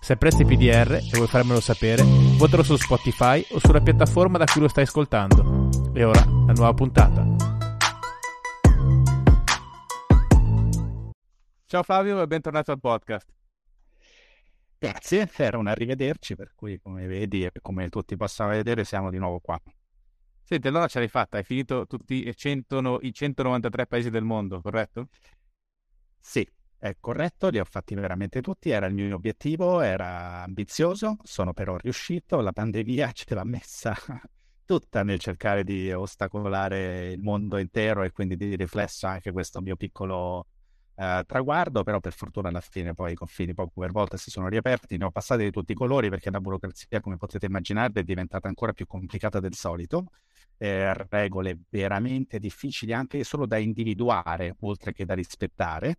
Se apprezzi PDR e vuoi farmelo sapere, votalo su Spotify o sulla piattaforma da cui lo stai ascoltando. E ora, la nuova puntata. Ciao Flavio e bentornato al podcast. Grazie, era un arrivederci, per cui come vedi e come tutti possono vedere siamo di nuovo qua. Senti, allora ce l'hai fatta, hai finito tutti i 193 paesi del mondo, corretto? Sì. È corretto, li ho fatti veramente tutti, era il mio obiettivo, era ambizioso, sono però riuscito, la pandemia ce l'ha messa tutta nel cercare di ostacolare il mondo intero e quindi di riflesso anche questo mio piccolo traguardo, però per fortuna alla fine poi i confini poco per volta si sono riaperti, ne ho passati di tutti i colori perché la burocrazia, come potete immaginare, è diventata ancora più complicata del solito. Regole veramente difficili anche solo da individuare oltre che da rispettare.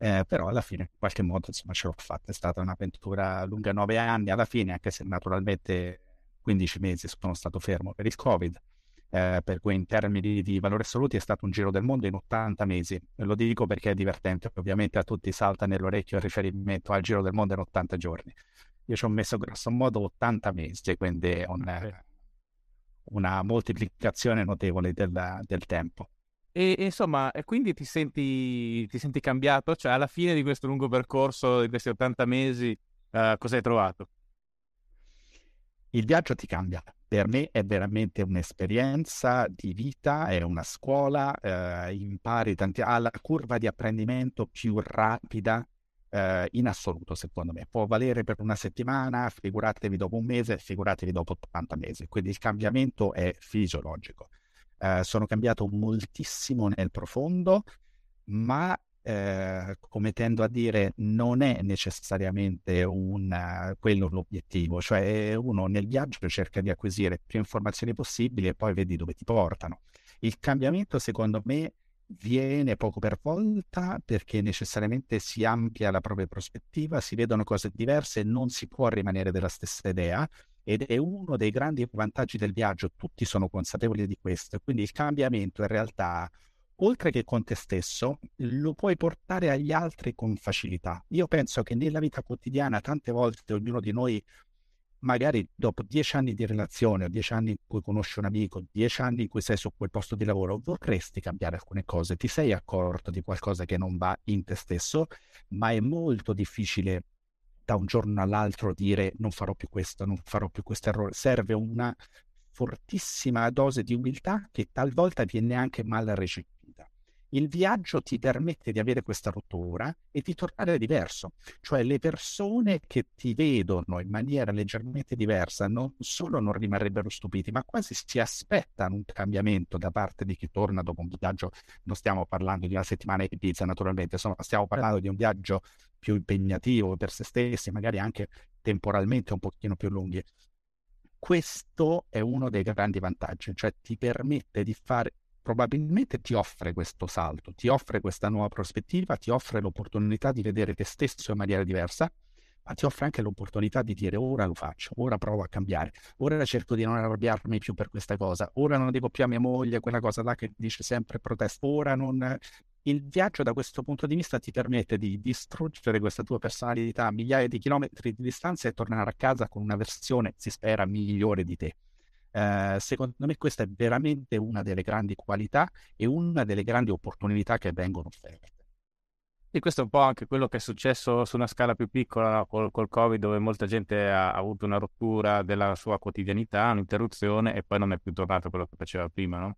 Però alla fine in qualche modo insomma ce l'ho fatta, è stata un'avventura lunga 9 anni alla fine, anche se naturalmente 15 mesi sono stato fermo per il Covid, per cui in termini di valori assoluti è stato un giro del mondo in 80 mesi, lo dico perché è divertente, ovviamente a tutti salta nell'orecchio il riferimento al giro del mondo in 80 giorni, io ci ho messo grosso modo 80 mesi, quindi una moltiplicazione notevole del tempo. E insomma, quindi ti senti cambiato? Cioè, alla fine di questo lungo percorso, di questi 80 mesi, cosa hai trovato? Il viaggio ti cambia. Per me è veramente un'esperienza di vita, è una scuola, impari tanti, ha la curva di apprendimento più rapida in assoluto, secondo me. Può valere per una settimana, figuratevi dopo un mese, figuratevi dopo 80 mesi. Quindi il cambiamento è fisiologico. Sono cambiato moltissimo nel profondo, ma come tendo a dire non è necessariamente quello l'obiettivo, cioè uno nel viaggio cerca di acquisire più informazioni possibili e poi vedi dove ti portano. Il cambiamento secondo me viene poco per volta perché necessariamente si amplia la propria prospettiva, si vedono cose diverse, non si può rimanere della stessa idea. Ed è uno dei grandi vantaggi del viaggio, tutti sono consapevoli di questo, quindi il cambiamento in realtà, oltre che con te stesso, lo puoi portare agli altri con facilità. Io penso che nella vita quotidiana tante volte ognuno di noi, magari dopo 10 anni di relazione, o 10 anni in cui conosci un amico, 10 anni in cui sei su quel posto di lavoro, vorresti cambiare alcune cose, ti sei accorto di qualcosa che non va in te stesso, ma è molto difficile da un giorno all'altro dire non farò più questo, non farò più questo errore. Serve una fortissima dose di umiltà che talvolta viene anche mal recepita. Il viaggio ti permette di avere questa rottura e di tornare diverso, cioè le persone che ti vedono in maniera leggermente diversa non solo non rimarrebbero stupiti, ma quasi si aspettano un cambiamento da parte di chi torna dopo un viaggio. Non stiamo parlando di una settimana in pizza naturalmente, stiamo parlando di un viaggio più impegnativo per se stessi, magari anche temporalmente un pochino più lunghi. Questo è uno dei grandi vantaggi, cioè ti permette di fare, probabilmente ti offre questo salto, ti offre questa nuova prospettiva, ti offre l'opportunità di vedere te stesso in maniera diversa, ma ti offre anche l'opportunità di dire ora lo faccio, ora provo a cambiare, ora cerco di non arrabbiarmi più per questa cosa, ora non dico più a mia moglie quella cosa là che dice sempre protesta, ora non... Il viaggio da questo punto di vista ti permette di distruggere questa tua personalità a migliaia di chilometri di distanza e tornare a casa con una versione, si spera, migliore di te. Secondo me questa è veramente una delle grandi qualità e una delle grandi opportunità che vengono offerte. E questo è un po' anche quello che è successo su una scala più piccola, no? Col Covid, dove molta gente ha avuto una rottura della sua quotidianità, un'interruzione, e poi non è più tornato quello che faceva prima, no?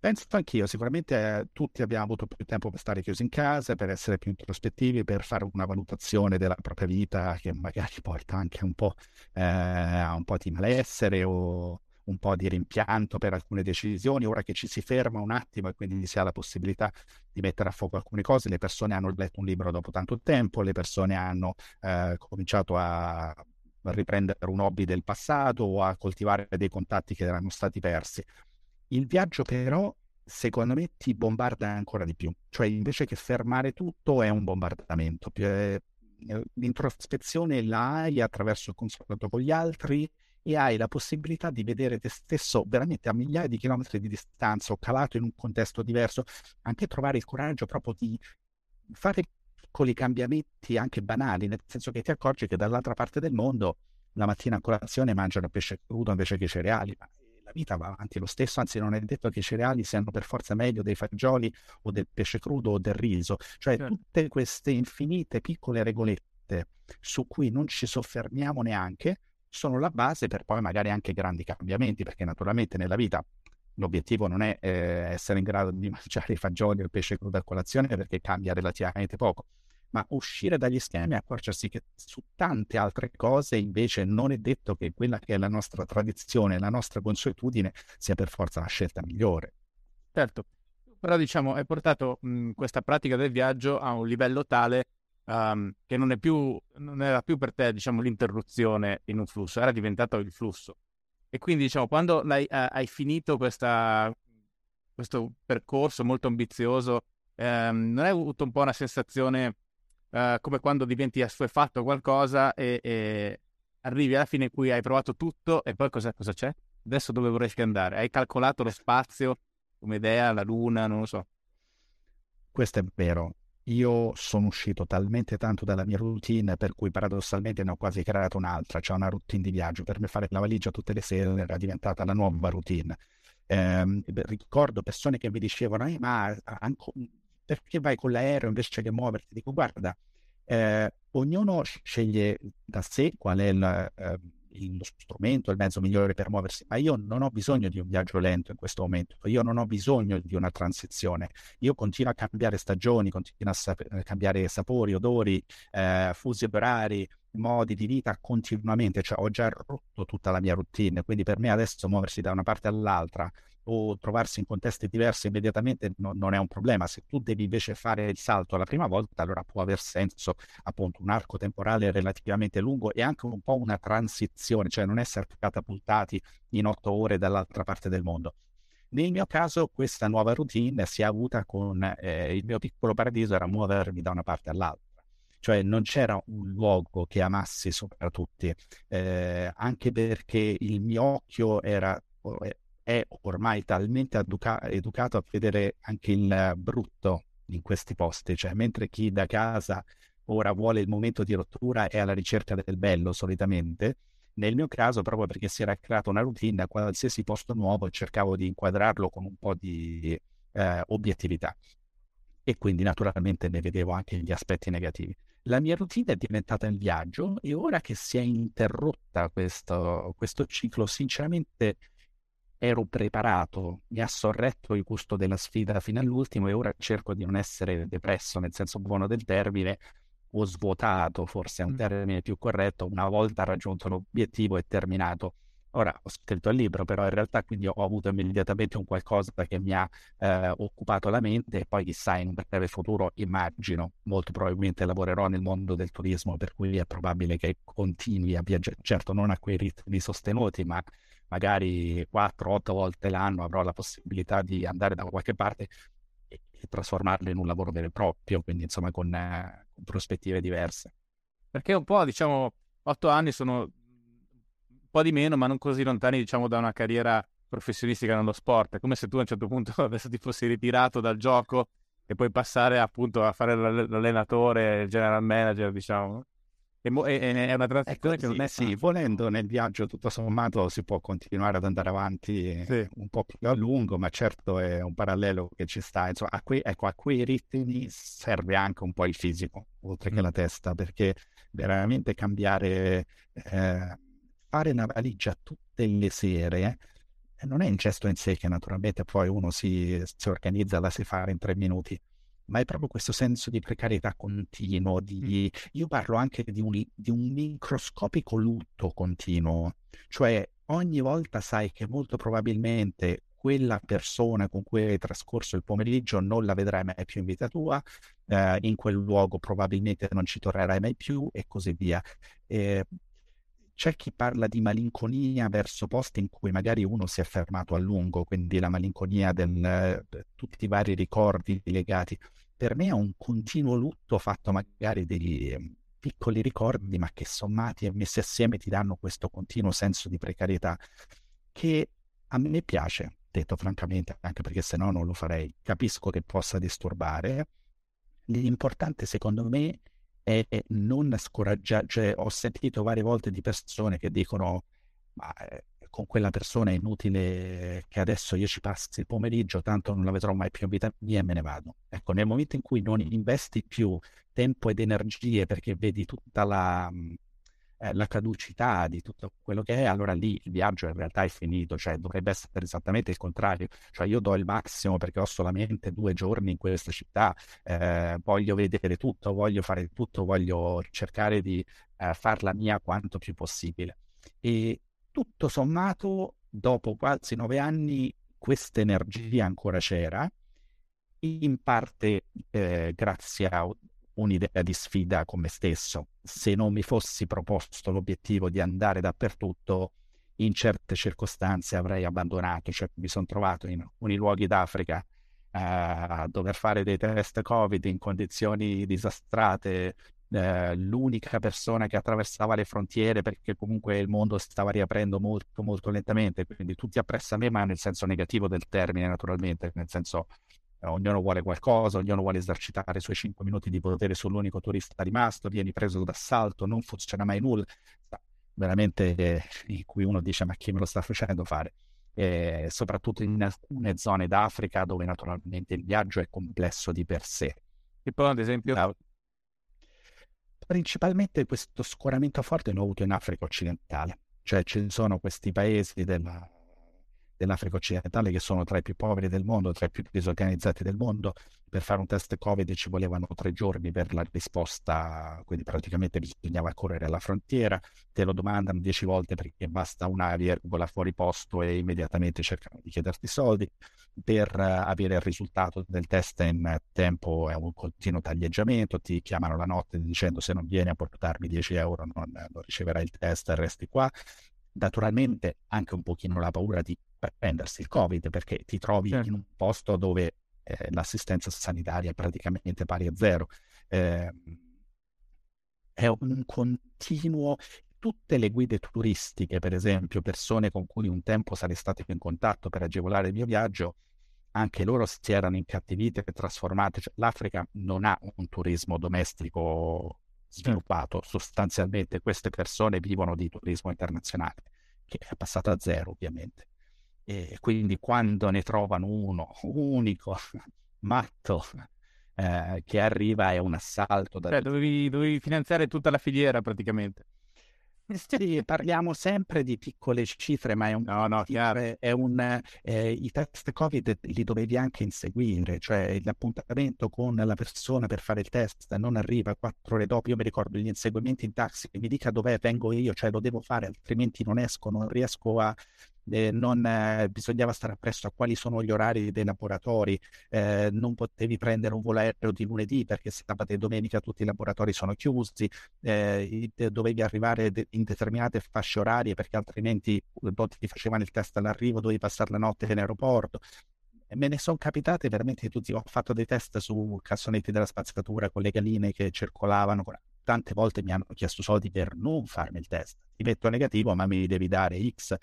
Penso anch'io, sicuramente tutti abbiamo avuto più tempo per stare chiusi in casa, per essere più introspettivi, per fare una valutazione della propria vita che magari porta anche un po' di malessere o un po' di rimpianto per alcune decisioni. Ora che ci si ferma un attimo e quindi si ha la possibilità di mettere a fuoco alcune cose, le persone hanno letto un libro dopo tanto tempo, le persone hanno cominciato a a riprendere un hobby del passato o a coltivare dei contatti che erano stati persi. Il viaggio però, secondo me, ti bombarda ancora di più. Cioè, invece che fermare tutto, è un bombardamento. L'introspezione la hai attraverso il confronto con gli altri e hai la possibilità di vedere te stesso veramente a migliaia di chilometri di distanza o calato in un contesto diverso, anche trovare il coraggio proprio di fare piccoli cambiamenti anche banali, nel senso che ti accorgi che dall'altra parte del mondo la mattina a colazione mangiano pesce crudo invece che cereali. La vita va avanti lo stesso, anzi non è detto che i cereali siano per forza meglio dei fagioli o del pesce crudo o del riso. Cioè tutte queste infinite piccole regolette su cui non ci soffermiamo neanche sono la base per poi magari anche grandi cambiamenti, perché naturalmente nella vita l'obiettivo non è essere in grado di mangiare i fagioli o il pesce crudo a colazione, perché cambia relativamente poco, ma uscire dagli schemi e accorgersi che su tante altre cose invece non è detto che quella che è la nostra tradizione, la nostra consuetudine sia per forza la scelta migliore. Certo, però diciamo hai portato questa pratica del viaggio a un livello tale che non era più per te, diciamo, l'interruzione in un flusso, era diventato il flusso. E quindi, diciamo, quando hai finito questo percorso molto ambizioso, non hai avuto un po' una sensazione come quando diventi assuefatto qualcosa e arrivi alla fine in cui hai provato tutto e poi cosa c'è? Adesso dove vorresti andare? Hai calcolato lo spazio come idea, la luna, non lo so. Questo è vero. Io sono uscito talmente tanto dalla mia routine per cui paradossalmente ne ho quasi creato un'altra, cioè una routine di viaggio. Per me fare la valigia tutte le sere era diventata la nuova routine. Ricordo persone che mi dicevano ma perché vai con l'aereo invece che muoverti? Dico guarda, ognuno sceglie da sé qual è lo strumento, il mezzo migliore per muoversi, ma io non ho bisogno di un viaggio lento in questo momento, io non ho bisogno di una transizione, io continuo a cambiare stagioni, continuo a cambiare sapori, odori, fusi orari, modi di vita continuamente, cioè ho già rotto tutta la mia routine, quindi per me adesso muoversi da una parte all'altra o trovarsi in contesti diversi immediatamente non è un problema. Se tu devi invece fare il salto alla prima volta, allora può aver senso appunto un arco temporale relativamente lungo e anche un po' una transizione, cioè non essere catapultati in 8 ore dall'altra parte del mondo. Nel mio caso questa nuova routine si è avuta con il mio piccolo paradiso, era muovermi da una parte all'altra. Cioè non c'era un luogo che amassi sopra tutti, anche perché il mio occhio è ormai talmente educato a vedere anche il brutto in questi posti, cioè mentre chi da casa ora vuole il momento di rottura è alla ricerca del bello solitamente, nel mio caso proprio perché si era creata una routine, a qualsiasi posto nuovo cercavo di inquadrarlo con un po' di obiettività e quindi naturalmente ne vedevo anche gli aspetti negativi. La mia routine è diventata il viaggio e ora che si è interrotta questo ciclo, sinceramente ero preparato, mi ha sorretto il gusto della sfida fino all'ultimo e ora cerco di non essere depresso nel senso buono del termine, o svuotato, forse è un termine più corretto, una volta raggiunto l'obiettivo è terminato. Ora ho scritto il libro, però in realtà quindi ho avuto immediatamente un qualcosa che mi ha occupato la mente e poi chissà in un breve futuro, immagino, molto probabilmente lavorerò nel mondo del turismo, per cui è probabile che continui a viaggiare, certo non a quei ritmi sostenuti, ma magari 4-8 volte l'anno avrò la possibilità di andare da qualche parte e trasformarlo in un lavoro vero e proprio, quindi insomma con prospettive diverse. Perché un po', diciamo, 8 anni sono un po' di meno, ma non così lontani, diciamo, da una carriera professionistica nello sport. È come se tu a un certo punto adesso ti fossi ritirato dal gioco e poi passare appunto a fare l'allenatore, il general manager, diciamo. È una transizione che non è sì, volendo nel viaggio tutto sommato si può continuare ad andare avanti un po' più a lungo, ma certo è un parallelo che ci sta, insomma, a quei ritmi serve anche un po' il fisico oltre che la testa, perché veramente cambiare, fare una valigia tutte le sere non è un gesto in sé che naturalmente poi uno si organizza, la si fa in 3 minuti, ma è proprio questo senso di precarietà continuo, io parlo anche di un microscopico lutto continuo, cioè ogni volta sai che molto probabilmente quella persona con cui hai trascorso il pomeriggio non la vedrai mai più in vita tua, in quel luogo probabilmente non ci tornerai mai più e così via. C'è chi parla di malinconia verso posti in cui magari uno si è fermato a lungo, quindi la malinconia di tutti i vari ricordi legati. Per me è un continuo lutto fatto magari dei piccoli ricordi, ma che sommati e messi assieme ti danno questo continuo senso di precarietà, che a me piace, detto francamente, anche perché se no non lo farei. Capisco che possa disturbare. L'importante secondo me è non scoraggiare, cioè ho sentito varie volte di persone che dicono ma con quella persona è inutile che adesso io ci passi il pomeriggio, tanto non la vedrò mai più in vita mia e me ne vado. Ecco, nel momento in cui non investi più tempo ed energie perché vedi tutta la caducità di tutto quello che è, allora lì il viaggio in realtà è finito, cioè dovrebbe essere esattamente il contrario, cioè io do il massimo perché ho solamente 2 giorni in questa città, voglio vedere tutto, voglio fare tutto, voglio cercare di farla mia quanto più possibile. E tutto sommato dopo quasi 9 anni questa energia ancora c'era, in parte grazie a un'idea di sfida con me stesso. Se non mi fossi proposto l'obiettivo di andare dappertutto, in certe circostanze avrei abbandonato, cioè mi sono trovato in alcuni luoghi d'Africa a dover fare dei test Covid in condizioni disastrate, l'unica persona che attraversava le frontiere, perché comunque il mondo stava riaprendo molto molto lentamente, quindi tutti appresso a me, ma nel senso negativo del termine naturalmente, nel senso ognuno vuole qualcosa, ognuno vuole esercitare i suoi 5 minuti di potere sull'unico turista rimasto, vieni preso d'assalto, non funziona mai nulla, veramente in cui uno dice ma chi me lo sta facendo fare, soprattutto in alcune zone d'Africa dove naturalmente il viaggio è complesso di per sé. E poi ad esempio principalmente questo scoramento forte l'ho avuto in Africa occidentale, cioè ci sono questi paesi dell'Africa occidentale che sono tra i più poveri del mondo, tra i più disorganizzati del mondo. Per fare un test Covid ci volevano 3 giorni per la risposta, quindi praticamente bisognava correre alla frontiera, te lo domandano 10 volte perché basta una virgola fuori posto e immediatamente cercano di chiederti soldi. Per avere il risultato del test in tempo è un continuo taglieggiamento, ti chiamano la notte dicendo se non vieni a portarmi 10 euro non riceverai il test, resti qua. Naturalmente anche un pochino la paura di prendersi il Covid, perché ti trovi in un posto dove l'assistenza sanitaria è praticamente pari a zero. È un continuo. Tutte le guide turistiche, per esempio, persone con cui un tempo sarei stato in contatto per agevolare il mio viaggio, anche loro si erano incattivite e trasformate. Cioè, l'Africa non ha un turismo domestico sviluppato, sostanzialmente queste persone vivono di turismo internazionale, che è passata a zero ovviamente. E quindi quando ne trovano uno unico matto che arriva è un assalto. Dovevi finanziare tutta la filiera praticamente. Sì, parliamo sempre di piccole cifre, ma i test Covid li dovevi anche inseguire, cioè l'appuntamento con la persona per fare il test non arriva 4 ore dopo. Io mi ricordo gli inseguimenti in taxi, mi dica dov'è, vengo io, cioè lo devo fare, altrimenti non esco, non riesco a... bisognava stare appresso a quali sono gli orari dei laboratori, non potevi prendere un volo aereo di lunedì perché sabato e domenica tutti i laboratori sono chiusi, dovevi arrivare in determinate fasce orarie perché altrimenti ti facevano il test all'arrivo, dovevi passare la notte in aeroporto. Me ne sono capitate veramente tutti. Ho fatto dei test su cassonetti della spazzatura con le galline che circolavano. Tante volte mi hanno chiesto soldi per non farmi il test, ti metto negativo ma mi devi dare X.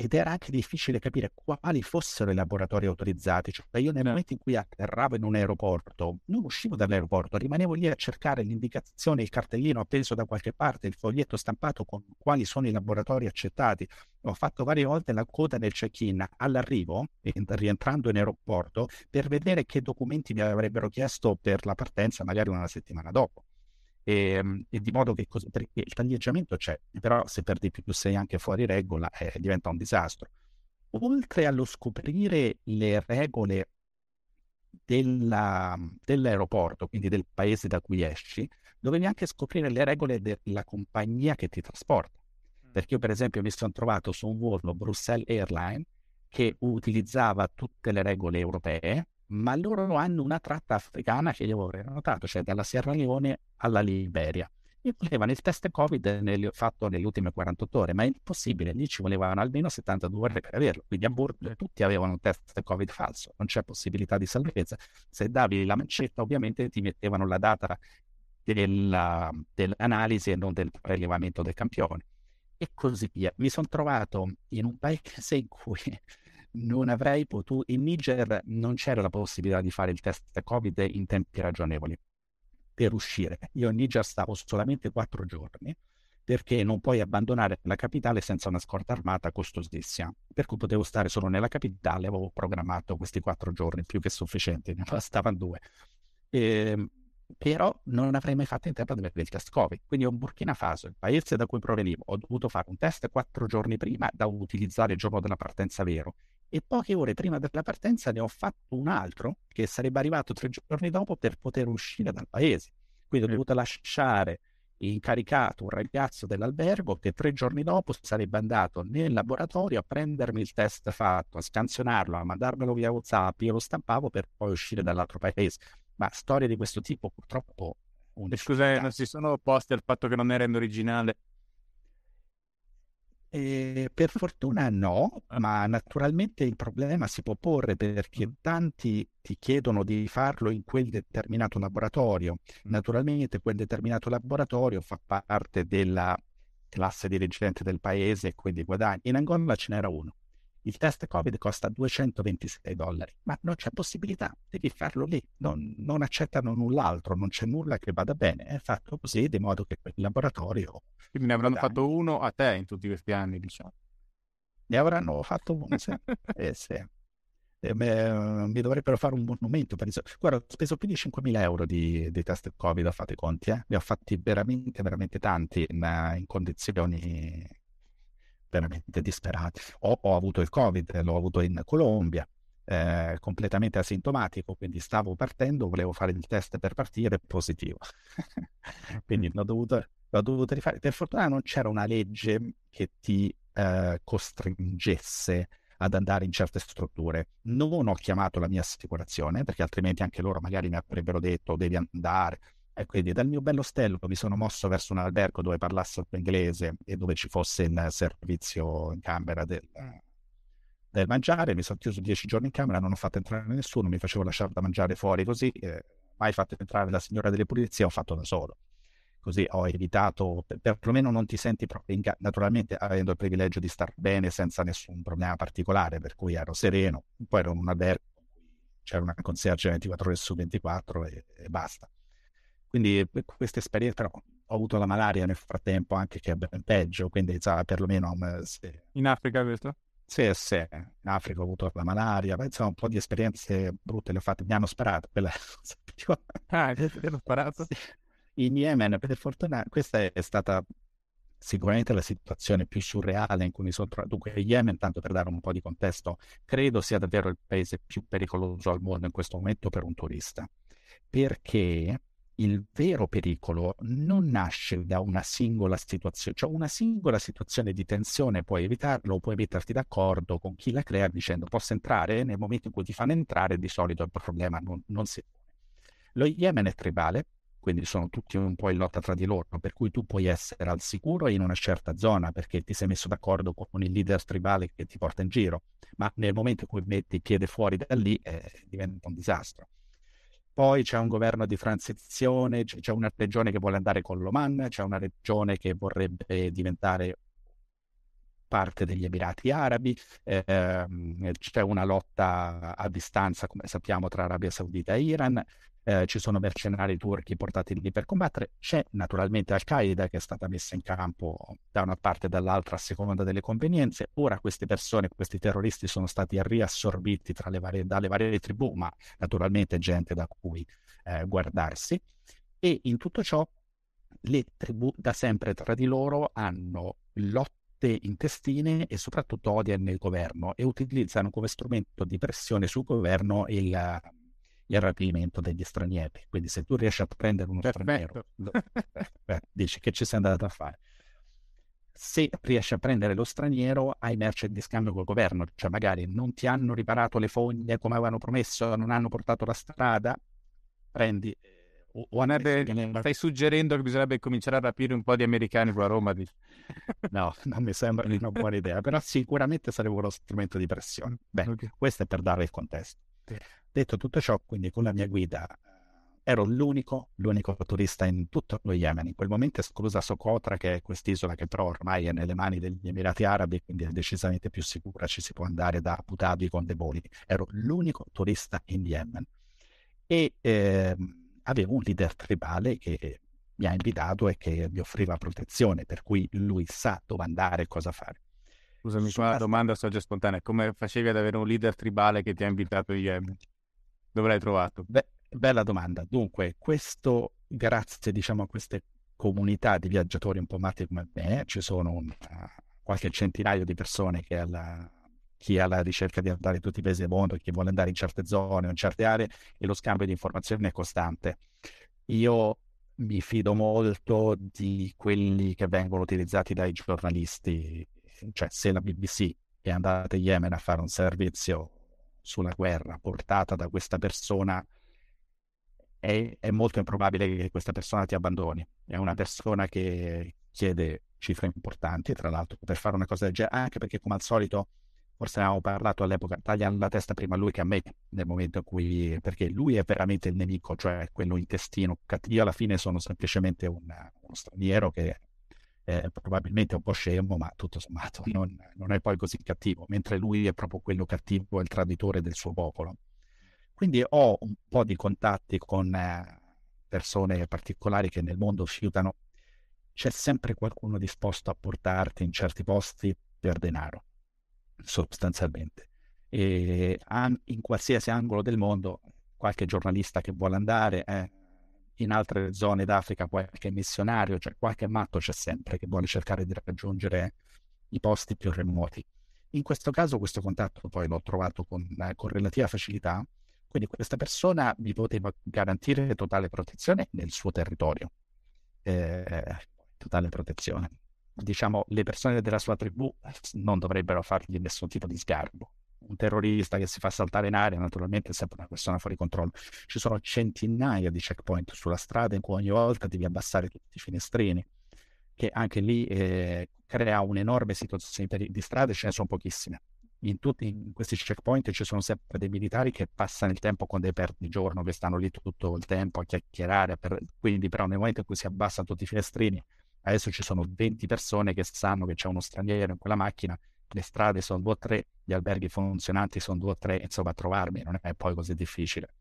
Ed era anche difficile capire quali fossero i laboratori autorizzati, cioè io nel momento in cui atterravo in un aeroporto non uscivo dall'aeroporto, rimanevo lì a cercare l'indicazione, il cartellino appeso da qualche parte, il foglietto stampato con quali sono i laboratori accettati. Ho fatto varie volte la coda nel check-in all'arrivo, rientrando in aeroporto, per vedere che documenti mi avrebbero chiesto per la partenza magari una settimana dopo. E di modo che perché il taglieggiamento c'è, però se per di più sei anche fuori regola diventa un disastro. Oltre allo scoprire le regole dell'aeroporto, quindi del paese da cui esci, dovevi anche scoprire le regole della compagnia che ti trasporta, perché io per esempio mi sono trovato su un volo Bruxelles Airlines che utilizzava tutte le regole europee, ma loro hanno una tratta africana che io avrei notato, cioè dalla Sierra Leone alla Liberia. Gli volevano il test Covid fatto nelle ultime 48 ore, ma è impossibile, lì ci volevano almeno 72 ore per averlo, quindi a bordo tutti avevano un test Covid falso, non c'è possibilità di salvezza. Se davi la mancetta ovviamente ti mettevano la data dell'analisi e non del prelevamento del campione e così via. Mi sono trovato in un paese in cui non avrei potuto, in Niger non c'era la possibilità di fare il test Covid in tempi ragionevoli per uscire. Io in Niger stavo solamente 4 giorni perché non puoi abbandonare la capitale senza una scorta armata costosissima, per cui potevo stare solo nella capitale. Avevo programmato questi 4 giorni più che sufficienti, ne bastavano 2, però non avrei mai fatto in tempo di mettere il test Covid. Quindi in Burkina Faso, il paese da cui provenivo, ho dovuto fare un test 4 giorni prima da utilizzare il giorno della partenza vero, e poche ore prima della partenza ne ho fatto un altro che sarebbe arrivato 3 giorni dopo per poter uscire dal paese. Quindi ho dovuto lasciare incaricato un ragazzo dell'albergo che 3 giorni dopo sarebbe andato nel laboratorio a prendermi il test fatto, a scansionarlo, a mandarmelo via WhatsApp, io lo stampavo per poi uscire dall'altro paese. Ma storie di questo tipo purtroppo... Scusa, non si sono opposti al fatto che non era in originale? Per fortuna no, ma naturalmente il problema si può porre perché tanti ti chiedono di farlo in quel determinato laboratorio. Naturalmente quel determinato laboratorio fa parte della classe dirigente del paese e quindi guadagna. In Angola ce n'era uno. Il test Covid costa $226, ma non c'è possibilità, devi farlo lì, non accettano null'altro, non c'è nulla che vada bene, è fatto così, di modo che il laboratorio... Quindi ne avranno fatto uno a te in tutti questi anni, diciamo. Ne avranno fatto uno, sì. Sì. Mi dovrebbero fare un monumento per il... Guarda, ho speso più di €5.000 di test Covid, ho fatto i conti, ne ho fatti veramente tanti in condizioni... veramente disperati. Ho avuto il Covid, l'ho avuto in Colombia, completamente asintomatico, quindi stavo partendo, volevo fare il test per partire, positivo. Quindi l'ho dovuto rifare. Per fortuna non c'era una legge che ti costringesse ad andare in certe strutture. Non ho chiamato la mia assicurazione, perché altrimenti anche loro magari mi avrebbero detto devi andare. E quindi dal mio bell'ostello mi sono mosso verso un albergo dove parlasse inglese e dove ci fosse il servizio in camera del mangiare. Mi sono chiuso 10 giorni in camera, non ho fatto entrare nessuno, mi facevo lasciare da mangiare fuori così, mai fatto entrare la signora delle pulizie, ho fatto da solo. Così ho evitato, perlomeno non ti senti proprio naturalmente avendo il privilegio di star bene senza nessun problema particolare, per cui ero sereno. Poi ero in un albergo, c'era una concierge 24 ore su 24 e basta. Quindi questa esperienza, però ho avuto la malaria nel frattempo anche, che è ben peggio, quindi insomma, perlomeno... Sì. In Africa questo? Sì, in Africa ho avuto la malaria, ma insomma un po' di esperienze brutte le ho fatte, mi hanno sparato. Quella... Ah, mi hanno sparato? Sì. In Yemen, per fortuna, questa è stata sicuramente la situazione più surreale in cui mi sono trovato. Dunque, Yemen, tanto per dare un po' di contesto, credo sia davvero il paese più pericoloso al mondo in questo momento per un turista, perché... Il vero pericolo non nasce da una singola situazione, cioè una singola situazione di tensione puoi evitarlo, puoi metterti d'accordo con chi la crea dicendo posso entrare, nel momento in cui ti fanno entrare di solito il problema non si pone. Lo Yemen è tribale, quindi sono tutti un po' in lotta tra di loro, per cui tu puoi essere al sicuro in una certa zona perché ti sei messo d'accordo con il leader tribale che ti porta in giro, ma nel momento in cui metti piede fuori da lì diventa un disastro. Poi c'è un governo di transizione, c'è una regione che vuole andare con l'Oman, c'è una regione che vorrebbe diventare parte degli Emirati Arabi, c'è una lotta a distanza, come sappiamo, tra Arabia Saudita e Iran, ci sono mercenari turchi portati lì per combattere, c'è naturalmente Al-Qaeda che è stata messa in campo da una parte e dall'altra a seconda delle convenienze. Ora queste persone, questi terroristi sono stati riassorbiti dalle varie tribù, ma naturalmente gente da cui guardarsi, e in tutto ciò le tribù da sempre tra di loro hanno lottato intestine e soprattutto odia nel governo e utilizzano come strumento di pressione sul governo il rapimento degli stranieri. Quindi se tu riesci a prendere uno straniero dici che ci sei andato a fare. Se riesci a prendere lo straniero hai merce di scambio col governo, cioè magari non ti hanno riparato le fogne come avevano promesso, non hanno portato la strada, prendi Stai suggerendo che bisognerebbe cominciare a rapire un po' di americani qua a Roma? No, non mi sembra una buona idea, però sicuramente sarebbe uno strumento di pressione. Beh, okay. Questo è per dare il contesto. Detto tutto ciò, quindi con la mia guida ero l'unico turista in tutto lo Yemen, in quel momento esclusa Socotra, che è quest'isola che però ormai è nelle mani degli Emirati Arabi, quindi è decisamente più sicura, ci si può andare da Abu Dhabi con dei voli. Ero l'unico turista in Yemen e avevo un leader tribale che mi ha invitato e che mi offriva protezione, per cui lui sa dove andare e cosa fare. Scusami, una domanda sorge spontanea: come facevi ad avere un leader tribale che ti ha invitato in Yemen? Dove l'hai trovato? Beh, bella domanda. Dunque, questo grazie diciamo a queste comunità di viaggiatori un po' matti come me, ci sono qualche centinaio di persone che chi è alla ricerca di andare in tutti i paesi del mondo, chi vuole andare in certe zone o in certe aree, e lo scambio di informazioni è costante. Io mi fido molto di quelli che vengono utilizzati dai giornalisti, cioè se la BBC è andata in Yemen a fare un servizio sulla guerra portata da questa persona, è molto improbabile che questa persona ti abbandoni. È una persona che chiede cifre importanti, tra l'altro, per fare una cosa del genere, anche perché come al solito, forse ne avevamo parlato all'epoca, tagliano la testa prima a lui che a me, nel momento in cui, perché lui è veramente il nemico, cioè quello intestino cattivo. Io alla fine sono semplicemente uno straniero che probabilmente un po' scemo, ma tutto sommato non è poi così cattivo, mentre lui è proprio quello cattivo, il traditore del suo popolo. Quindi ho un po' di contatti con persone particolari che nel mondo fiutano. C'è sempre qualcuno disposto a portarti in certi posti per denaro, sostanzialmente, e in qualsiasi angolo del mondo qualche giornalista che vuole andare, in altre zone d'Africa qualche missionario, cioè qualche matto c'è sempre che vuole cercare di raggiungere i posti più remoti. In questo caso questo contatto poi l'ho trovato con relativa facilità, quindi questa persona mi poteva garantire totale protezione nel suo territorio, totale protezione. Diciamo, le persone della sua tribù non dovrebbero fargli nessun tipo di sgarbo. Un terrorista che si fa saltare in aria naturalmente è sempre una persona fuori controllo. Ci sono centinaia di checkpoint sulla strada in cui ogni volta devi abbassare tutti i finestrini, che anche lì crea un'enorme situazione di strade. Ce ne sono pochissime in questi checkpoint, ci sono sempre dei militari che passano il tempo con dei perdigiorno che stanno lì tutto il tempo a chiacchierare, quindi però nel momento in cui si abbassano tutti i finestrini, adesso ci sono 20 persone che sanno che c'è uno straniero in quella macchina, le strade sono 2 o 3, gli alberghi funzionanti sono 2 o 3, insomma trovarmi non è poi così difficile.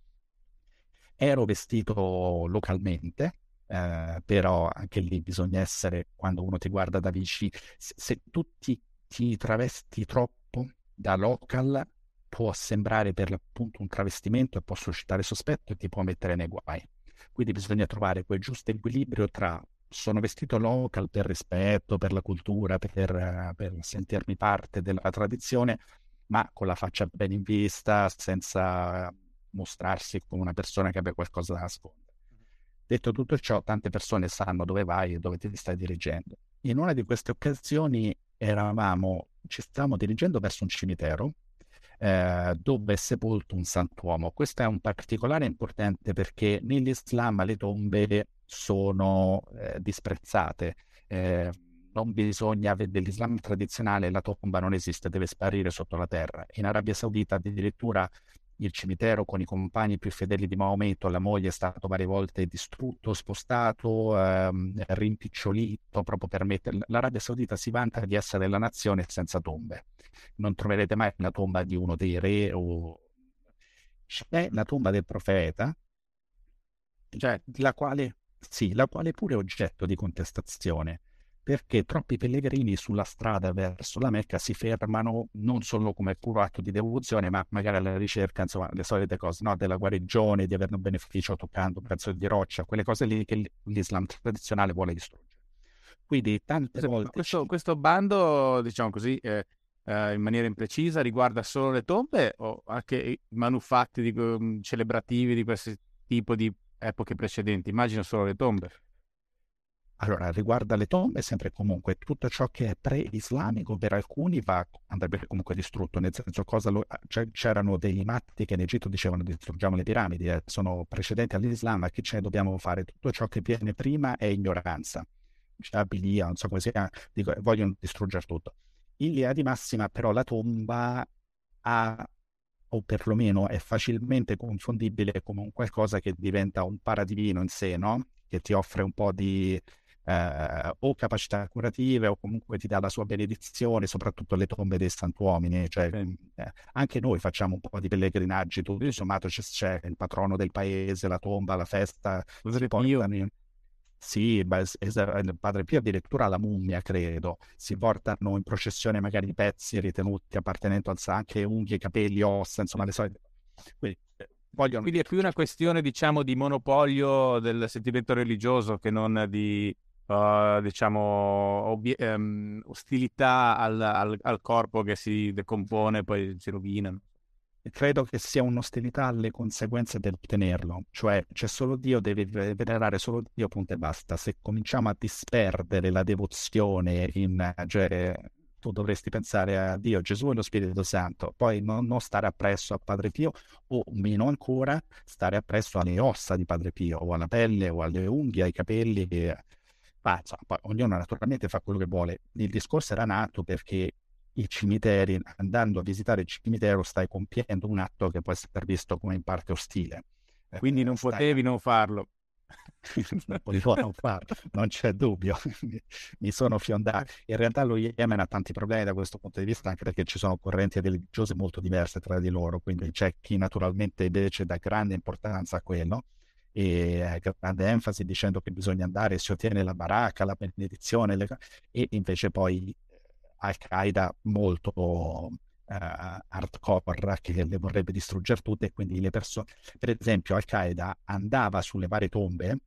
Ero vestito localmente, però anche lì bisogna essere, quando uno ti guarda da vicino, se tu ti travesti troppo da local può sembrare per l'appunto un travestimento e può suscitare sospetto e ti può mettere nei guai. Quindi bisogna trovare quel giusto equilibrio tra sono vestito local per rispetto, per la cultura, per sentirmi parte della tradizione, ma con la faccia ben in vista, senza mostrarsi come una persona che abbia qualcosa da nascondere. Detto tutto ciò, tante persone sanno dove vai e dove ti stai dirigendo. In una di queste occasioni ci stavamo dirigendo verso un cimitero dove è sepolto un santuomo. Questo è un particolare importante perché nell'Islam le tombe sono disprezzate, non bisogna dell'Islam tradizionale la tomba non esiste, deve sparire sotto la terra. In Arabia Saudita addirittura il cimitero con i compagni più fedeli di Maometto, la moglie, è stato varie volte distrutto, spostato, rimpicciolito proprio per mettere. L'Arabia Saudita si vanta di essere la nazione senza tombe, non troverete mai la tomba di uno dei re c'è la tomba del profeta, cioè la quale pure è oggetto di contestazione, perché troppi pellegrini sulla strada verso la Mecca si fermano non solo come puro atto di devozione, ma magari alla ricerca, insomma, le solite cose, no? Della guarigione, di averne un beneficio toccando un pezzo di roccia, quelle cose lì che l'Islam tradizionale vuole distruggere. Quindi tante volte... Questo bando, diciamo così, in maniera imprecisa, riguarda solo le tombe o anche i manufatti celebrativi di questo tipo di epoche precedenti? Immagino solo le tombe. Allora, riguardo alle tombe, sempre comunque tutto ciò che è pre-islamico per alcuni andrebbe comunque distrutto, nel senso c'erano dei matti che in Egitto dicevano distruggiamo le piramidi, sono precedenti all'Islam, ma che ce ne dobbiamo fare? Tutto ciò che viene prima è ignoranza, abilia, non so come sia, dico, vogliono distruggere tutto. In linea di massima però la tomba ha, o perlomeno è facilmente confondibile con un qualcosa che diventa un paradivino in sé, no? Che ti offre un po' di... o capacità curative o comunque ti dà la sua benedizione, soprattutto le tombe dei santuomini, cioè, anche noi facciamo un po' di pellegrinaggi, tutto sommato c'è il patrono del paese, la tomba, la festa. Sì, il Padre Pio addirittura la mummia, credo, si portano in processione magari pezzi ritenuti appartenenti al anche unghie, capelli, ossa, insomma le solite. Quindi è più una questione, diciamo, di monopolio del sentimento religioso che non di... ostilità al corpo che si decompone e poi si rovina. Credo che sia un'ostilità alle conseguenze dell'ottenerlo, cioè c'è solo Dio, devi venerare solo Dio, punto e basta. Se cominciamo a disperdere la devozione tu dovresti pensare a Dio, Gesù e lo Spirito Santo, poi non stare appresso a Padre Pio, o meno ancora stare appresso alle ossa di Padre Pio, o alla pelle, o alle unghie, ai capelli, poi ognuno naturalmente fa quello che vuole. Il discorso era nato perché i cimiteri, andando a visitare il cimitero, stai compiendo un atto che può essere visto come in parte ostile, quindi non potevi non farlo. Non potevo non farlo, non c'è dubbio. Mi sono fiondato. In realtà lo Yemen ha tanti problemi da questo punto di vista, anche perché ci sono correnti religiose molto diverse tra di loro, quindi c'è chi naturalmente invece dà grande importanza a quello e grande enfasi dicendo che bisogna andare, si ottiene la baracca, la benedizione, e invece poi Al-Qaeda molto hardcore che le vorrebbe distruggere tutte, e quindi le persone, per esempio Al-Qaeda andava sulle varie tombe,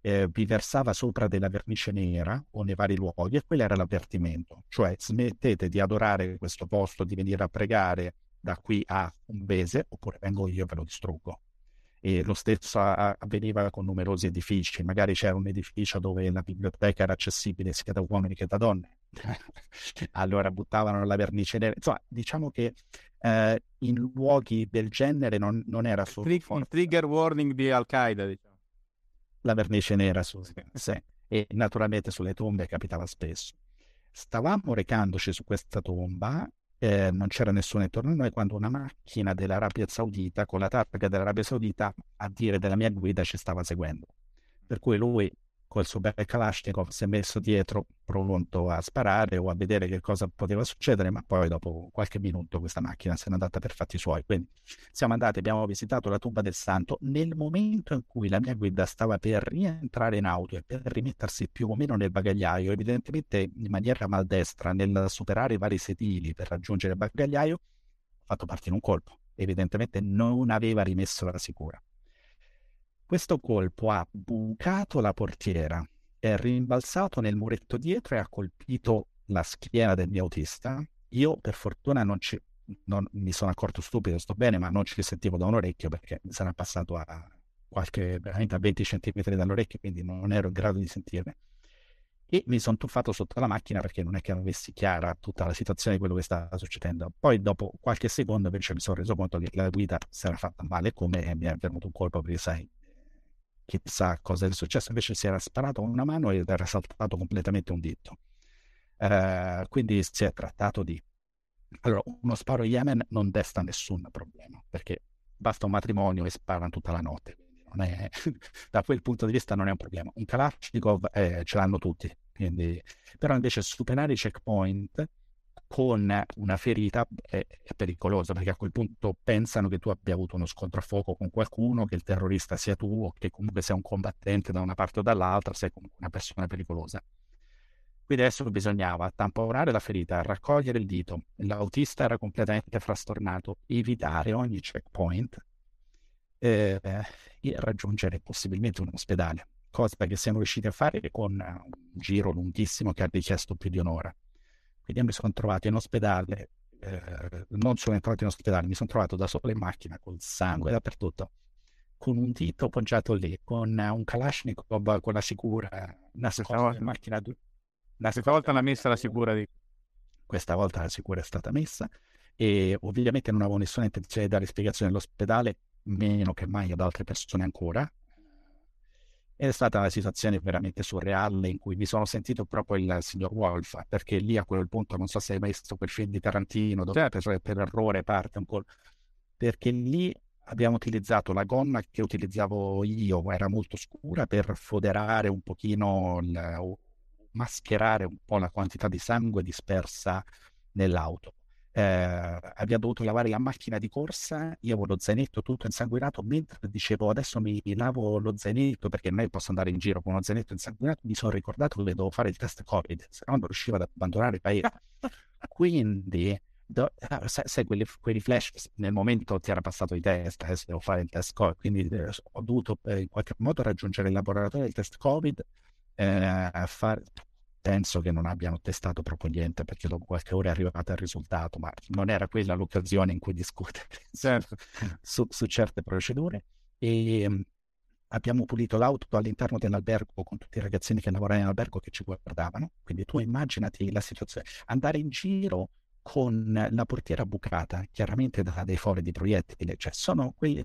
vi versava sopra della vernice nera o nei vari luoghi, e quello era l'avvertimento, cioè smettete di adorare questo posto, di venire a pregare da qui a un mese, oppure vengo io e ve lo distruggo. E lo stesso avveniva con numerosi edifici, magari c'era un edificio dove la biblioteca era accessibile sia da uomini che da donne, allora buttavano la vernice nera. Insomma, diciamo che in luoghi del genere non era un trigger warning di Al-Qaeda, diciamo. La vernice nera sì. E naturalmente sulle tombe capitava spesso. Stavamo recandoci su questa tomba, non c'era nessuno intorno a noi, quando una macchina dell'Arabia Saudita con la targa dell'Arabia Saudita, a dire della mia guida, ci stava seguendo, per cui lui col suo bel Kalashnikov si è messo dietro pronto a sparare o a vedere che cosa poteva succedere, ma poi dopo qualche minuto questa macchina se n'è andata per fatti suoi. Quindi siamo andati, abbiamo visitato la tomba del santo. Nel momento in cui la mia guida stava per rientrare in auto e per rimettersi più o meno nel bagagliaio, evidentemente in maniera maldestra nel superare i vari sedili per raggiungere il bagagliaio, ho fatto partire un colpo, evidentemente non aveva rimesso la sicura. Questo colpo ha bucato la portiera, è rimbalzato nel muretto dietro e ha colpito la schiena del mio autista. Io per fortuna non mi sono accorto, stupido, sto bene, ma non ci sentivo da un orecchio, perché mi sarà passato a veramente a 20 centimetri dall'orecchio, quindi non ero in grado di sentirne. E mi sono tuffato sotto la macchina perché non è che avessi chiara tutta la situazione di quello che stava succedendo. Poi dopo qualche secondo invece mi sono reso conto che la guida si era fatta male come, e mi è venuto un colpo, perché sai, chissà cosa è successo, invece si era sparato con una mano ed era saltato completamente un dito. Quindi si è trattato di... Allora, uno sparo in Yemen non desta nessun problema, perché basta un matrimonio e sparano tutta la notte. Non è... da quel punto di vista non è un problema. Un Kalashnikov ce l'hanno tutti, quindi... però invece superare i checkpoint con una ferita è pericoloso, perché a quel punto pensano che tu abbia avuto uno scontro a fuoco con qualcuno, che il terrorista sia tu, o che comunque sei un combattente da una parte o dall'altra, sei comunque una persona pericolosa. Quindi adesso bisognava tamponare la ferita, raccogliere il dito, l'autista era completamente frastornato, evitare ogni checkpoint e raggiungere possibilmente un ospedale, cosa che siamo riusciti a fare con un giro lunghissimo che ha richiesto più di un'ora. Quindi mi sono trovato in ospedale, non sono entrato in ospedale, mi sono trovato da solo in macchina, col sangue dappertutto. con un dito appoggiato lì, con un Kalashnikov, con la sicura nascosta in macchina. Questa volta l'ha messa la sicura di... Questa volta la sicura è stata messa e ovviamente non avevo nessuna intenzione di dare spiegazioni all'ospedale, meno che mai ad altre persone ancora. Ed è stata una situazione veramente surreale in cui mi sono sentito proprio il signor Wolf, perché lì a quel punto, non so se hai mai visto quel film di Tarantino, dove per errore parte un po', perché lì abbiamo utilizzato la gonna che utilizzavo io, era molto scura, per foderare un pochino, mascherare un po' la quantità di sangue dispersa nell'auto. Abbiamo dovuto lavare la macchina di corsa, io avevo lo zainetto tutto insanguinato, mentre dicevo adesso mi lavo lo zainetto perché non posso andare in giro con uno zainetto insanguinato, mi sono ricordato che dovevo fare il test Covid, se no non riuscivo ad abbandonare il paese. Quindi sai quelli flash nel momento ti era passato di testa, adesso devo fare il test Covid, quindi ho dovuto in qualche modo raggiungere il laboratorio del test Covid, penso che non abbiano testato proprio niente, perché dopo qualche ora è arrivato il risultato, ma non era quella l'occasione in cui discutere su certe procedure. E abbiamo pulito l'auto all'interno dell'albergo con tutti i ragazzini che lavoravano in albergo che ci guardavano, quindi tu immaginati la situazione, andare in giro con la portiera bucata chiaramente da dei fori di proiettili, cioè sono quelli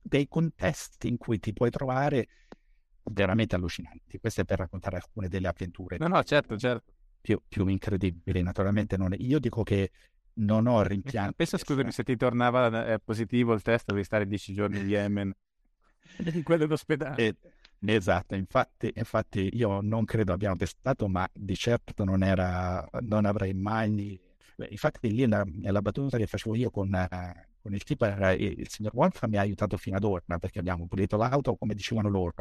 dei contesti in cui ti puoi trovare veramente allucinanti. Questo è per raccontare alcune delle avventure certo. Più incredibili, naturalmente. Io dico che non ho rimpianti. Penso, scusami, se ti tornava positivo il test devi stare 10 giorni in Yemen in quello d'ospedale. Esatto, infatti io non credo abbiamo testato, ma di certo non avrei mai. Infatti lì nella battuta che facevo io con il tipo, il signor Wolf mi ha aiutato fino ad ora, perché abbiamo pulito l'auto come dicevano loro,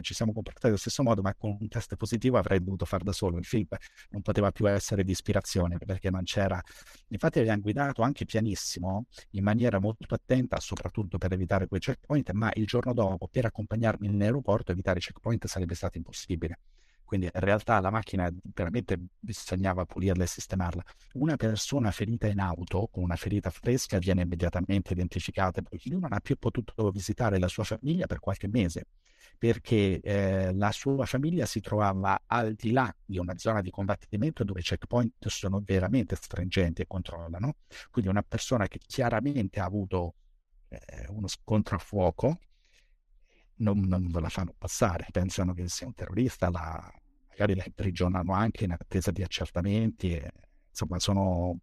ci siamo comportati allo stesso modo, ma con un test positivo avrei dovuto far da solo. Il film non poteva più essere di ispirazione perché non c'era. Infatti abbiamo guidato anche pianissimo, in maniera molto attenta, soprattutto per evitare quei checkpoint, ma il giorno dopo, per accompagnarmi in aeroporto, evitare i checkpoint sarebbe stato impossibile. Quindi in realtà la macchina veramente bisognava pulirla e sistemarla. Una persona ferita in auto, con una ferita fresca, viene immediatamente identificata, perché lui non ha più potuto visitare la sua famiglia per qualche mese, perché la sua famiglia si trovava al di là di una zona di combattimento dove i checkpoint sono veramente stringenti e controllano. Quindi una persona che chiaramente ha avuto uno scontro a fuoco, non la fanno passare, pensano che sia un terrorista, magari la imprigionano anche in attesa di accertamenti, insomma sono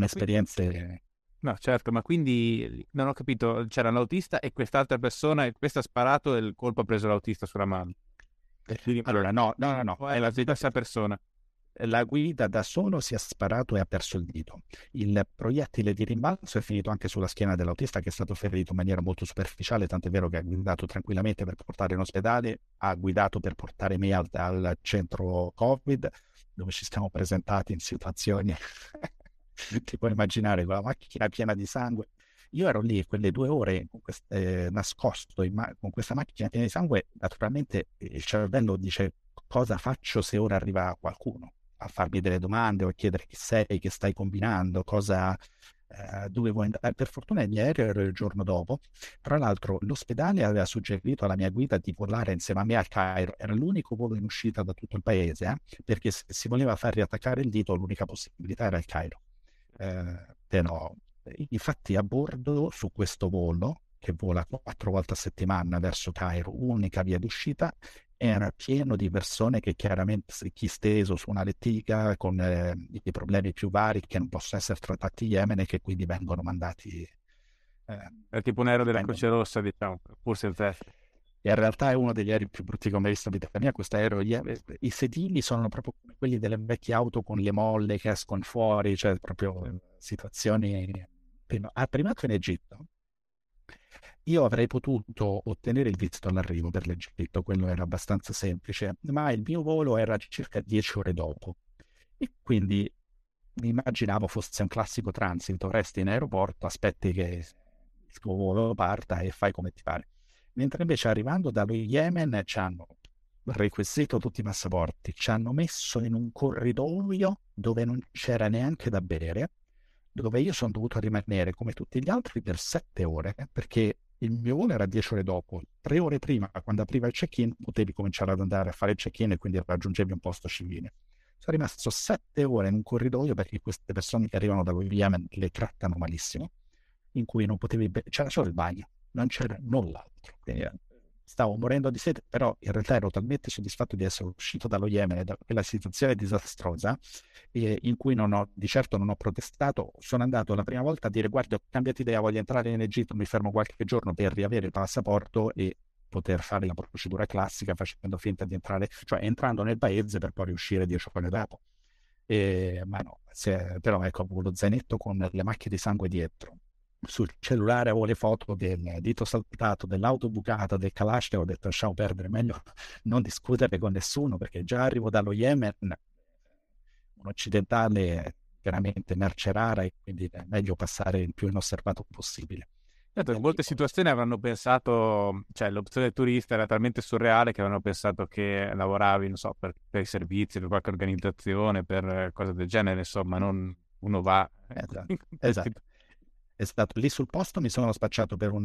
esperienze. No, certo, ma quindi non ho capito, c'era l'autista e quest'altra persona, e questa ha sparato e il colpo ha preso l'autista sulla mano. Allora no, è la stessa persona. La guida da solo si è sparato e ha perso il dito. Il proiettile di rimbalzo è finito anche sulla schiena dell'autista, che è stato ferito in maniera molto superficiale, tant'è vero che ha guidato tranquillamente per portare in ospedale, ha guidato per portare me al centro Covid, dove ci siamo presentati in situazioni ti puoi immaginare, con la macchina piena di sangue. Io ero lì quelle 2 ore nascosto con questa macchina piena di sangue. Naturalmente il cervello dice: cosa faccio se ora arriva qualcuno a farmi delle domande o a chiedere chi sei, che stai combinando, dove vuoi andare. Per fortuna il mio aereo era il giorno dopo. Tra l'altro l'ospedale aveva suggerito alla mia guida di volare insieme a me al Cairo, era l'unico volo in uscita da tutto il paese, perché se si voleva far riattaccare il dito l'unica possibilità era il Cairo. Però infatti a bordo, su questo volo che vola 4 volte a settimana verso Cairo, unica via d'uscita, era pieno di persone che chiaramente, chi steso su una lettiga con i problemi più vari, che non possono essere trattati in Yemen e che quindi vengono mandati. È tipo un aereo della Croce Rossa, diciamo, forse il test. In realtà è uno degli aerei più brutti che ho mai visto in vita mia. Questo aereo, i sedili sono proprio quelli delle vecchie auto con le molle che escono fuori, cioè proprio situazioni. Primato in Egitto. Io avrei potuto ottenere il visto all'arrivo per l'Egitto, quello era abbastanza semplice, ma il mio volo era circa 10 ore dopo e quindi mi immaginavo fosse un classico transito, resti in aeroporto, aspetti che il tuo volo parta e fai come ti pare. Mentre invece arrivando dallo Yemen ci hanno requisito tutti i passaporti, ci hanno messo in un corridoio dove non c'era neanche da bere, dove io sono dovuto rimanere come tutti gli altri per 7 ore, perché il mio volo era 10 ore dopo, 3 ore prima, quando apriva il check-in potevi cominciare ad andare a fare il check-in e quindi raggiungevi un posto civile. Sono rimasto 7 ore in un corridoio perché queste persone che arrivano da Yemen le trattano malissimo, in cui non potevi, c'era solo il bagno, non c'era null'altro, quindi stavo morendo di sete, però in realtà ero talmente soddisfatto di essere uscito dallo Yemen e da quella situazione disastrosa, in cui non ho protestato. Sono andato la prima volta a dire: guarda, ho cambiato idea, voglio entrare in Egitto, mi fermo qualche giorno per riavere il passaporto e poter fare la procedura classica, facendo finta di entrare, cioè entrando nel paese per poi riuscire 10 ore dopo. Ma no, però ecco, avevo lo zainetto con le macchie di sangue dietro, sul cellulare avevo le foto del dito saltato, dell'auto bucata, del Kalashnikov. Ho detto: lasciamo perdere, meglio non discutere con nessuno, perché già arrivo dallo Yemen, un occidentale veramente merce rara, e quindi è meglio passare il più inosservato possibile. Certo, in molte situazioni avranno pensato, cioè l'opzione del turista era talmente surreale che avranno pensato che lavoravi, non so, per i servizi, per qualche organizzazione, per cose del genere, insomma, non uno va... Esatto. È stato lì sul posto, mi sono spacciato per un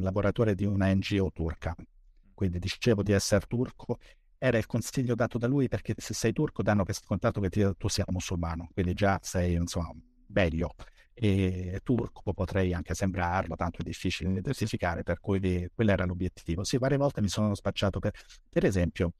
lavoratore di una NGO turca, quindi dicevo di essere turco, era il consiglio dato da lui, perché se sei turco danno per scontato che tu sia musulmano, quindi già sei, insomma, bello e turco, potrei anche sembrarlo, tanto è difficile identificare, per cui quello era l'obiettivo. Sì, varie volte mi sono spacciato per esempio,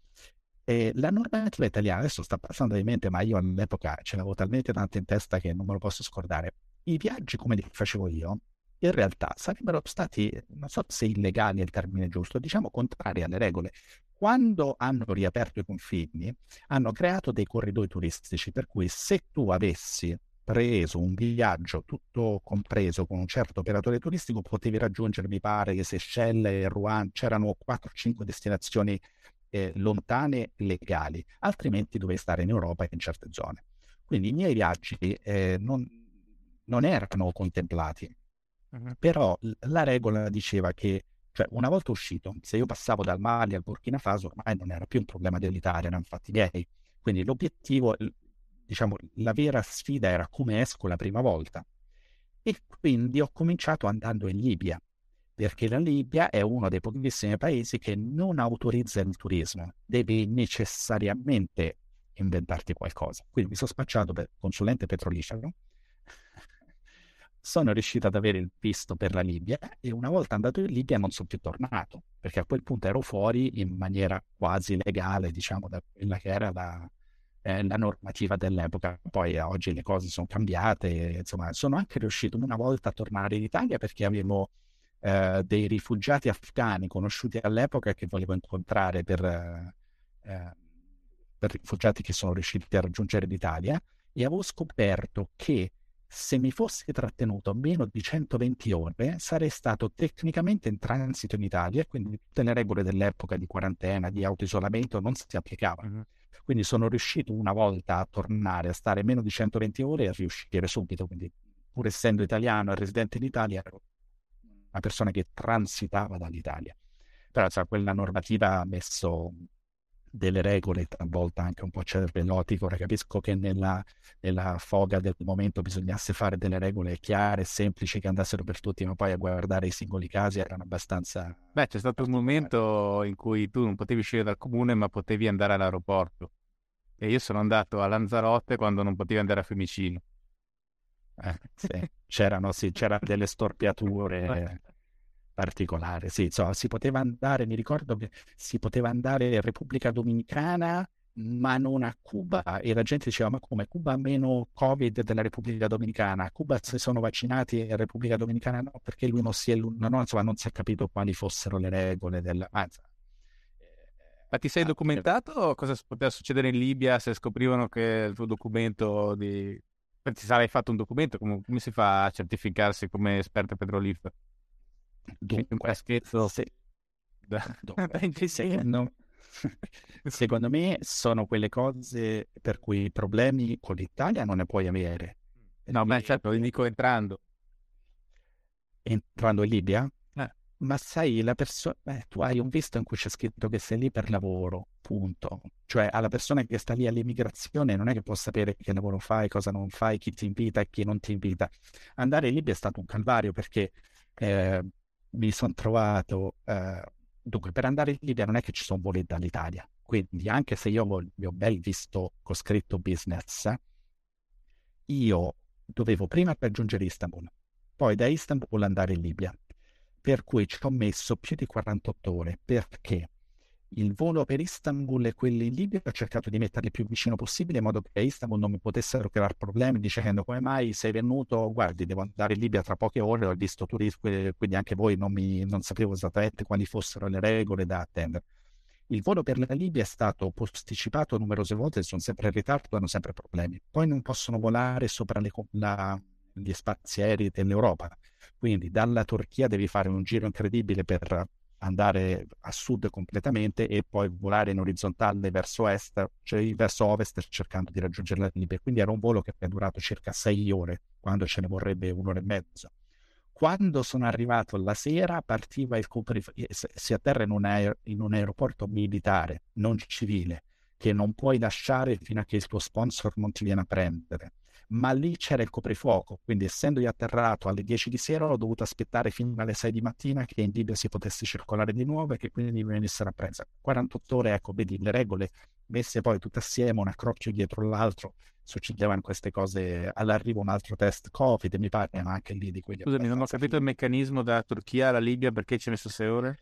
la normativa italiana adesso sta passando di mente, ma io all'epoca ce l'avevo talmente tanto in testa che non me lo posso scordare. I viaggi come li facevo io in realtà sarebbero stati, non so se illegali è il termine giusto, diciamo contrari alle regole. Quando hanno riaperto i confini hanno creato dei corridoi turistici, per cui se tu avessi preso un viaggio tutto compreso con un certo operatore turistico potevi raggiungere, mi pare, Seychelles, Rouen, c'erano 4-5 destinazioni lontane legali, altrimenti dovevi stare in Europa e in certe zone. Quindi i miei viaggi non erano contemplati, però la regola diceva che, cioè, una volta uscito, se io passavo dal Mali al Burkina Faso ormai non era più un problema dell'Italia, erano fatti miei. Quindi l'obiettivo, diciamo, la vera sfida era come esco la prima volta, e quindi ho cominciato andando in Libia, perché la Libia è uno dei pochissimi paesi che non autorizza il turismo, devi necessariamente inventarti qualcosa. Quindi mi sono spacciato per consulente petrolifero, sono riuscito ad avere il visto per la Libia, e una volta andato in Libia non sono più tornato, perché a quel punto ero fuori in maniera quasi legale, diciamo, da quella che era la normativa dell'epoca. Poi oggi le cose sono cambiate, insomma. Sono anche riuscito una volta a tornare in Italia perché avevo dei rifugiati afghani conosciuti all'epoca che volevo incontrare per rifugiati che sono riusciti a raggiungere l'Italia, e avevo scoperto che se mi fossi trattenuto meno di 120 ore sarei stato tecnicamente in transito in Italia, quindi tutte le regole dell'epoca di quarantena, di autoisolamento non si applicavano. Quindi sono riuscito una volta a tornare, a stare meno di 120 ore e a riuscire subito. Quindi, pur essendo italiano e residente in Italia, ero una persona che transitava dall'Italia. Però, cioè, quella normativa ha messo delle regole, talvolta anche un po' cervellotico. Ora capisco che nella foga del momento bisognasse fare delle regole chiare, semplici, che andassero per tutti, ma poi a guardare i singoli casi erano abbastanza... Beh, c'è stato un momento in cui tu non potevi uscire dal comune, ma potevi andare all'aeroporto, e io sono andato a Lanzarote quando non potevi andare a Fiumicino. Sì. C'erano delle storpiature... particolare, sì, insomma, si poteva andare, mi ricordo che si poteva andare in Repubblica Dominicana ma non a Cuba, e la gente diceva: ma come, Cuba ha meno Covid della Repubblica Dominicana, Cuba si sono vaccinati e la Repubblica Dominicana no, perché lui non si è, no, insomma, non si è capito quali fossero le regole del... Ma ti sei documentato cosa poteva succedere in Libia se scoprivano che il tuo documento di... Ti sarai fatto un documento, come si fa a certificarsi come esperto petrolifero? Dunque, secondo me sono quelle cose per cui problemi con l'Italia non ne puoi avere. No, ma certo, li dico entrando in Libia? Ma sai, la persona, tu hai un visto in cui c'è scritto che sei lì per lavoro, punto. Cioè, alla persona che sta lì all'immigrazione non è che può sapere che lavoro fai, cosa non fai, chi ti invita e chi non ti invita. Andare in Libia è stato un calvario perché mi sono trovato... Dunque, per andare in Libia non è che ci sono voli dall'Italia. Quindi, anche se io ho il mio bel visto con scritto business, io dovevo prima raggiungere Istanbul, poi da Istanbul andare in Libia. Per cui ci ho messo più di 48 ore, perché il volo per Istanbul e quelli in Libia ho cercato di metterli più vicino possibile, in modo che a Istanbul non mi potessero creare problemi dicendo come mai sei venuto, guardi devo andare in Libia tra poche ore, ho visto turisti, quindi anche voi non sapevo esattamente quali fossero le regole da attendere. Il volo per la Libia è stato posticipato numerose volte, sono sempre in ritardo, hanno sempre problemi. Poi non possono volare sopra gli spazi aerei dell'Europa, quindi dalla Turchia devi fare un giro incredibile per andare a sud completamente e poi volare in orizzontale verso est, cioè verso ovest, cercando di raggiungere la Libia. Quindi era un volo che è durato circa 6 ore, quando ce ne vorrebbe 1 ora e mezza. Quando sono arrivato la sera partiva il si atterra in un aeroporto militare, non civile, che non puoi lasciare fino a che il tuo sponsor non ti viene a prendere. Ma lì c'era il coprifuoco, quindi essendo io atterrato alle 10 di sera ho dovuto aspettare fino alle 6 di mattina che in Libia si potesse circolare di nuovo e che quindi mi venissero a prendere. 48 ore, ecco, vedi, le regole messe poi tutte assieme, un accrocchio dietro l'altro, succedevano queste cose. All'arrivo un altro test Covid, mi pare, ma anche lì di quelli... Scusami, non ho capito il meccanismo da Turchia alla Libia, perché ci ha messo 6 ore?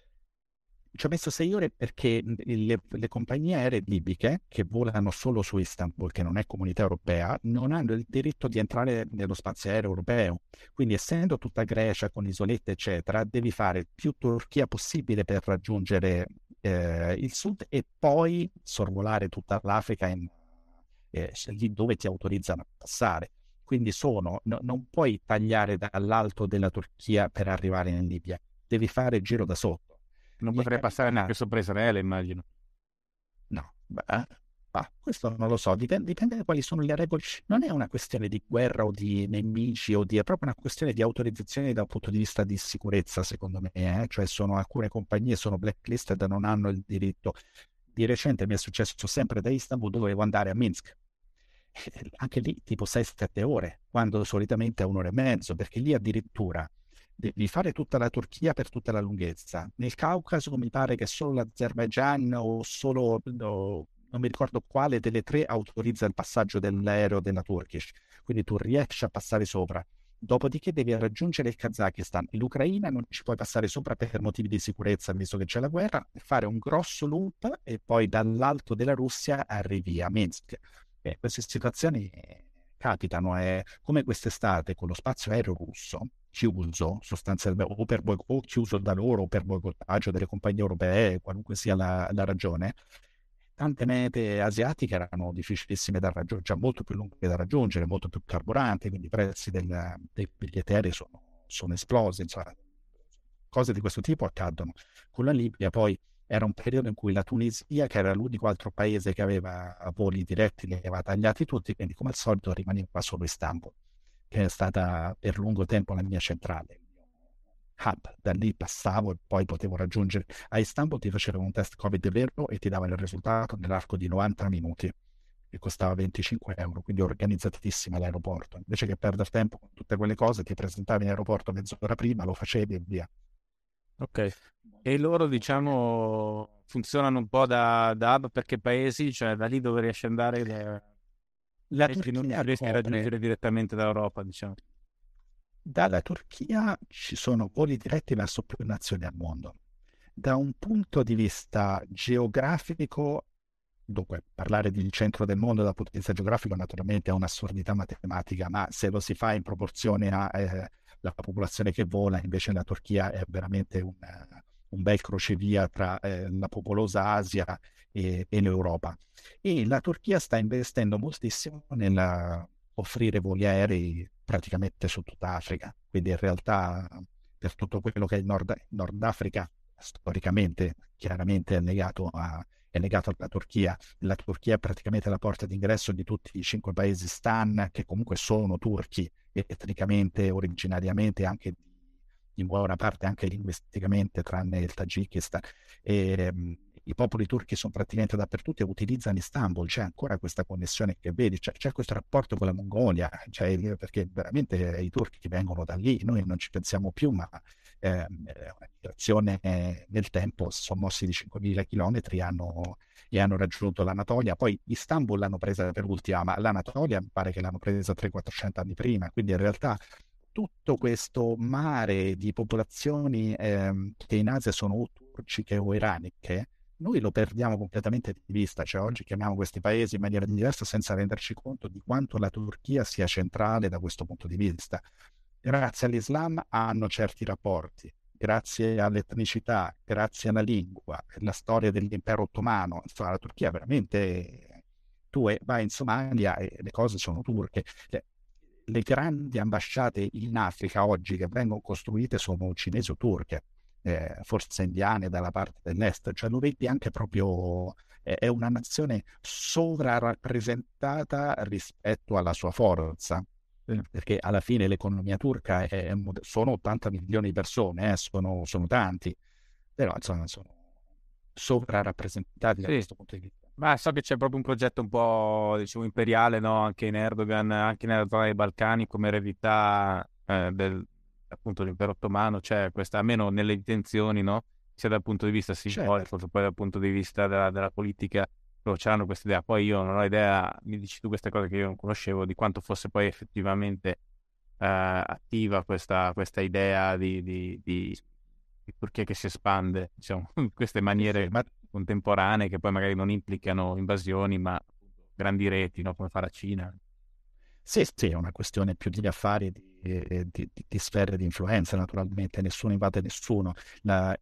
Ci ho messo 6 ore perché le compagnie aeree libiche che volano solo su Istanbul, che non è comunità europea, non hanno il diritto di entrare nello spazio aereo europeo. Quindi essendo tutta Grecia con isolette eccetera, devi fare più Turchia possibile per raggiungere il sud e poi sorvolare tutta l'Africa lì dove ti autorizzano a passare. Quindi non puoi tagliare dall'alto della Turchia per arrivare in Libia, devi fare il giro da sotto. Non potrei passare neanche sopra Israele, immagino. No, questo non lo so, dipende da quali sono le regole. Non è una questione di guerra o di nemici, è proprio una questione di autorizzazione da un punto di vista di sicurezza, secondo me. Cioè alcune compagnie sono blacklisted e non hanno il diritto. Di recente mi è successo sempre da Istanbul, dovevo andare a Minsk. Anche lì tipo 6-7 ore, quando solitamente è 1 ora e mezzo, perché lì addirittura... devi fare tutta la Turchia per tutta la lunghezza. Nel Caucaso mi pare che solo l'Azerbaigian o solo, no, non mi ricordo quale delle tre, autorizza il passaggio dell'aereo della Turkish, quindi tu riesci a passare sopra. Dopodiché devi raggiungere il Kazakistan. L'Ucraina non ci puoi passare sopra per motivi di sicurezza, visto che c'è la guerra, fare un grosso loop e poi dall'alto della Russia arrivi a Minsk. Queste situazioni capitano, è come quest'estate con lo spazio aereo russo chiuso sostanzialmente, o chiuso da loro o per boicottaggio delle compagnie europee, qualunque sia la ragione. Tante mete asiatiche erano difficilissime da raggiungere, cioè molto più lunghe da raggiungere, molto più carburante, quindi i prezzi dei biglietti aerei sono esplosi. Insomma, cose di questo tipo accadono. Con la Libia poi era un periodo in cui la Tunisia, che era l'unico altro paese che aveva voli diretti, li aveva tagliati tutti, quindi come al solito rimaneva solo Istanbul, che è stata per lungo tempo la mia centrale, hub. Da lì passavo e poi potevo raggiungere. A Istanbul ti facevano un test Covid vero e ti davano il risultato nell'arco di 90 minuti, che costava 25 euro, quindi organizzatissima l'aeroporto. Invece che perdere tempo con tutte quelle cose, ti presentavi in aeroporto mezz'ora prima, lo facevi e via. Ok, e loro diciamo funzionano un po' da hub, perché paesi, cioè da lì dove riesci ad andare... La Turchia non riesce a raggiungere direttamente dall'Europa, diciamo. Dalla Turchia ci sono voli diretti verso più nazioni al mondo. Da un punto di vista geografico, dunque parlare del centro del mondo dal punto di vista geografico naturalmente è un'assurdità matematica, ma se lo si fa in proporzione alla popolazione che vola, invece la Turchia è veramente un bel crocevia tra la popolosa Asia e l'Europa. E la Turchia sta investendo moltissimo nell'offrire voli aerei praticamente su tutta Africa, quindi in realtà per tutto quello che è il Nord Africa storicamente chiaramente è legato alla Turchia. La Turchia è praticamente la porta d'ingresso di tutti i 5 paesi stan, che comunque sono turchi etnicamente, originariamente, anche di in buona parte anche linguisticamente, tranne il Tagikistan, i popoli turchi sono praticamente dappertutto e utilizzano Istanbul. C'è ancora questa connessione che vedi, c'è questo rapporto con la Mongolia, perché veramente i turchi vengono da lì, noi non ci pensiamo più, ma una migrazione nel tempo, si sono mossi di 5.000 chilometri e hanno raggiunto l'Anatolia. Poi Istanbul l'hanno presa per ultima, ma l'Anatolia mi pare che l'hanno presa 300-400 anni prima, quindi in realtà tutto questo mare di popolazioni che in Asia sono o turciche o iraniche, noi lo perdiamo completamente di vista, cioè oggi chiamiamo questi paesi in maniera diversa senza renderci conto di quanto la Turchia sia centrale da questo punto di vista. Grazie all'Islam hanno certi rapporti, grazie all'etnicità, grazie alla lingua, la storia dell'impero ottomano, insomma la Turchia veramente, tu vai in Somalia e le cose sono turche. Le grandi ambasciate in Africa oggi che vengono costruite sono cinesi o turche, forse indiane dalla parte dell'est, cioè lo vedi anche proprio, è una nazione sovrarappresentata rispetto alla sua forza, perché alla fine l'economia turca sono 80 milioni di persone, sono tanti, però insomma sono sovrarappresentati da questo punto di vista. Ma so che c'è proprio un progetto un po', diciamo, imperiale, no? Anche in Erdogan, anche nella zona dei Balcani, come eredità appunto l'impero ottomano, c'è questa, almeno nelle intenzioni, no? Sia dal punto di vista simbolico, poi dal punto di vista della politica, però c'hanno questa idea. Poi io non ho idea, mi dici tu queste cose che io non conoscevo, di quanto fosse poi effettivamente attiva questa idea di Turchia che si espande, diciamo, in queste maniere contemporanee, che poi magari non implicano invasioni, ma grandi reti, no? Come fa la Cina. Sì, è una questione più di affari, di sfere di influenza, naturalmente, nessuno invade nessuno.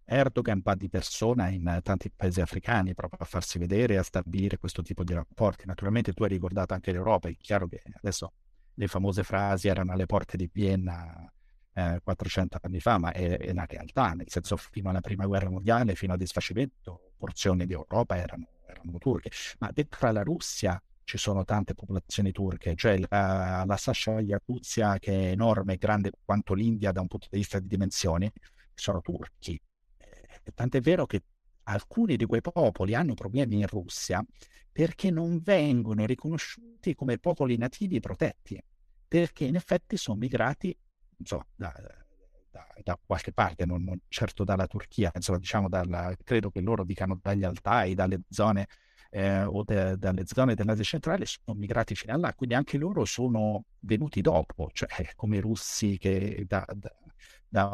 Erdogan va di persona in tanti paesi africani proprio a farsi vedere e a stabilire questo tipo di rapporti. Naturalmente tu hai ricordato anche l'Europa, è chiaro che adesso le famose frasi erano alle porte di Vienna 400 anni fa, ma è una realtà, nel senso fino alla prima guerra mondiale, fino al disfacimento, porzioni di Europa erano turche, ma dentro alla Russia ci sono tante popolazioni turche, cioè la Sacha-Jacuzia, che è enorme, grande quanto l'India da un punto di vista di dimensioni, sono turchi. Tant'è vero che alcuni di quei popoli hanno problemi in Russia perché non vengono riconosciuti come popoli nativi protetti, perché in effetti sono migrati, insomma, da qualche parte, non certo dalla Turchia, insomma, diciamo credo che loro dicano dagli Altai, dalle zone dalle zone dell'Asia centrale, sono migrati fino a là, quindi anche loro sono venuti dopo, cioè come i russi che da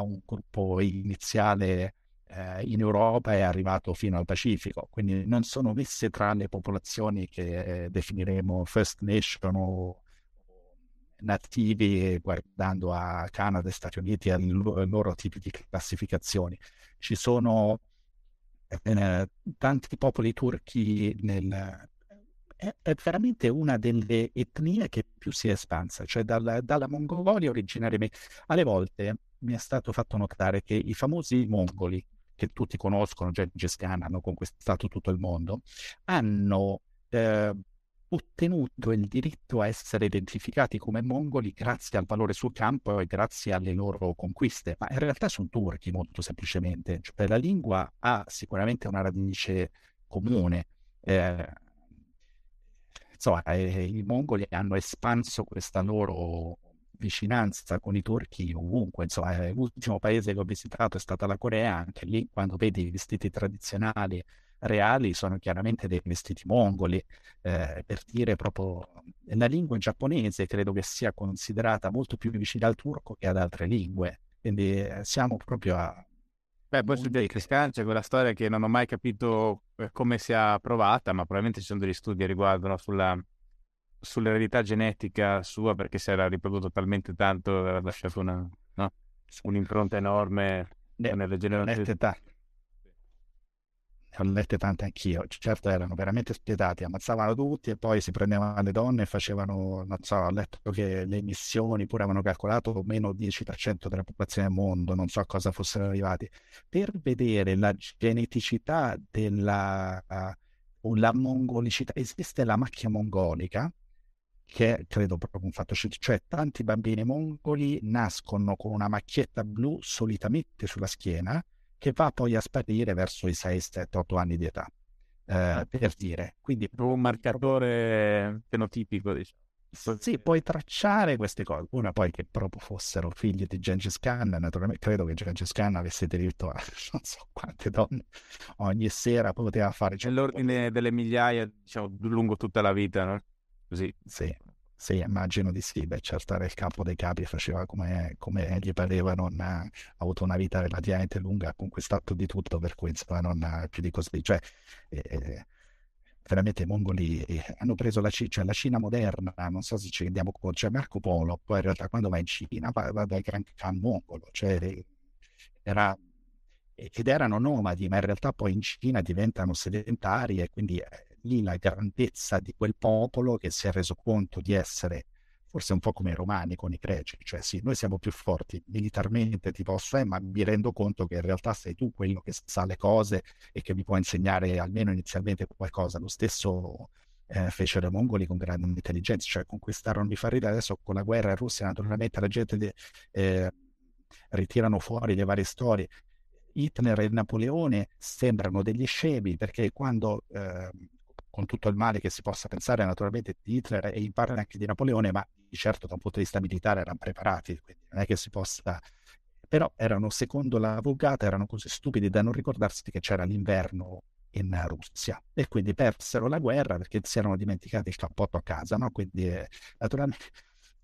un gruppo iniziale in Europa è arrivato fino al Pacifico, quindi non sono messe tra le popolazioni che definiremo First Nation o nativi, guardando a Canada e Stati Uniti e ai loro tipi di classificazioni. Ci sono tanti popoli turchi è veramente una delle etnie che più si è espansa, cioè dalla Mongolia originariamente. Alle volte mi è stato fatto notare che i famosi mongoli che tutti conoscono, Gengis Khan, hanno conquistato tutto il mondo, hanno ottenuto il diritto a essere identificati come mongoli grazie al valore sul campo e grazie alle loro conquiste, ma in realtà sono turchi molto semplicemente, cioè la lingua ha sicuramente una radice comune, insomma i mongoli hanno espanso questa loro vicinanza con i turchi ovunque, insomma l'ultimo paese che ho visitato è stata la Corea, anche lì quando vedi i vestiti tradizionali reali sono chiaramente dei vestiti mongoli, per dire proprio la lingua giapponese credo che sia considerata molto più vicina al turco che ad altre lingue, quindi siamo proprio a... Beh, poi su Gengis Khan c'è quella storia che non ho mai capito come sia provata, ma probabilmente ci sono degli studi a riguardo, no? Sull'eredità genetica sua, perché si era riprodotto talmente tanto da lasciato un'impronta enorme nelle generazioni. Ho lette tante anch'io, certo erano veramente spietati, ammazzavano tutti e poi si prendevano le donne e facevano, non so, ho letto che le missioni pure avevano calcolato meno 10% della popolazione del mondo, non so a cosa fossero arrivati. Per vedere la geneticità della o la mongolicità, esiste la macchia mongolica, che credo proprio un fatto scientifico, cioè tanti bambini mongoli nascono con una macchietta blu solitamente sulla schiena che va poi a sparire verso i 6, 7, 8 anni di età, per dire. Quindi un marcatore fenotipico, diciamo. Sì, puoi tracciare queste cose. Una poi che proprio fossero figli di Gengis Khan, naturalmente credo che Gengis Khan avesse diritto a non so quante donne ogni sera poteva fare. C'è l'ordine delle migliaia, diciamo, lungo tutta la vita, no? Così. Sì, sì, immagino di sì. Beh, certamente il capo dei capi faceva come gli pareva, non ha avuto una vita relativamente lunga, ha conquistato di tutto, per cui insomma non ha più di così. Cioè, veramente i mongoli hanno preso la Cina moderna, non so se ci rendiamo conto, cioè Marco Polo, poi in realtà quando va in Cina va dal Gran Khan mongolo, cioè erano nomadi, ma in realtà poi in Cina diventano sedentari, e quindi lì la grandezza di quel popolo che si è reso conto di essere forse un po' come i romani con i greci, cioè sì, noi siamo più forti militarmente, ti posso, ma mi rendo conto che in realtà sei tu quello che sa le cose e che mi può insegnare almeno inizialmente qualcosa. Lo stesso fecero i mongoli con grande intelligenza, cioè conquistarono, mi fa ridere adesso con la guerra in Russia, naturalmente la gente ritirano fuori le varie storie. Hitler e Napoleone sembrano degli scemi, perché quando... con tutto il male che si possa pensare naturalmente di Hitler e in parte anche di Napoleone, ma certo da un punto di vista militare erano preparati, quindi non è che si possa... Però erano, secondo la Vulgata, erano così stupidi da non ricordarsi che c'era l'inverno in Russia, e quindi persero la guerra perché si erano dimenticati il cappotto a casa, no? Quindi naturalmente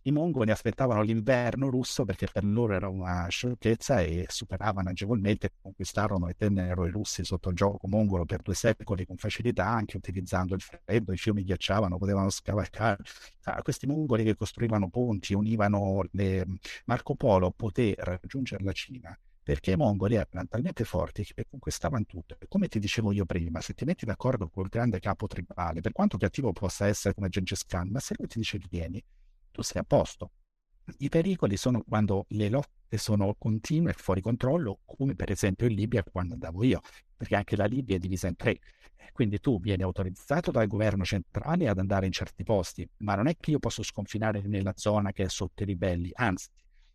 i mongoli aspettavano l'inverno russo perché per loro era una sciocchezza, e superavano agevolmente, conquistarono e tennero i russi sotto il gioco mongolo per 2 secoli con facilità, anche utilizzando il freddo, i fiumi ghiacciavano, potevano scavalcare. Questi mongoli che costruivano ponti, univano le... Marco Polo poté raggiungere la Cina perché i mongoli erano talmente forti che conquistavano tutto. E come ti dicevo io prima, se ti metti d'accordo col grande capo tribale, per quanto cattivo possa essere come Gengis Khan, ma se lui ti dice vieni, tu sei a posto. I pericoli sono quando le lotte sono continue e fuori controllo, come per esempio in Libia quando andavo io, perché anche la Libia è divisa in 3. Quindi tu vieni autorizzato dal governo centrale ad andare in certi posti, ma non è che io posso sconfinare nella zona che è sotto i ribelli, anzi,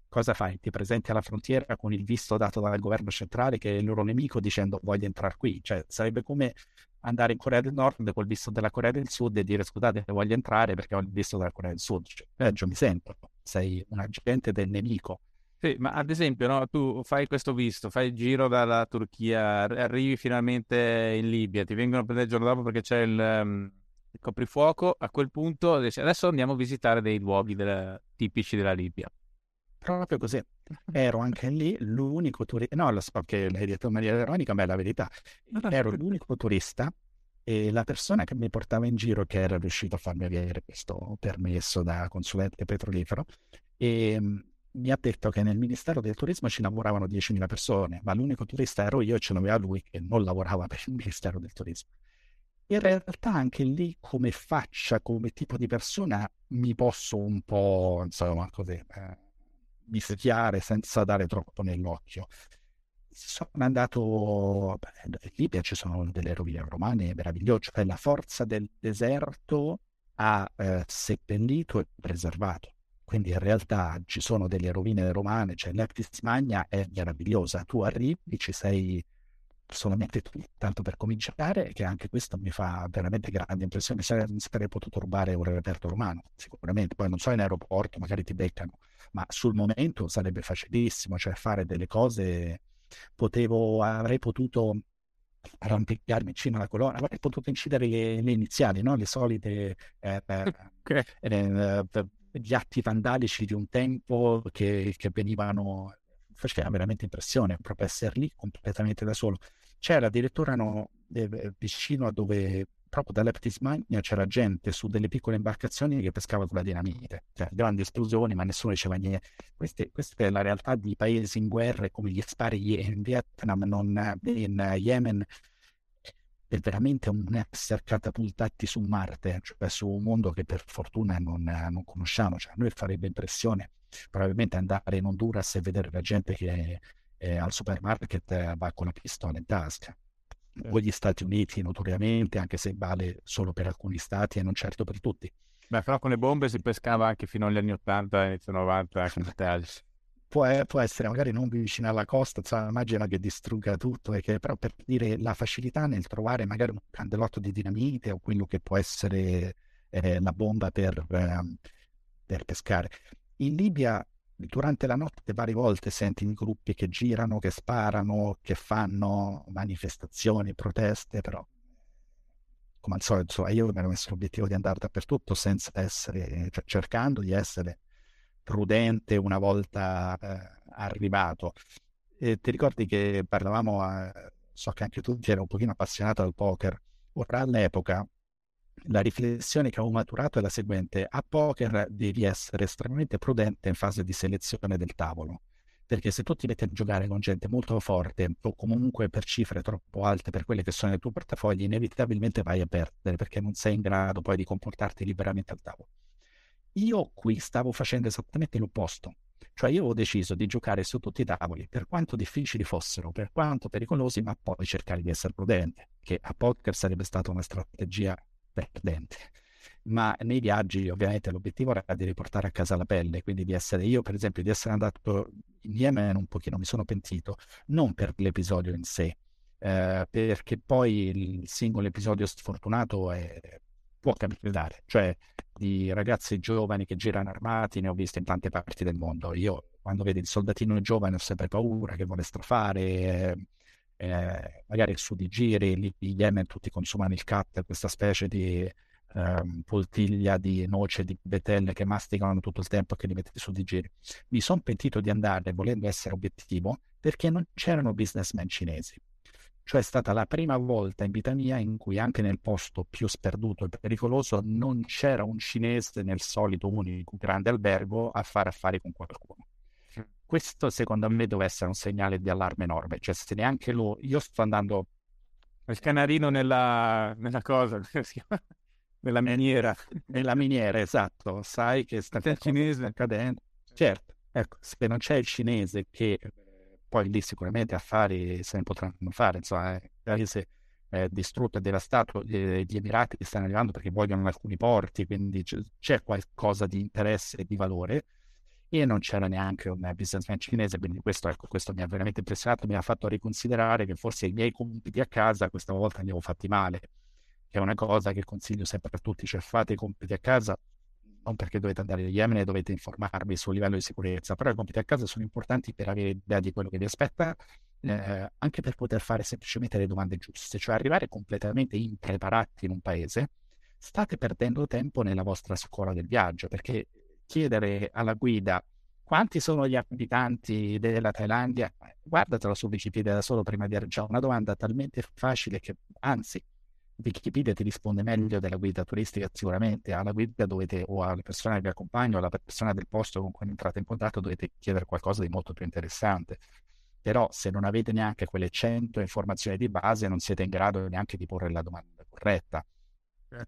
cosa fai? Ti presenti alla frontiera con il visto dato dal governo centrale, che è il loro nemico, dicendo voglio entrare qui. Cioè sarebbe come andare in Corea del Nord col visto della Corea del Sud e dire scusate voglio entrare perché ho il visto della Corea del Sud. Cioè, peggio mi sento, sei un agente del nemico. Sì, ma ad esempio, no, tu fai questo visto, fai il giro dalla Turchia, arrivi finalmente in Libia, ti vengono a prendere il giorno dopo perché c'è il coprifuoco. A quel punto adesso andiamo a visitare dei luoghi tipici della Libia. Proprio così, ero anche lì l'unico turista, no, lo so che l'hai detto in maniera ironica, ma è la verità, ero l'unico turista, e la persona che mi portava in giro, che era riuscito a farmi avere questo permesso da consulente petrolifero, e mi ha detto che nel Ministero del Turismo ci lavoravano 10.000 persone, ma l'unico turista ero io, e ce l'aveva lui che non lavorava per il Ministero del Turismo. In realtà anche lì, come faccia, come tipo di persona, mi posso un po', insomma, così... mischiare senza dare troppo nell'occhio. Sono andato in Libia, ci sono delle rovine romane meravigliose, cioè la forza del deserto ha seppellito e preservato, quindi in realtà ci sono delle rovine romane, cioè l'Eptis Magna è meravigliosa, tu arrivi, ci sei solamente tu, tanto per cominciare, che anche questo mi fa veramente grande impressione. Sarei potuto rubare un reperto romano sicuramente, poi non so, in aeroporto magari ti beccano, ma sul momento sarebbe facilissimo, cioè fare delle cose, avrei potuto arrampicarmi in cima alla colonna, avrei potuto incidere le iniziali, no? Le solite okay. Gli atti vandalici di un tempo che venivano, faceva veramente impressione proprio essere lì completamente da solo. C'era addirittura vicino a dove, proprio dall'Eptis Magna, c'era gente su delle piccole imbarcazioni che pescava con la dinamite, cioè grandi esplosioni, ma nessuno diceva niente. Questa è la realtà di paesi in guerra, come gli spari in Vietnam, in Yemen. È veramente un essere catapultati su Marte, cioè su un mondo che per fortuna non conosciamo. Cioè, a noi farebbe impressione probabilmente andare in Honduras e vedere la gente che al supermarket va con la pistola in tasca, o gli Stati Uniti notoriamente, anche se vale solo per alcuni stati e non certo per tutti. Beh, però con le bombe si pescava anche fino agli anni 80, inizio 90, può essere magari non vicino alla costa, cioè, immagino che distrugga tutto, però per dire la facilità nel trovare magari un candelotto di dinamite o quello che può essere la bomba per pescare. In Libia durante la notte varie volte senti gruppi che girano, che sparano, che fanno manifestazioni, proteste, però come al solito, insomma, io mi ero messo l'obiettivo di andare dappertutto senza essere, cioè, cercando di essere prudente una volta arrivato. Ti ricordi che parlavamo, so che anche tu eri un pochino appassionato al poker. Ora all'epoca la riflessione che avevo maturato è la seguente: a poker devi essere estremamente prudente in fase di selezione del tavolo, perché se tu ti metti a giocare con gente molto forte o comunque per cifre troppo alte per quelle che sono i tuoi portafogli, inevitabilmente vai a perdere, perché non sei in grado poi di comportarti liberamente al tavolo. Io qui stavo facendo esattamente l'opposto, cioè io avevo deciso di giocare su tutti i tavoli, per quanto difficili fossero, per quanto pericolosi, ma poi cercare di essere prudente, che a poker sarebbe stata una strategia perdente. Ma nei viaggi ovviamente l'obiettivo era di riportare a casa la pelle, quindi di essere, io per esempio di essere andato in Yemen un pochino mi sono pentito, non per l'episodio in sé, perché poi il singolo episodio sfortunato può capitare, cioè di ragazzi giovani che girano armati ne ho visti in tante parti del mondo. Io quando vedo il soldatino giovane ho sempre paura che vuole strafare, magari su di giri lì in Yemen tutti consumano il cat, questa specie di poltiglia di noce di betel che masticano tutto il tempo e che li metti su di giri. Mi sono pentito di andare volendo essere obiettivo, perché non c'erano businessmen cinesi. Cioè è stata la prima volta in vita mia in cui anche nel posto più sperduto e pericoloso non c'era un cinese nel solito unico grande albergo a fare affari con qualcuno. Questo secondo me doveva essere un segnale di allarme enorme, cioè se neanche lo... Io sto andando... Il canarino nella cosa, nella miniera. Nella miniera, esatto, sai che sta cadendo. Certo, ecco, se non c'è il cinese che... Poi lì sicuramente affari se ne potranno fare, insomma, il paese è distrutto e devastato, gli Emirati stanno arrivando perché vogliono alcuni porti, quindi c'è qualcosa di interesse e di valore, e non c'era neanche un businessman cinese, quindi questo mi ha veramente impressionato, mi ha fatto riconsiderare che forse i miei compiti a casa questa volta li avevo fatti male, che è una cosa che consiglio sempre a tutti, cioè fate i compiti a casa, non perché dovete andare in Yemen e dovete informarvi sul livello di sicurezza, però i compiti a casa sono importanti per avere idea di quello che vi aspetta, anche per poter fare semplicemente le domande giuste, cioè arrivare completamente impreparati in un paese, state perdendo tempo nella vostra scuola del viaggio, perché chiedere alla guida quanti sono gli abitanti della Thailandia, guardatelo su Wikipedia da solo prima di arrivare, una domanda talmente facile che anzi... Wikipedia ti risponde meglio della guida turistica sicuramente. Alla guida dovete, o alla persona che vi accompagna o alla persona del posto con cui entrate in contatto, dovete chiedere qualcosa di molto più interessante, però se non avete neanche quelle 100 informazioni di base non siete in grado neanche di porre la domanda corretta,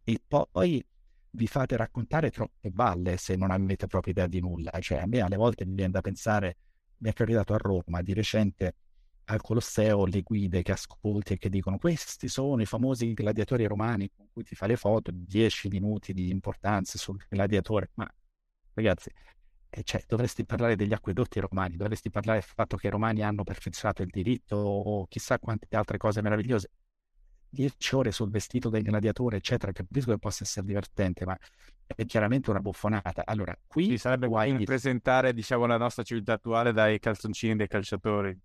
e poi vi fate raccontare troppe balle se non avete proprio idea di nulla. Cioè a me alle volte mi viene da pensare, mi è capitato a Roma di recente al Colosseo, le guide che ascolti e che dicono questi sono i famosi gladiatori romani con cui ti fa le foto, 10 minuti di importanza sul gladiatore. Ma ragazzi, cioè, dovresti parlare degli acquedotti romani, dovresti parlare del fatto che i romani hanno perfezionato il diritto o chissà quante altre cose meravigliose. 10 ore sul vestito del gladiatore eccetera, capisco che possa essere divertente, ma è chiaramente una buffonata. Allora qui ci sarebbe guai presentare, diciamo, la nostra civiltà attuale dai calzoncini dei calciatori.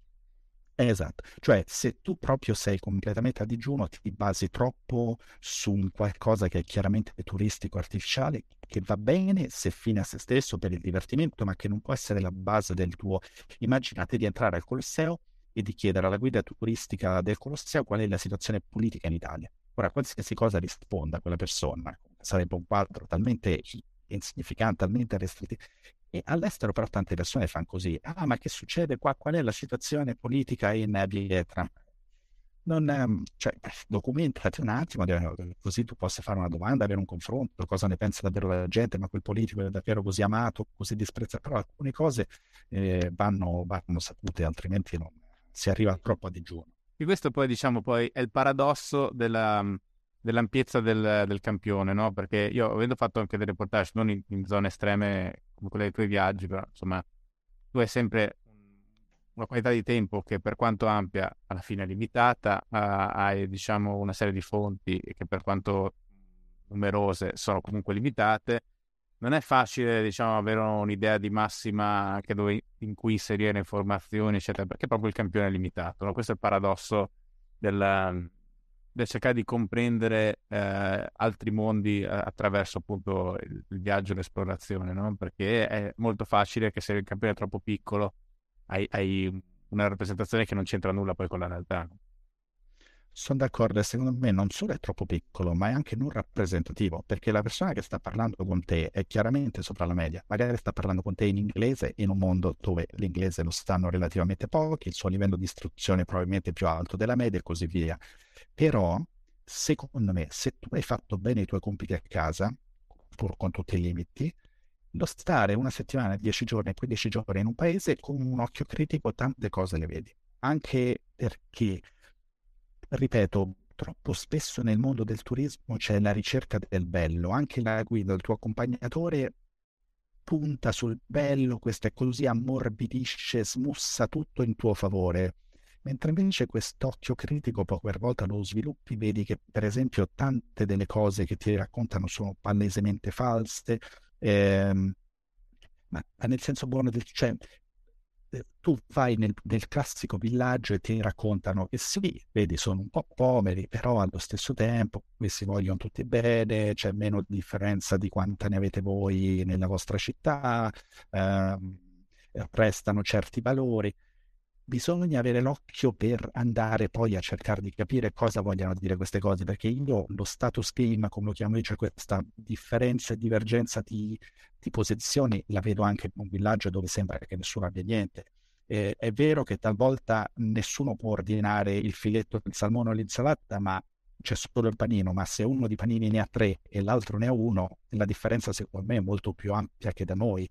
Esatto, cioè se tu proprio sei completamente a digiuno ti basi troppo su un qualcosa che è chiaramente turistico, artificiale, che va bene se fine a se stesso per il divertimento, ma che non può essere la base del tuo... Immaginate di entrare al Colosseo e di chiedere alla guida turistica del Colosseo qual è la situazione politica in Italia. Ora, qualsiasi cosa risponda a quella persona, sarebbe un quadro talmente insignificante, talmente restrittivo... E all'estero però tante persone fanno così. Ah, ma che succede qua? Qual è la situazione politica in Vietnam? Cioè, documentati un attimo, così tu possa fare una domanda, avere un confronto, cosa ne pensa davvero la gente, ma quel politico è davvero così amato, così disprezzato. Però alcune cose vanno sapute, altrimenti non si arriva troppo a digiuno. E questo poi, diciamo, è il paradosso della... dell'ampiezza del campione, no? Perché io, avendo fatto anche dei reportage non in zone estreme come quelle dei tuoi viaggi, però insomma tu hai sempre una qualità di tempo che, per quanto ampia, alla fine è limitata, hai diciamo una serie di fonti che, per quanto numerose, sono comunque limitate. Non è facile, diciamo, avere un'idea di massima anche dove, in cui inserire informazioni, eccetera, perché proprio il campione è limitato, no? Questo è il paradosso del cercare di comprendere altri mondi attraverso appunto il viaggio e l'esplorazione, no? Perché è molto facile che, se il campione è troppo piccolo, hai una rappresentazione che non c'entra nulla poi con la realtà. Sono d'accordo, e secondo me non solo è troppo piccolo, ma è anche non rappresentativo, perché la persona che sta parlando con te è chiaramente sopra la media, magari sta parlando con te in inglese, in un mondo dove l'inglese lo sanno relativamente pochi, il suo livello di istruzione è probabilmente più alto della media e così via. Però, secondo me, se tu hai fatto bene i tuoi compiti a casa, pur con tutti i limiti, lo stare una settimana, 10 giorni, poi 10 giorni in un paese, con un occhio critico tante cose le vedi. Anche perché, ripeto, troppo spesso nel mondo del turismo c'è la ricerca del bello. Anche la guida, il tuo accompagnatore, punta sul bello, questo è così, ammorbidisce, smussa tutto in tuo favore. Mentre invece quest'occhio critico poco per volta lo sviluppi, vedi che per esempio tante delle cose che ti raccontano sono palesemente false, ma nel senso buono del... cioè, tu vai nel classico villaggio e ti raccontano che sì, vedi, sono un po' poveri, però allo stesso tempo questi vogliono tutti bene, c'è meno differenza di quanta ne avete voi nella vostra città, restano certi valori. Bisogna avere l'occhio per andare poi a cercare di capire cosa vogliono dire queste cose, perché io lo status game, come lo chiamo io, cioè questa differenza e divergenza di posizioni, la vedo anche in un villaggio dove sembra che nessuno abbia niente. È vero che talvolta nessuno può ordinare il filetto, il salmone o l'insalata, ma c'è solo il panino, ma se uno di panini ne ha 3 e l'altro ne ha 1, la differenza secondo me è molto più ampia che da noi.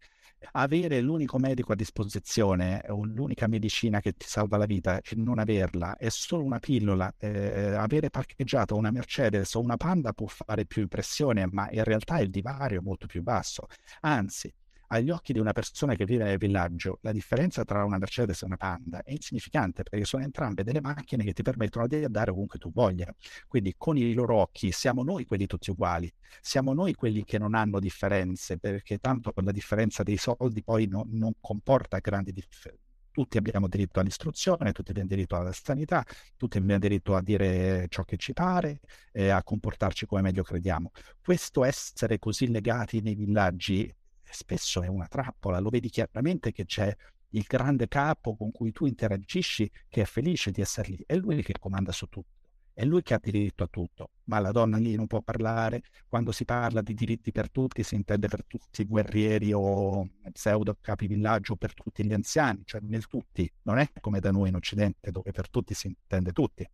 Avere l'unico medico a disposizione o l'unica medicina che ti salva la vita e non averla è solo una pillola. Avere parcheggiato una Mercedes o una Panda può fare più impressione, ma in realtà il divario è molto più basso. Anzi, agli occhi di una persona che vive nel villaggio, la differenza tra una Mercedes e una Panda è insignificante, perché sono entrambe delle macchine che ti permettono di andare ovunque tu voglia. Quindi con i loro occhi siamo noi quelli tutti uguali, siamo noi quelli che non hanno differenze, perché tanto la differenza dei soldi poi non comporta grandi differenze. Tutti abbiamo diritto all'istruzione, tutti abbiamo diritto alla sanità, tutti abbiamo diritto a dire ciò che ci pare, a comportarci come meglio crediamo. Questo essere così legati nei villaggi spesso è una trappola, lo vedi chiaramente che c'è il grande capo con cui tu interagisci che è felice di essere lì, è lui che comanda su tutto, è lui che ha diritto a tutto, ma la donna lì non può parlare, quando si parla di diritti per tutti si intende per tutti i guerrieri o pseudo capi villaggio, per tutti gli anziani, cioè nel tutti, non è come da noi in Occidente dove per tutti si intende tutti.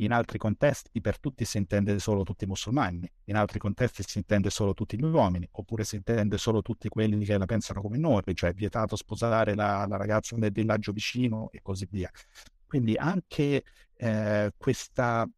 In altri contesti per tutti si intende solo tutti i musulmani, in altri contesti si intende solo tutti gli uomini, oppure si intende solo tutti quelli che la pensano come noi, cioè è vietato sposare la ragazza nel villaggio vicino e così via. Quindi anche questa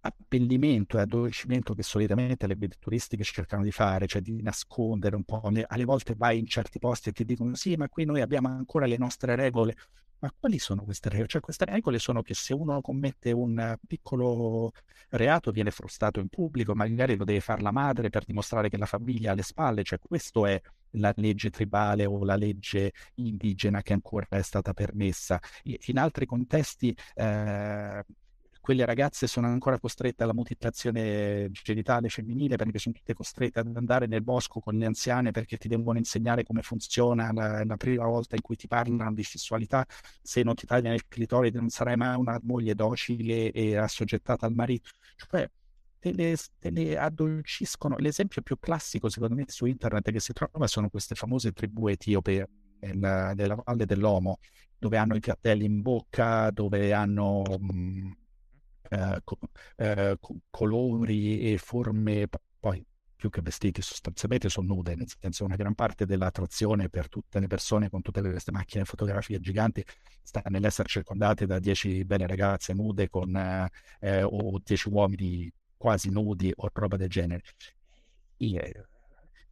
appellimento e addolcimento che solitamente le guide turistiche cercano di fare, cioè di nascondere un po', alle volte vai in certi posti e ti dicono sì, ma qui noi abbiamo ancora le nostre regole. Ma quali sono queste regole? Cioè queste regole sono che se uno commette un piccolo reato viene frustato in pubblico, magari lo deve fare la madre per dimostrare che la famiglia ha le spalle, cioè questo è la legge tribale o la legge indigena che ancora è stata permessa. In altri contesti quelle ragazze sono ancora costrette alla mutilazione genitale femminile perché sono tutte costrette ad andare nel bosco con le anziane perché ti devono insegnare come funziona la prima volta in cui ti parlano di sessualità. Se non ti tagliano il clitoride non sarai mai una moglie docile e assoggettata al marito. Cioè te le addolciscono. L'esempio più classico secondo me su internet che si trova sono queste famose tribù etiope nella valle dell'Omo, dove hanno i piattelli in bocca, dove hanno... colori e forme, poi più che vestiti sostanzialmente sono nude, nel senso una gran parte dell'attrazione per tutte le persone con tutte queste macchine fotografiche giganti sta nell'essere circondate da 10 belle ragazze nude con o 10 uomini quasi nudi o roba del genere.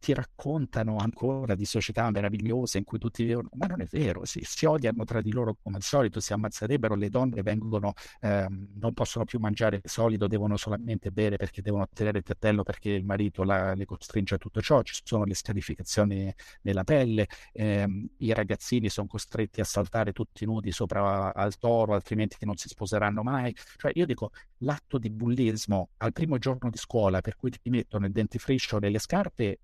Ti raccontano ancora di società meravigliose in cui tutti vivono, ma non è vero, si odiano tra di loro come al solito, si ammazzerebbero, le donne vengono, non possono più mangiare solido, devono solamente bere perché devono tenere il tattello perché il marito le costringe a tutto ciò, ci sono le scarificazioni nella pelle, i ragazzini sono costretti a saltare tutti nudi sopra al toro, altrimenti che non si sposeranno mai. Cioè io dico, l'atto di bullismo al primo giorno di scuola per cui ti mettono il dentifricio nelle scarpe,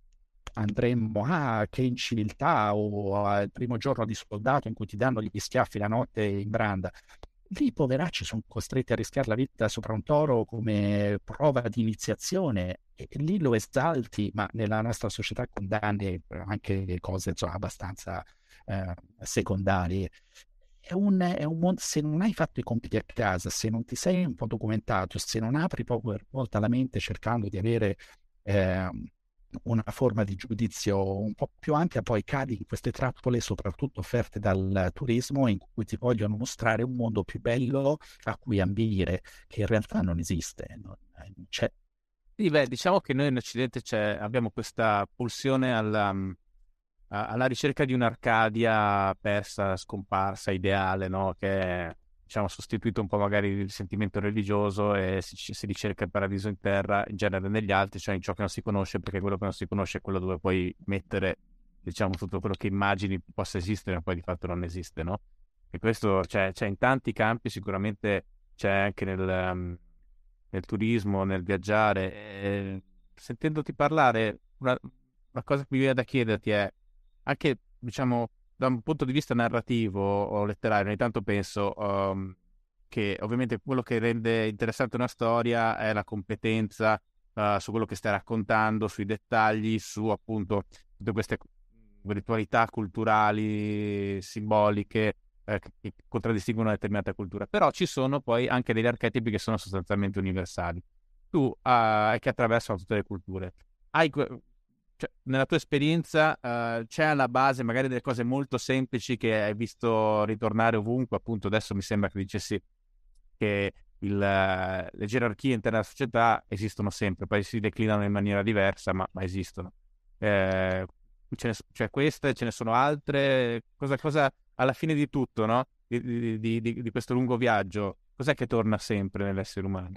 andremmo a che inciviltà, o al primo giorno di soldato in cui ti danno gli schiaffi la notte in branda. Lì i poveracci sono costretti a rischiare la vita sopra un toro come prova di iniziazione, e lì lo esalti, ma nella nostra società condanni anche cose, insomma, abbastanza secondarie. È un mondo, se non hai fatto i compiti a casa, se non ti sei un po' documentato, se non apri poco per volta la mente cercando di avere una forma di giudizio un po' più ampia, poi cadi in queste trappole, soprattutto offerte dal turismo, in cui ti vogliono mostrare un mondo più bello a cui ambire, che in realtà non esiste, non c'è. Sì, beh, diciamo che noi in Occidente abbiamo questa pulsione alla ricerca di un'Arcadia persa, scomparsa, ideale, no? Che è, diciamo, sostituito un po' magari il sentimento religioso, e si ricerca il paradiso in terra, in genere negli altri, cioè in ciò che non si conosce, perché quello che non si conosce è quello dove puoi mettere, diciamo, tutto quello che immagini possa esistere, ma poi di fatto non esiste, no? E questo c'è in tanti campi, sicuramente c'è anche nel turismo, nel viaggiare. E, sentendoti parlare, una cosa che mi viene da chiederti è, anche, diciamo, da un punto di vista narrativo o letterario, ogni tanto penso che ovviamente quello che rende interessante una storia è la competenza su quello che stai raccontando, sui dettagli, su appunto tutte queste ritualità culturali, simboliche che contraddistinguono una determinata cultura. Però ci sono poi anche degli archetipi che sono sostanzialmente universali, che attraversano tutte le culture. Cioè, nella tua esperienza c'è alla base magari delle cose molto semplici che hai visto ritornare ovunque? Appunto adesso mi sembra che dicessi che le gerarchie interne alla società esistono sempre, poi si declinano in maniera diversa, ma esistono. C'è queste, ce ne sono altre. Cosa alla fine di tutto, no? Di questo lungo viaggio, cos'è che torna sempre nell'essere umano?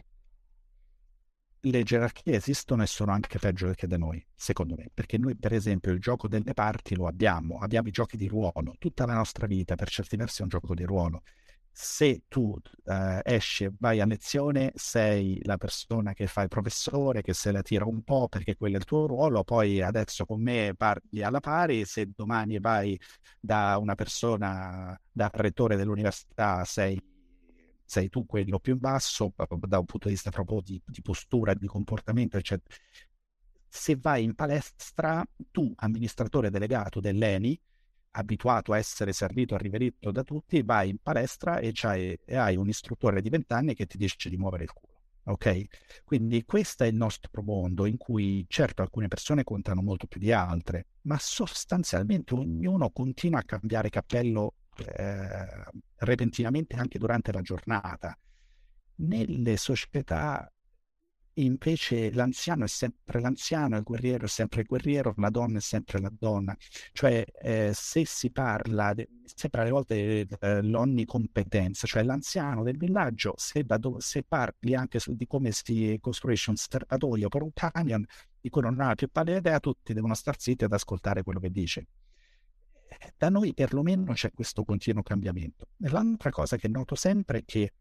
Le gerarchie esistono e sono anche peggio che da noi, secondo me, perché noi per esempio il gioco delle parti lo abbiamo i giochi di ruolo, tutta la nostra vita per certi versi è un gioco di ruolo. Se tu esci e vai a lezione, sei la persona che fa il professore, che se la tira un po' perché quello è il tuo ruolo, poi adesso con me parli alla pari, se domani vai da una persona, da rettore dell'università, sei tu quello più in basso, da un punto di vista proprio di postura, di comportamento, eccetera. Se vai in palestra, tu, amministratore delegato dell'ENI, abituato a essere servito e riverito da tutti, vai in palestra e hai un istruttore di 20 anni che ti dice di muovere il culo, ok? Quindi questo è il nostro mondo, in cui certo alcune persone contano molto più di altre, ma sostanzialmente ognuno continua a cambiare cappello repentinamente anche durante la giornata. Nelle società invece l'anziano è sempre l'anziano, il guerriero è sempre il guerriero, la donna è sempre la donna. Cioè se si parla sempre alle volte l'onnicompetenza, cioè l'anziano del villaggio, se parli anche di come si costruisce un serbatoio per un camion di cui non ha più pallida idea, tutti devono star zitti ad ascoltare quello che dice. Da noi perlomeno c'è questo continuo cambiamento. L'altra cosa che noto sempre è che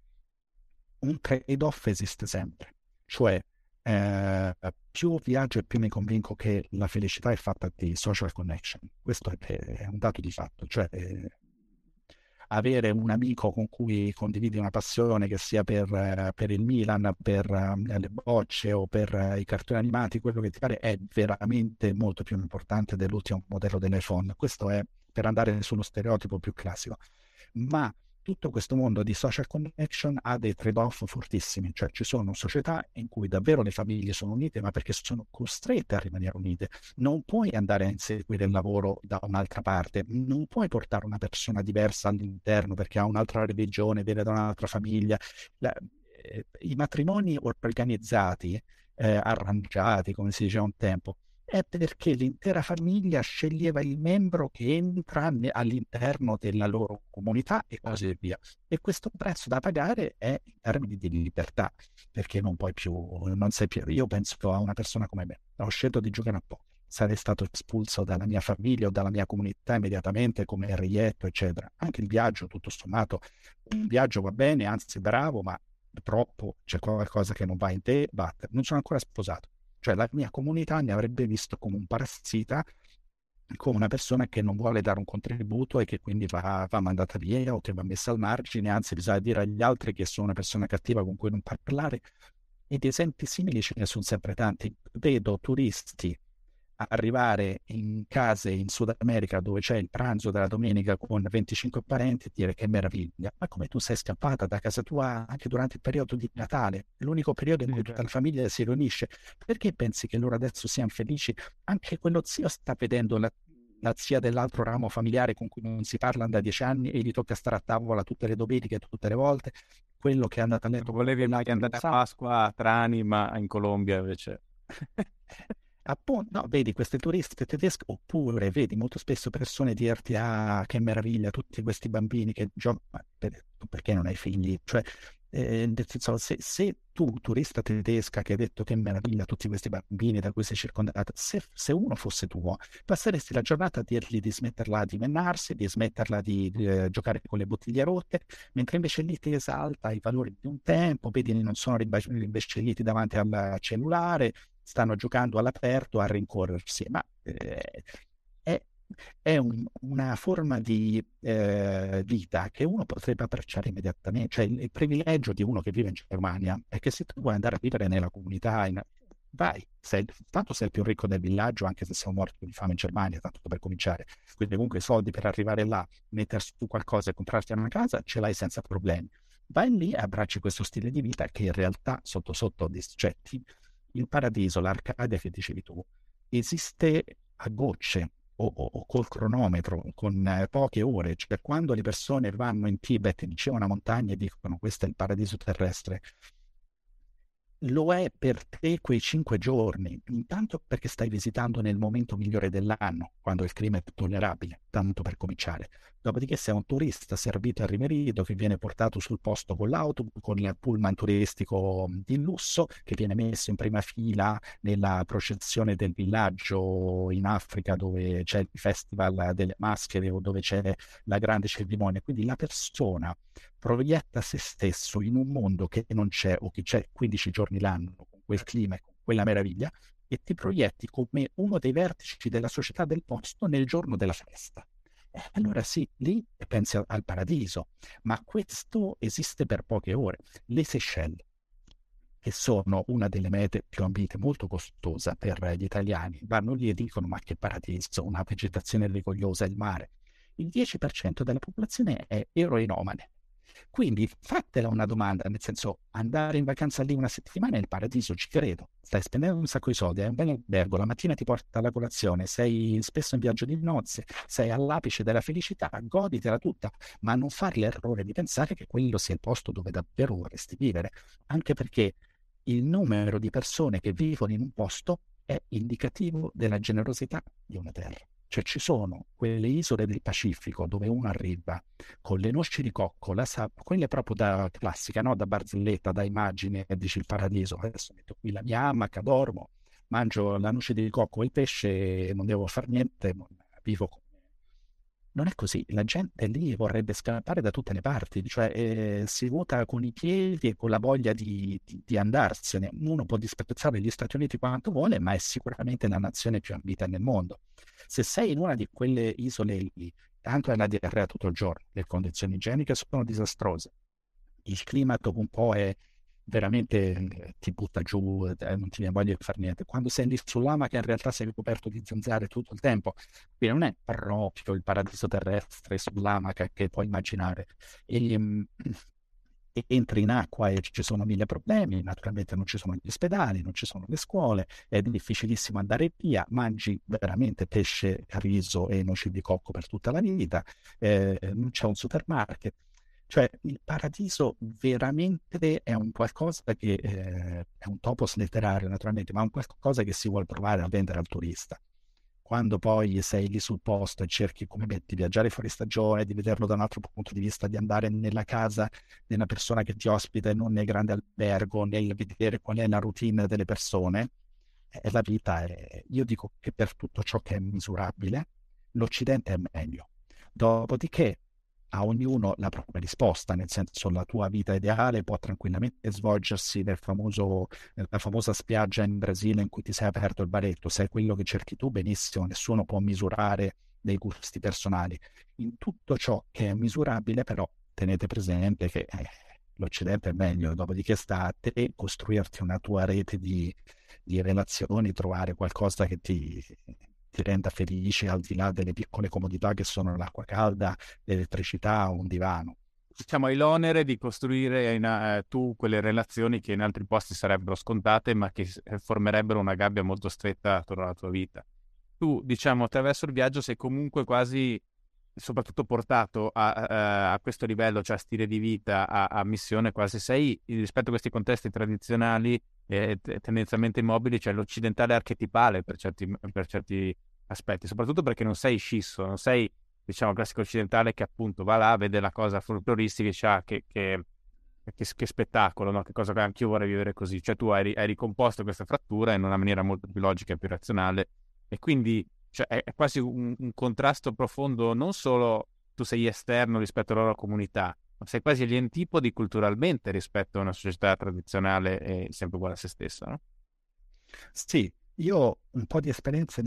un trade-off esiste sempre, cioè più viaggio e più mi convinco che la felicità è fatta di social connection. Questo è un dato di fatto, cioè avere un amico con cui condividi una passione, che sia per il Milan, per le bocce o per i cartoni animati, quello che ti pare, è veramente molto più importante dell'ultimo modello dell'iPhone. Questo è per andare sullo stereotipo più classico. Ma tutto questo mondo di social connection ha dei trade-off fortissimi, cioè ci sono società in cui davvero le famiglie sono unite, ma perché sono costrette a rimanere unite. Non puoi andare a inseguire il lavoro da un'altra parte, non puoi portare una persona diversa all'interno perché ha un'altra religione, viene da un'altra famiglia. i matrimoni organizzati, arrangiati, come si diceva un tempo, è perché l'intera famiglia sceglieva il membro che entra all'interno della loro comunità e così via. E questo prezzo da pagare è in termini di libertà, perché non puoi più, non sei più. Io penso a una persona come me, ho scelto di giocare a poker, sarei stato espulso dalla mia famiglia o dalla mia comunità immediatamente come reietto, eccetera. Anche il viaggio, tutto sommato, il viaggio va bene, anzi bravo, ma troppo, c'è qualcosa che non va in te, batte. Non sono ancora sposato, cioè la mia comunità mi avrebbe visto come un parassita, come una persona che non vuole dare un contributo e che quindi va mandata via o che va messa al margine, anzi bisogna dire agli altri che sono una persona cattiva con cui non parlare. Ed esempi simili ce ne sono sempre tanti. Vedo turisti arrivare in case in Sud America dove c'è il pranzo della domenica con 25 parenti e dire che meraviglia, ma come tu sei scappata da casa tua anche durante il periodo di Natale, l'unico periodo in cui tutta la famiglia si riunisce, perché pensi che loro adesso siano felici? Anche quello zio sta vedendo la zia dell'altro ramo familiare con cui non si parlano da 10 anni e gli tocca stare a tavola tutte le domeniche, tutte le volte. Quello che è andato a letto, volevi che andate a Pasqua a Trani ma in Colombia invece appunto, no, vedi queste turiste tedesche, oppure vedi molto spesso persone dirti ah che meraviglia tutti questi bambini che giocano, perché non hai figli? Cioè se tu turista tedesca che hai detto che meraviglia tutti questi bambini da cui sei circondata, se uno fosse tuo passeresti la giornata a dirgli di smetterla di menarsi, di smetterla di giocare con le bottiglie rotte, mentre invece lì ti esalta i valori di un tempo, vedi non sono rimbecilliti davanti al cellulare, stanno giocando all'aperto a rincorrersi, ma è una forma di vita che uno potrebbe abbracciare immediatamente. Cioè il privilegio di uno che vive in Germania è che se tu vuoi andare a vivere nella comunità, vai, tanto sei il più ricco del villaggio, anche se sei morto di fame in Germania, tanto per cominciare, quindi comunque i soldi per arrivare là, mettersi su qualcosa e comprarti una casa ce l'hai senza problemi. Vai lì e abbracci questo stile di vita che in realtà sotto sotto, cioè il paradiso, l'Arcadia che dicevi tu, esiste a gocce o col cronometro, con poche ore. Cioè quando le persone vanno in Tibet in cima a una montagna e dicono questo è il paradiso terrestre, lo è per te quei 5 giorni, intanto perché stai visitando nel momento migliore dell'anno, quando il clima è tollerabile, tanto per cominciare. Dopodiché sei un turista servito e riverito che viene portato sul posto con l'autobus, con il pullman turistico di lusso, che viene messo in prima fila nella processione del villaggio in Africa dove c'è il festival delle maschere o dove c'è la grande cerimonia. Quindi la persona proietta se stesso in un mondo che non c'è o che c'è 15 giorni l'anno con quel clima e con quella meraviglia, e ti proietti come uno dei vertici della società del posto nel giorno della festa. Allora sì, lì pensi al paradiso, ma questo esiste per poche ore. Le Seychelles, che sono una delle mete più ambite, molto costosa per gli italiani, vanno lì e dicono ma che paradiso, una vegetazione rigogliosa, il mare. Il 10% della popolazione è eroinomane. Quindi fatela una domanda, nel senso, andare in vacanza lì una settimana è il paradiso, ci credo, stai spendendo un sacco di soldi, hai un bel albergo, la mattina ti porta alla colazione, sei spesso in viaggio di nozze, sei all'apice della felicità, goditela tutta, ma non fare l'errore di pensare che quello sia il posto dove davvero vorresti vivere, anche perché il numero di persone che vivono in un posto è indicativo della generosità di una terra. Cioè ci sono quelle isole del Pacifico dove uno arriva con le noci di cocco, quelle proprio da classica, no? Da barzelletta, da immagine, e dici il paradiso, adesso metto qui la mia amaca, dormo, mangio la noce di cocco e il pesce e non devo far niente, vivo con... Non è così, la gente lì vorrebbe scappare da tutte le parti, cioè si vota con i piedi e con la voglia di andarsene. Uno può disprezzare gli Stati Uniti quanto vuole, ma è sicuramente la nazione più ambita nel mondo. Se sei in una di quelle isole lì, tanto è la diarrea tutto il giorno, le condizioni igieniche sono disastrose, il clima dopo un po' è veramente ti butta giù, non ti viene voglia di fare niente. Quando sei lì sull'ama che in realtà sei coperto di zanzare tutto il tempo, quindi non è proprio il paradiso terrestre sull'ama che puoi immaginare. E entri in acqua e ci sono 1000 problemi, naturalmente non ci sono gli ospedali, non ci sono le scuole, è difficilissimo andare via, mangi veramente pesce, riso e noci di cocco per tutta la vita, non c'è un supermarket. Cioè il paradiso veramente è un qualcosa che è un topos letterario naturalmente, ma è un qualcosa che si vuole provare a vendere al turista. Quando poi sei lì sul posto e cerchi come di viaggiare fuori stagione, di vederlo da un altro punto di vista, di andare nella casa della persona che ti ospita e non nel grande albergo, nel vedere qual è la routine delle persone, la vita è... Io dico che per tutto ciò che è misurabile, l'Occidente è meglio. Dopodiché a ognuno la propria risposta, nel senso la tua vita ideale può tranquillamente svolgersi nella famosa spiaggia in Brasile in cui ti sei aperto il baretto, se è quello che cerchi tu, benissimo, nessuno può misurare dei gusti personali. In tutto ciò che è misurabile però tenete presente che l'Occidente è meglio, dopodiché sta a te costruirti una tua rete di relazioni, trovare qualcosa che ti renda felice al di là delle piccole comodità che sono l'acqua calda, l'elettricità o un divano. Diciamo, hai l'onere di costruire tu quelle relazioni che in altri posti sarebbero scontate, ma che formerebbero una gabbia molto stretta attorno alla tua vita. Tu, diciamo, attraverso il viaggio sei comunque quasi soprattutto portato a questo livello, cioè a stile di vita, a missione quasi. Sei, rispetto a questi contesti tradizionali, tendenzialmente immobili, cioè l'occidentale archetipale per certi aspetti, soprattutto perché non sei scisso, non sei, diciamo, il classico occidentale che appunto va là, vede la cosa folcloristica, che spettacolo, no? Che cosa, anch'io vorrei vivere così. Cioè tu hai ricomposto questa frattura in una maniera molto più logica e più razionale, e quindi cioè, è quasi un contrasto profondo. Non solo tu sei esterno rispetto alla loro comunità, sei quasi agli antipodi culturalmente rispetto a una società tradizionale e sempre uguale a se stessa, no? Sì, io ho un po' di esperienze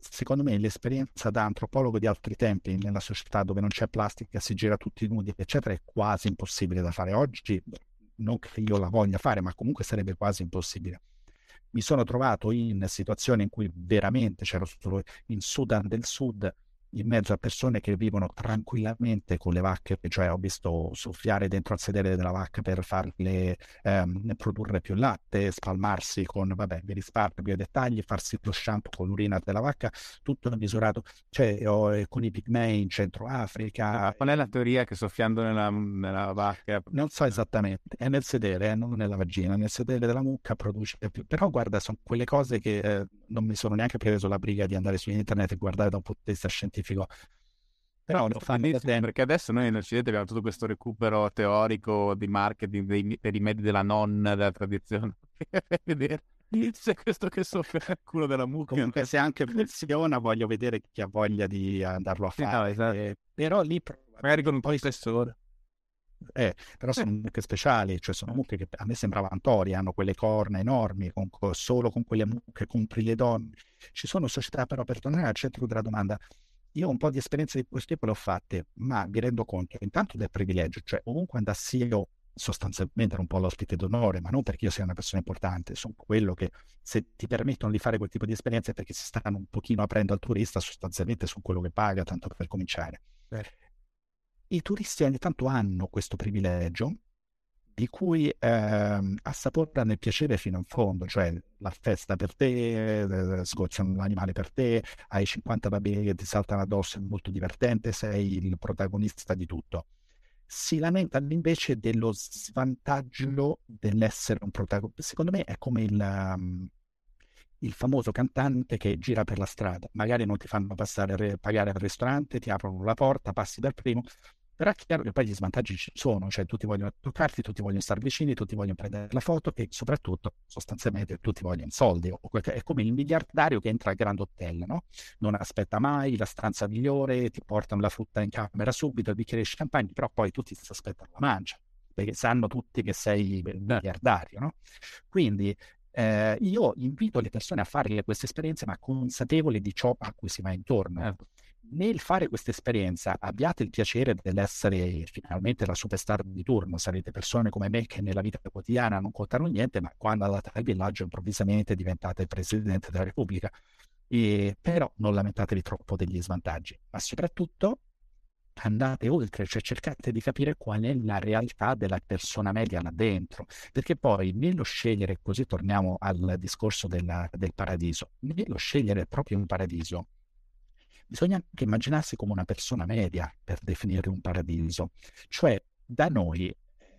secondo me l'esperienza da antropologo di altri tempi nella società dove non c'è plastica, si gira tutti nudi, eccetera, è quasi impossibile da fare oggi, non che io la voglia fare, ma comunque sarebbe quasi impossibile. Mi sono trovato in situazioni in cui veramente c'ero solo in Sudan del Sud, in mezzo a persone che vivono tranquillamente con le vacche, cioè ho visto soffiare dentro al sedere della vacca per farle produrre più latte, spalmarsi con, vabbè, vi risparmio i dettagli, farsi lo shampoo con l'urina della vacca, tutto misurato, cioè con i pigmei in Centro Africa. Qual è la teoria che soffiando nella vacca? Non so esattamente, è nel sedere, non nella vagina, nel sedere della mucca produce più, però guarda, sono quelle cose che non mi sono neanche preso la briga di andare su internet e guardare da un punto di vista scientifico. Però lo fanno, perché adesso noi in Occidente abbiamo tutto questo recupero teorico di marketing, dei rimedi della nonna, della tradizione. Vedere se questo che soffia il culo della mucca. Comunque se anche funziona, voglio vedere chi ha voglia di andarlo a fare. No, esatto. Però lì magari con un po' di spessore. Però sono mucche speciali, cioè sono mucche che a me sembrava antori, hanno quelle corna enormi, solo con quelle mucche compri le donne. Ci sono società, però, per tornare al centro della domanda, io un po' di esperienze di questo tipo le ho fatte, ma mi rendo conto intanto del privilegio, cioè ovunque andassi io sostanzialmente ero un po' l'ospite d'onore, ma non perché io sia una persona importante, sono quello che se ti permettono di fare quel tipo di esperienze perché si stanno un pochino aprendo al turista, sostanzialmente su quello che paga, tanto per cominciare. I turisti ogni tanto hanno questo privilegio di cui assaporano nel piacere fino in fondo, cioè la festa per te, sgocciano l'animale per te, hai 50 bambini che ti saltano addosso, è molto divertente, sei il protagonista di tutto. Si lamentano invece dello svantaggio dell'essere un protagonista. Secondo me è come il famoso cantante che gira per la strada, magari non ti fanno pagare al ristorante, ti aprono la porta, passi per primo. Però è chiaro che poi gli svantaggi ci sono, cioè tutti vogliono toccarti, tutti vogliono star vicini, tutti vogliono prendere la foto e soprattutto sostanzialmente tutti vogliono soldi. È come il miliardario che entra al Grand Hotel, no? Non aspetta mai la stanza migliore, ti portano la frutta in camera subito, il bicchiere di champagne, però poi tutti si aspettano la mancia, perché sanno tutti che sei il miliardario, no? Quindi io invito le persone a fare queste esperienze ma consapevoli di ciò a cui si va intorno. Nel fare questa esperienza abbiate il piacere dell'essere finalmente la superstar di turno, sarete persone come me che nella vita quotidiana non contano niente, ma quando andate al villaggio improvvisamente diventate il presidente della Repubblica. Però non lamentatevi troppo degli svantaggi, ma soprattutto andate oltre, cioè cercate di capire qual è la realtà della persona media là dentro, perché poi nello scegliere, così torniamo al discorso del paradiso, nello scegliere proprio un paradiso, bisogna anche immaginarsi come una persona media per definire un paradiso. Cioè, da noi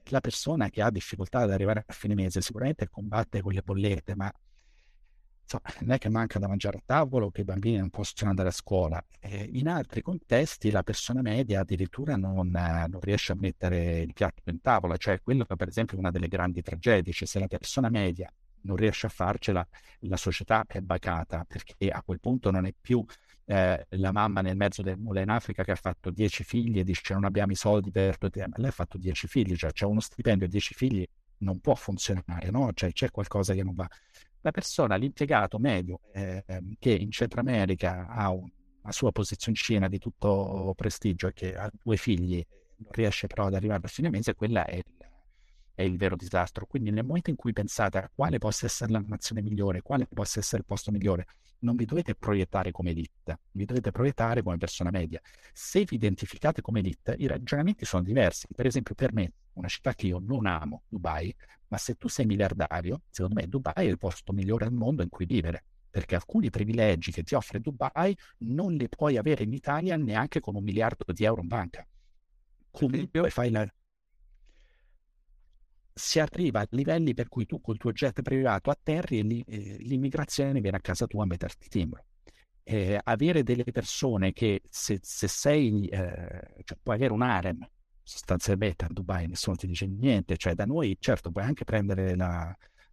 la persona che ha difficoltà ad arrivare a fine mese sicuramente combatte con le bollette, ma insomma, non è che manca da mangiare a tavolo, che i bambini non possono andare a scuola. In altri contesti la persona media addirittura non riesce a mettere il piatto in tavola, cioè quello che per esempio è una delle grandi tragedie, cioè se la persona media non riesce a farcela, la società è bacata, perché a quel punto non è più la mamma nel mezzo del nulla in Africa che ha fatto 10 figli e dice non abbiamo i soldi per te. Lei ha fatto 10 figli, cioè c'è uno stipendio e 10 figli, non può funzionare, no? Cioè c'è qualcosa che non va. La persona, l'impiegato medio che in Centro America ha una sua posizioncina di tutto prestigio e che ha 2 figli, non riesce però ad arrivare a fine mese, quella è il vero disastro. Quindi nel momento in cui pensate a quale possa essere la nazione migliore, quale possa essere il posto migliore, non vi dovete proiettare come elite, vi dovete proiettare come persona media. Se vi identificate come elite, i ragionamenti sono diversi. Per esempio per me, una città che io non amo, Dubai, ma se tu sei miliardario, secondo me Dubai è il posto migliore al mondo in cui vivere, perché alcuni privilegi che ti offre Dubai non li puoi avere in Italia neanche con €1 miliardo in banca. Comunque fai la... si arriva a livelli per cui tu col tuo jet privato atterri e l'immigrazione viene a casa tua a metterti timbro. Avere delle persone che se sei, cioè puoi avere un harem sostanzialmente a Dubai, nessuno ti dice niente, cioè da noi certo puoi anche prendere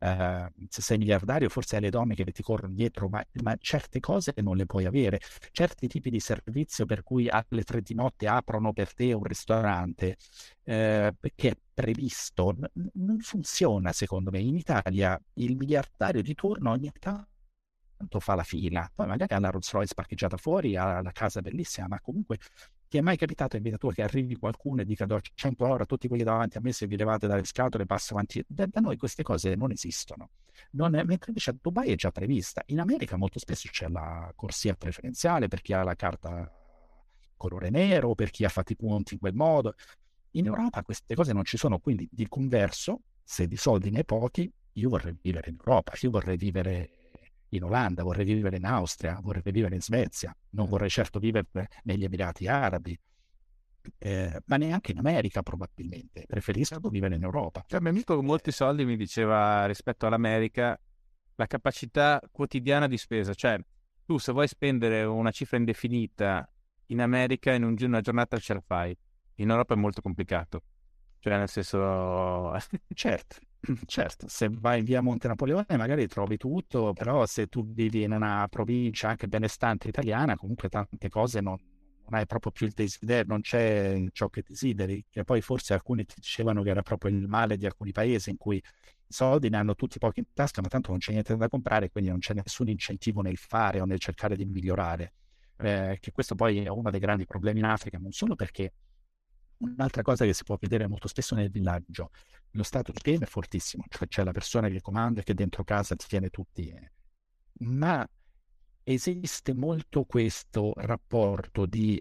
se sei miliardario forse hai le donne che ti corrono dietro, ma certe cose non le puoi avere, certi tipi di servizio per cui alle 3 di notte aprono per te un ristorante che è previsto non funziona secondo me. In Italia il miliardario di turno ogni tanto fa la fila, poi magari ha la Rolls Royce parcheggiata fuori, ha la casa bellissima, ma comunque ti è mai capitato in vita tua che arrivi qualcuno e dica do €100 a tutti quelli davanti a me, se vi levate dalle scatole passo avanti? Da noi queste cose non esistono, mentre invece a Dubai è già prevista. In America molto spesso c'è la corsia preferenziale per chi ha la carta colore nero, per chi ha fatto i punti in quel modo. In Europa queste cose non ci sono, quindi di converso, se di soldi ne hai pochi, io vorrei vivere in Europa, io vorrei vivere in Olanda, vorrei vivere in Austria, vorrei vivere in Svezia, non vorrei certo vivere negli Emirati Arabi, ma neanche in America probabilmente, preferisco vivere in Europa. Cioè, mio amico con molti soldi mi diceva rispetto all'America la capacità quotidiana di spesa, cioè tu se vuoi spendere una cifra indefinita in America in una giornata ce la fai, in Europa è molto complicato, cioè nel senso... Certo, se vai via Monte Napoleone magari trovi tutto, però se tu vivi in una provincia anche benestante italiana, comunque tante cose non hai proprio più il desiderio, non c'è ciò che desideri. E poi forse alcuni ti dicevano che era proprio il male di alcuni paesi in cui i soldi ne hanno tutti pochi in tasca, ma tanto non c'è niente da comprare, quindi non c'è nessun incentivo nel fare o nel cercare di migliorare. Che questo poi è uno dei grandi problemi in Africa, non solo perché... Un'altra cosa che si può vedere molto spesso nel villaggio, lo stato di bene è fortissimo, cioè c'è la persona che comanda e che dentro casa ti tiene tutti, ma esiste molto questo rapporto di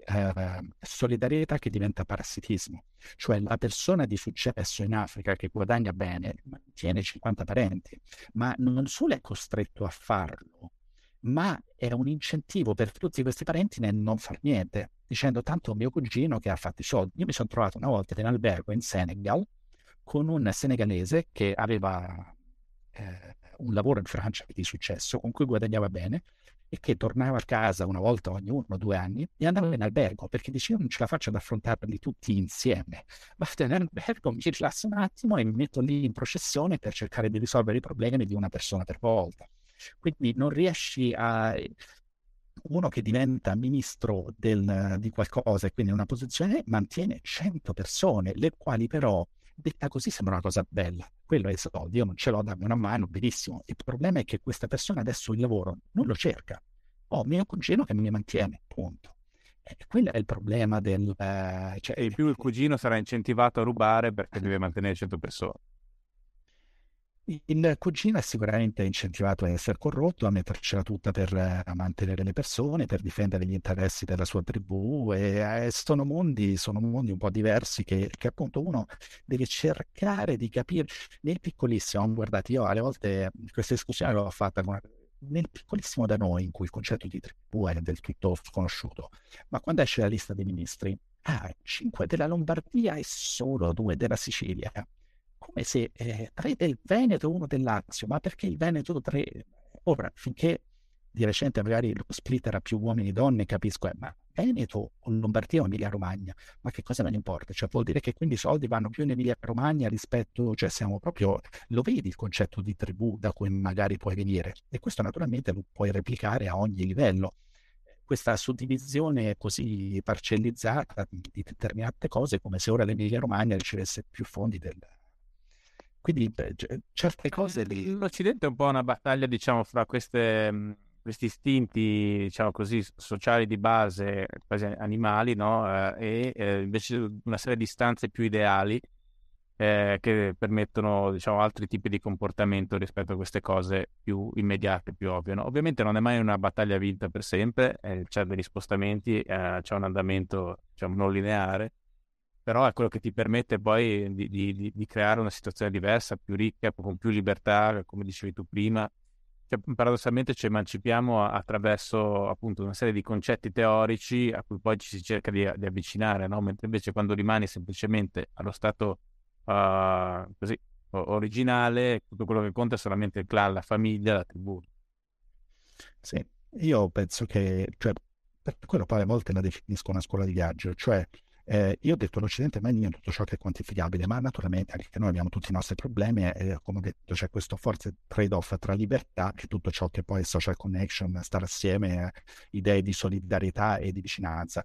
solidarietà che diventa parassitismo, cioè la persona di successo in Africa che guadagna bene tiene 50 parenti, ma non solo è costretto a farlo, ma è un incentivo per tutti questi parenti nel non far niente, dicendo tanto mio cugino che ha fatto i soldi. Io mi sono trovato una volta in albergo in Senegal con un senegalese che aveva un lavoro in Francia di successo, con cui guadagnava bene e che tornava a casa una volta ogni 1 o 2 anni e andava in albergo perché diceva non ce la faccio ad affrontarli tutti insieme, vado in albergo, mi rilasso un attimo e mi metto lì in processione per cercare di risolvere i problemi di una persona per volta. Quindi non riesci a... Uno che diventa ministro di qualcosa e quindi in una posizione mantiene 100 persone, le quali però, detta così, sembra una cosa bella. Quello è il soldi, io non ce l'ho, dammi una mano, benissimo. Il problema è che questa persona adesso il lavoro non lo cerca. Ho mio cugino che mi mantiene, punto. Quello è il problema del... cioè... E più il cugino sarà incentivato a rubare perché deve mantenere 100 persone. Il cugino è sicuramente incentivato a essere corrotto, a mettercela tutta per mantenere le persone, per difendere gli interessi della sua tribù, e sono mondi un po' diversi che appunto uno deve cercare di capire. Nei piccolissimi, guardate, io alle volte questa discussione l'ho fatta con nel piccolissimo da noi, in cui il concetto di tribù è del tutto sconosciuto, ma quando esce la lista dei ministri, 5 della Lombardia e solo 2 della Sicilia, come se 3 del Veneto e 1 del Lazio, ma perché il Veneto 3? Ora, finché di recente magari lo split era più uomini e donne, capisco, ma Veneto o Lombardia o Emilia Romagna, ma che cosa me ne importa? Cioè, vuol dire che quindi i soldi vanno più in Emilia Romagna rispetto, cioè siamo proprio, lo vedi il concetto di tribù da cui magari puoi venire, e questo naturalmente lo puoi replicare a ogni livello. Questa suddivisione così parcellizzata di determinate cose, come se ora l'Emilia Romagna ricevesse più fondi del... Quindi certe cose lì... L'Occidente è un po' una battaglia, diciamo, fra questi istinti, diciamo così, sociali di base, quasi animali, no? E invece una serie di istanze più ideali che permettono, diciamo, altri tipi di comportamento rispetto a queste cose più immediate, più ovvie, no? Ovviamente non è mai una battaglia vinta per sempre, c'è degli spostamenti, c'è un andamento, diciamo, non lineare, però è quello che ti permette poi di creare una situazione diversa, più ricca, con più libertà, come dicevi tu prima. Cioè, paradossalmente ci emancipiamo attraverso appunto una serie di concetti teorici a cui poi ci si cerca di avvicinare, no? Mentre invece quando rimani semplicemente allo stato così originale, tutto quello che conta è solamente il clan, la famiglia, la tribù. Sì, io penso che, cioè, per quello poi a volte la definisco una scuola di viaggio, cioè io ho detto l'Occidente è meglio in tutto ciò che è quantificabile, ma naturalmente anche noi abbiamo tutti i nostri problemi e, come ho detto, c'è questo forte trade-off tra libertà e tutto ciò che poi è social connection, stare assieme, idee di solidarietà e di vicinanza.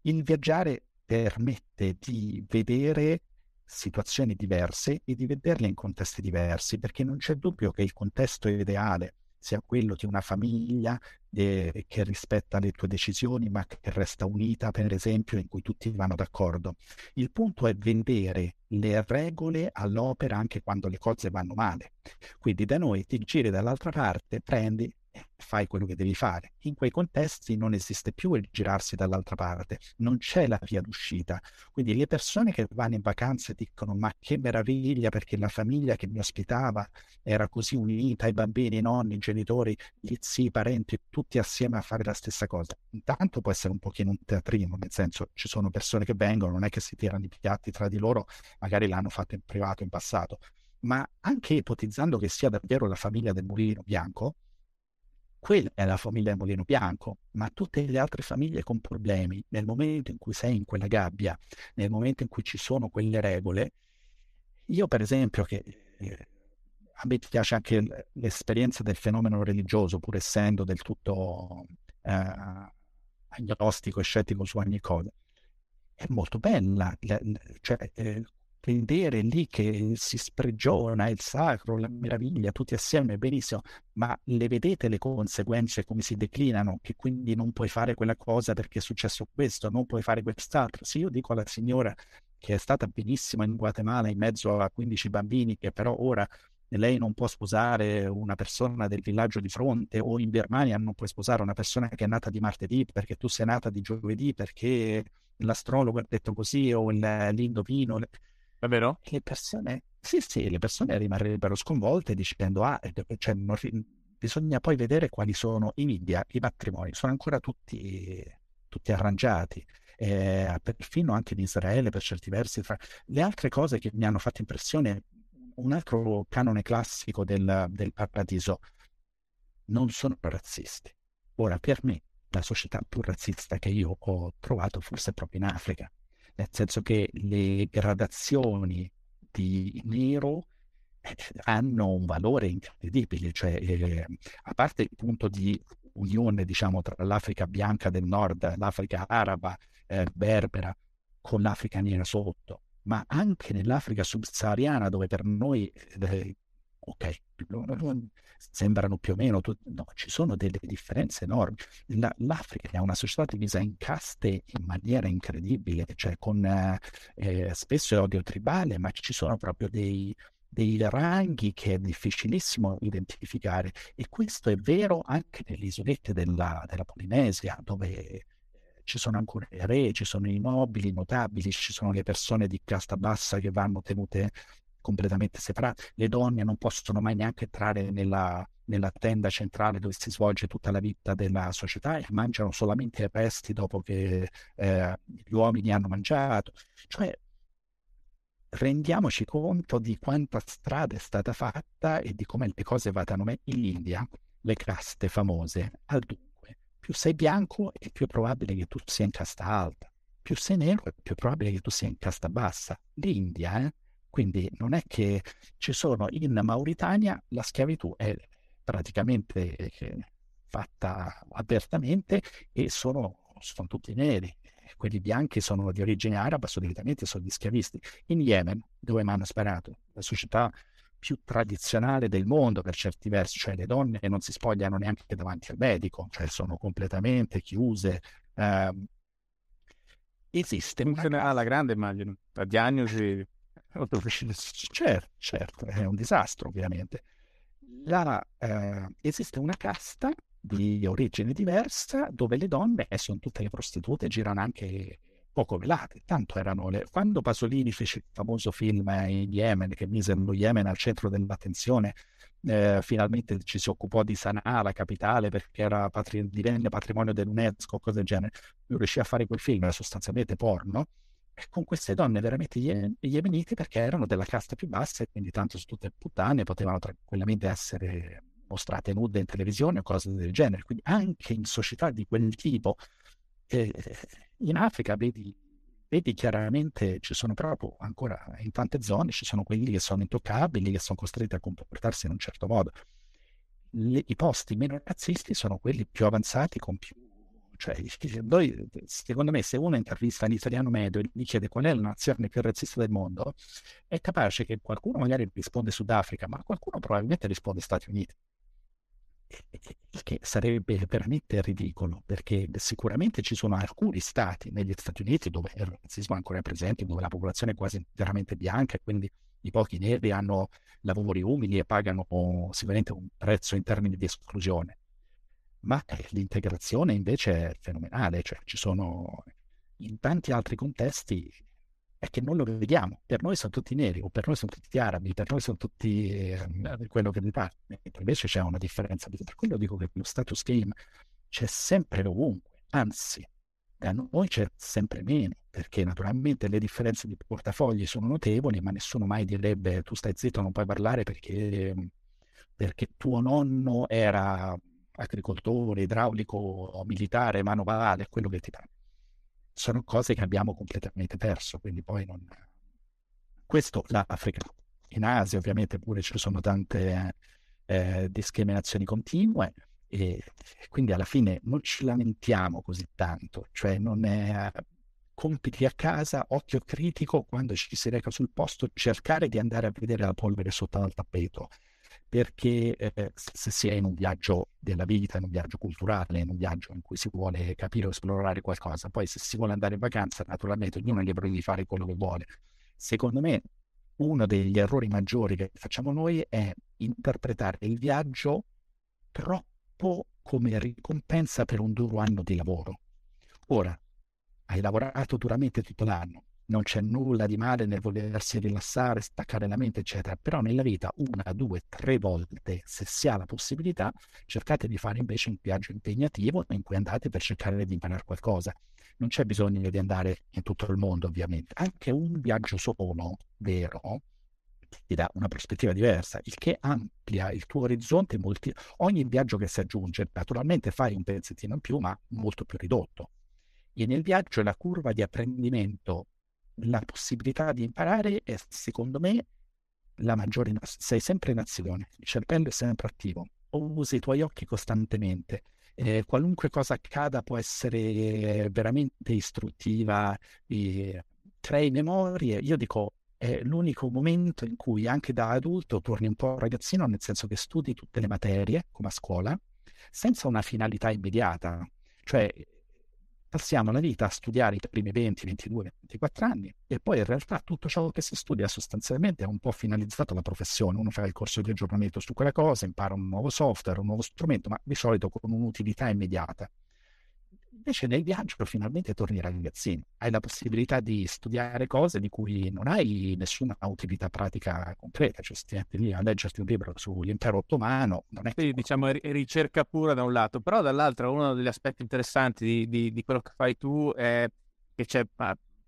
Il viaggiare permette di vedere situazioni diverse e di vederle in contesti diversi, perché non c'è dubbio che il contesto ideale sia quello di una famiglia che rispetta le tue decisioni ma che resta unita, per esempio, in cui tutti vanno d'accordo. Il punto è vendere le regole all'opera anche quando le cose vanno male. Quindi da noi ti giri dall'altra parte, prendi, fai quello che devi fare. In quei contesti non esiste più il girarsi dall'altra parte, non c'è la via d'uscita. Quindi le persone che vanno in vacanza dicono: ma che meraviglia, perché la famiglia che mi ospitava era così unita, i bambini, i nonni, i genitori, gli zii, i parenti, tutti assieme a fare la stessa cosa. Intanto può essere un pochino un teatrino, nel senso, ci sono persone che vengono, non è che si tirano i piatti tra di loro, magari l'hanno fatto in privato in passato, ma anche ipotizzando che sia davvero la famiglia del mulino bianco, quella è la famiglia del mulino bianco, ma tutte le altre famiglie con problemi, nel momento in cui sei in quella gabbia, nel momento in cui ci sono quelle regole, io per esempio, che a me piace anche l'esperienza del fenomeno religioso, pur essendo del tutto agnostico e scettico su ogni cosa, è molto bella, cioè... Vedere lì che si spregiona il sacro, la meraviglia, tutti assieme, benissimo, ma le vedete le conseguenze come si declinano, che quindi non puoi fare quella cosa perché è successo questo, non puoi fare quest'altro. Se io dico alla signora che è stata benissima in Guatemala in mezzo a 15 bambini, che però ora lei non può sposare una persona del villaggio di fronte, o in Birmania non puoi sposare una persona che è nata di martedì perché tu sei nata di giovedì, perché l'astrologo ha detto così, o l'indovino... Davvero? Le persone, sì, le persone rimarrebbero sconvolte dicendo: cioè, bisogna poi vedere quali sono. In India i matrimoni sono ancora tutti arrangiati, perfino anche in Israele per certi versi. Fra le altre cose che mi hanno fatto impressione, un altro canone classico del paradiso: non sono razzisti. Ora, per me la società più razzista che io ho trovato forse è proprio in Africa, nel senso che le gradazioni di nero hanno un valore incredibile, cioè a parte il punto di unione, diciamo, tra l'Africa bianca del nord, l'Africa araba, berbera, con l'Africa nera sotto, ma anche nell'Africa subsahariana, dove per noi, ok, sembrano più o meno, no, ci sono delle differenze enormi. L'Africa è una società divisa in caste in maniera incredibile, cioè con spesso odio tribale, ma ci sono proprio dei ranghi che è difficilissimo identificare, e questo è vero anche nelle isolette della Polinesia, dove ci sono ancora i re, ci sono i nobili, i notabili, ci sono le persone di casta bassa che vanno tenute completamente separate, le donne non possono mai neanche entrare nella nella tenda centrale dove si svolge tutta la vita della società e mangiano solamente i resti dopo che gli uomini hanno mangiato. Cioè, rendiamoci conto di quanta strada è stata fatta e di come le cose vadano meglio. In India, le caste famose, al dunque, più sei bianco è più probabile che tu sia in casta alta, più sei nero è più probabile che tu sia in casta bassa. L'India, quindi non è che ci sono, in Mauritania la schiavitù è praticamente fatta apertamente e sono tutti neri. Quelli bianchi sono di origine araba, solitamente sono gli schiavisti. In Yemen, dove mi hanno sparato, la società più tradizionale del mondo per certi versi, cioè le donne non si spogliano neanche davanti al medico, cioè sono completamente chiuse. Esiste una... alla grande, immagino, la diagnosi. Certo, è un disastro ovviamente. Esiste una casta di origine diversa dove le donne sono tutte le prostitute, girano anche poco velate, tanto erano quando Pasolini fece il famoso film in Yemen, che mise lo Yemen al centro dell'attenzione, finalmente ci si occupò di Sana'a, la capitale, perché era divenne patrimonio dell'UNESCO, cose del genere. Lui riuscì a fare quel film, era sostanzialmente porno, con queste donne veramente yemenite, perché erano della casta più bassa e quindi tanto su tutte puttane, potevano tranquillamente essere mostrate nude in televisione o cose del genere. Quindi anche in società di quel tipo, in Africa vedi chiaramente, ci sono proprio ancora in tante zone, ci sono quelli che sono intoccabili, che sono costretti a comportarsi in un certo modo. I posti meno razzisti sono quelli più avanzati, con più... Cioè, noi, secondo me, se uno intervista un italiano medio e gli chiede qual è la nazione più razzista del mondo, è capace che qualcuno magari risponde Sudafrica, ma qualcuno probabilmente risponde Stati Uniti, che sarebbe veramente ridicolo, perché sicuramente ci sono alcuni stati negli Stati Uniti dove il razzismo è ancora presente, dove la popolazione è quasi interamente bianca e quindi i pochi neri hanno lavori umili e pagano sicuramente un prezzo in termini di esclusione. Ma l'integrazione invece è fenomenale, cioè ci sono in tanti altri contesti, è che non lo vediamo, per noi sono tutti neri o per noi sono tutti arabi, per noi sono tutti quello che ne parla, mentre invece c'è una differenza. Per quello dico che lo status game c'è sempre ovunque, anzi da noi c'è sempre meno, perché naturalmente le differenze di portafogli sono notevoli, ma nessuno mai direbbe tu stai zitto, non puoi parlare perché tuo nonno era agricoltore, idraulico, militare, manovale, quello che ti pare. Sono cose che abbiamo completamente perso, quindi poi non... Questo l'Africa. In Asia ovviamente pure ci sono tante discriminazioni continue e quindi alla fine non ci lamentiamo così tanto, cioè non è... compiti a casa, occhio critico, quando ci si reca sul posto, cercare di andare a vedere la polvere sotto al tappeto, perché se si è in un viaggio della vita, in un viaggio culturale, in un viaggio in cui si vuole capire o esplorare qualcosa, poi se si vuole andare in vacanza, naturalmente ognuno è libero di fare quello che vuole. Secondo me uno degli errori maggiori che facciamo noi è interpretare il viaggio troppo come ricompensa per un duro anno di lavoro. Ora, hai lavorato duramente tutto l'anno, non c'è nulla di male nel volersi rilassare, staccare la mente, eccetera, però nella vita 1, 2, 3 volte, se si ha la possibilità, cercate di fare invece un viaggio impegnativo in cui andate per cercare di imparare qualcosa. Non c'è bisogno di andare in tutto il mondo, ovviamente. Anche un viaggio solo, vero, ti dà una prospettiva diversa, il che amplia il tuo orizzonte. Ogni viaggio che si aggiunge, naturalmente fai un pezzettino in più, ma molto più ridotto. E nel viaggio la curva di apprendimento, la possibilità di imparare è, secondo me, la maggiore. Sei sempre in azione, il cervello è sempre attivo, usi i tuoi occhi costantemente, qualunque cosa accada può essere veramente istruttiva, crei memorie. Io dico, è l'unico momento in cui anche da adulto torni un po' ragazzino, nel senso che studi tutte le materie, come a scuola, senza una finalità immediata, cioè passiamo la vita a studiare i primi 20, 22, 24 anni e poi in realtà tutto ciò che si studia sostanzialmente è un po' finalizzato alla professione. Uno fa il corso di aggiornamento su quella cosa, impara un nuovo software, un nuovo strumento, ma di solito con un'utilità immediata. Invece nel viaggio finalmente torni ragazzino, hai la possibilità di studiare cose di cui non hai nessuna utilità pratica concreta, cioè stai lì a leggerti un libro sull'impero ottomano, non è che... diciamo è ricerca pura da un lato, però dall'altro uno degli aspetti interessanti di quello che fai tu è che c'è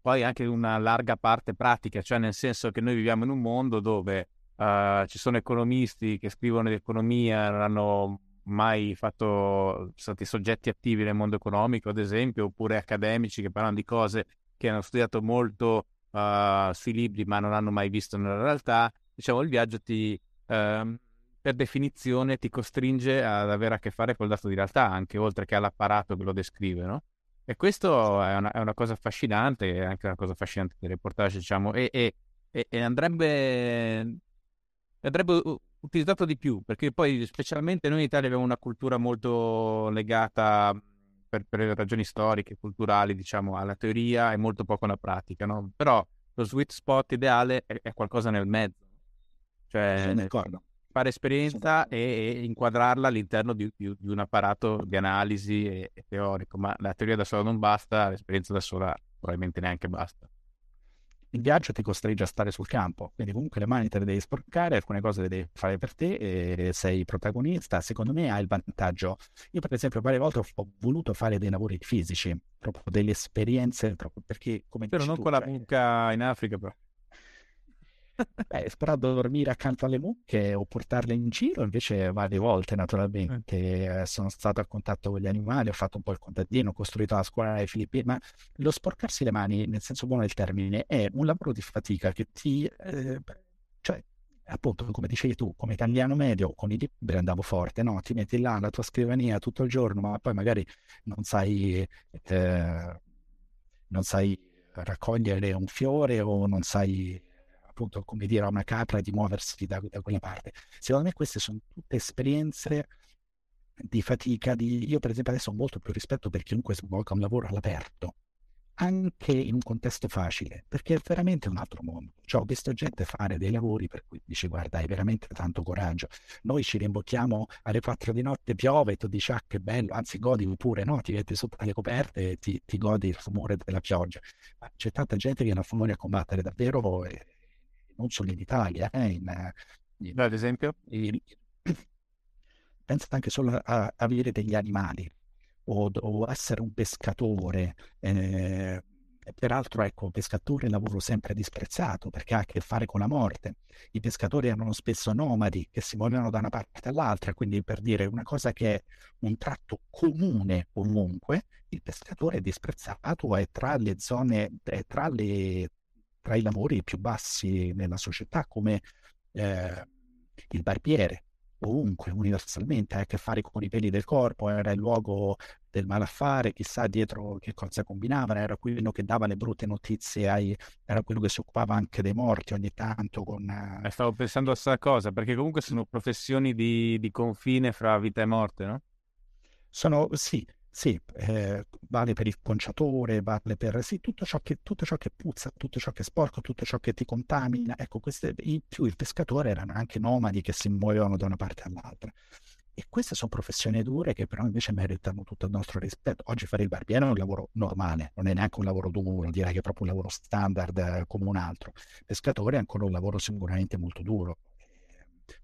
poi anche una larga parte pratica, cioè nel senso che noi viviamo in un mondo dove ci sono economisti che scrivono di economia, non hanno mai fatto, stati soggetti attivi nel mondo economico ad esempio, oppure accademici che parlano di cose che hanno studiato molto sui libri ma non hanno mai visto nella realtà. Diciamo il viaggio ti per definizione ti costringe ad avere a che fare col dato di realtà, anche oltre che all'apparato che lo descrive, no? E questo è una cosa affascinante, è anche una cosa affascinante del reportage, diciamo, e andrebbe utilizzato di più, perché poi specialmente noi in Italia abbiamo una cultura molto legata per ragioni storiche, culturali, diciamo, alla teoria e molto poco alla pratica, no? Però lo sweet spot ideale è qualcosa nel mezzo, cioè fare esperienza e inquadrarla all'interno di un apparato di analisi e teorico, ma la teoria da sola non basta, l'esperienza da sola probabilmente neanche basta. Il viaggio ti costringe a stare sul campo, quindi comunque le mani te le devi sporcare, alcune cose le devi fare per te e sei protagonista. Secondo me hai il vantaggio, io per esempio varie volte ho voluto fare dei lavori fisici, proprio delle esperienze, proprio perché come però non tu, con la mucca in Africa però. Beh, sperando dormire accanto alle mucche o portarle in giro, invece varie volte naturalmente sono stato a contatto con gli animali, ho fatto un po' il contadino, ho costruito la scuola ai Filippini, ma lo sporcarsi le mani, nel senso buono del termine, è un lavoro di fatica che ti... cioè, appunto, come dicevi tu, come italiano medio, con i libri andavo forte, no? Ti metti là alla tua scrivania tutto il giorno, ma poi magari non sai raccogliere un fiore o non sai... appunto, come dire a una capra di muoversi da quella parte. Secondo me queste sono tutte esperienze di fatica. Io per esempio adesso ho molto più rispetto per chiunque svolga un lavoro all'aperto, anche in un contesto facile, perché è veramente un altro mondo. Cioè, ho visto gente fare dei lavori per cui dici guarda, hai veramente tanto coraggio. Noi ci rimbocchiamo alle 4 di notte, piove, tu dici ah che bello, anzi godi pure, no? Ti metti sotto le coperte e ti godi il rumore della pioggia. Ma c'è tanta gente che non fa fuori a combattere davvero, non solo in Italia, ad esempio? Pensa anche solo a avere degli animali o essere un pescatore. Peraltro, ecco, pescatore è un lavoro sempre disprezzato perché ha a che fare con la morte. I pescatori erano spesso nomadi che si muovevano da una parte all'altra, quindi per dire una cosa che è un tratto comune ovunque, il pescatore è disprezzato, è tra le zone, tra i lavori più bassi nella società, come il barbiere, ovunque, universalmente, ha a che fare con i peli del corpo, era il luogo del malaffare, chissà dietro che cosa combinavano, era quello che dava le brutte notizie, era quello che si occupava anche dei morti ogni tanto. Stavo pensando a questa cosa, perché comunque sono professioni di confine fra vita e morte, no? Sì, vale per il conciatore, vale per sì, tutto ciò che puzza, tutto ciò che è sporco, tutto ciò che ti contamina. Ecco, in più il pescatore erano anche nomadi che si muovevano da una parte all'altra. E queste sono professioni dure che però invece meritano tutto il nostro rispetto. Oggi fare il barbiere è un lavoro normale, non è neanche un lavoro duro, direi che è proprio un lavoro standard come un altro. Il pescatore è ancora un lavoro sicuramente molto duro.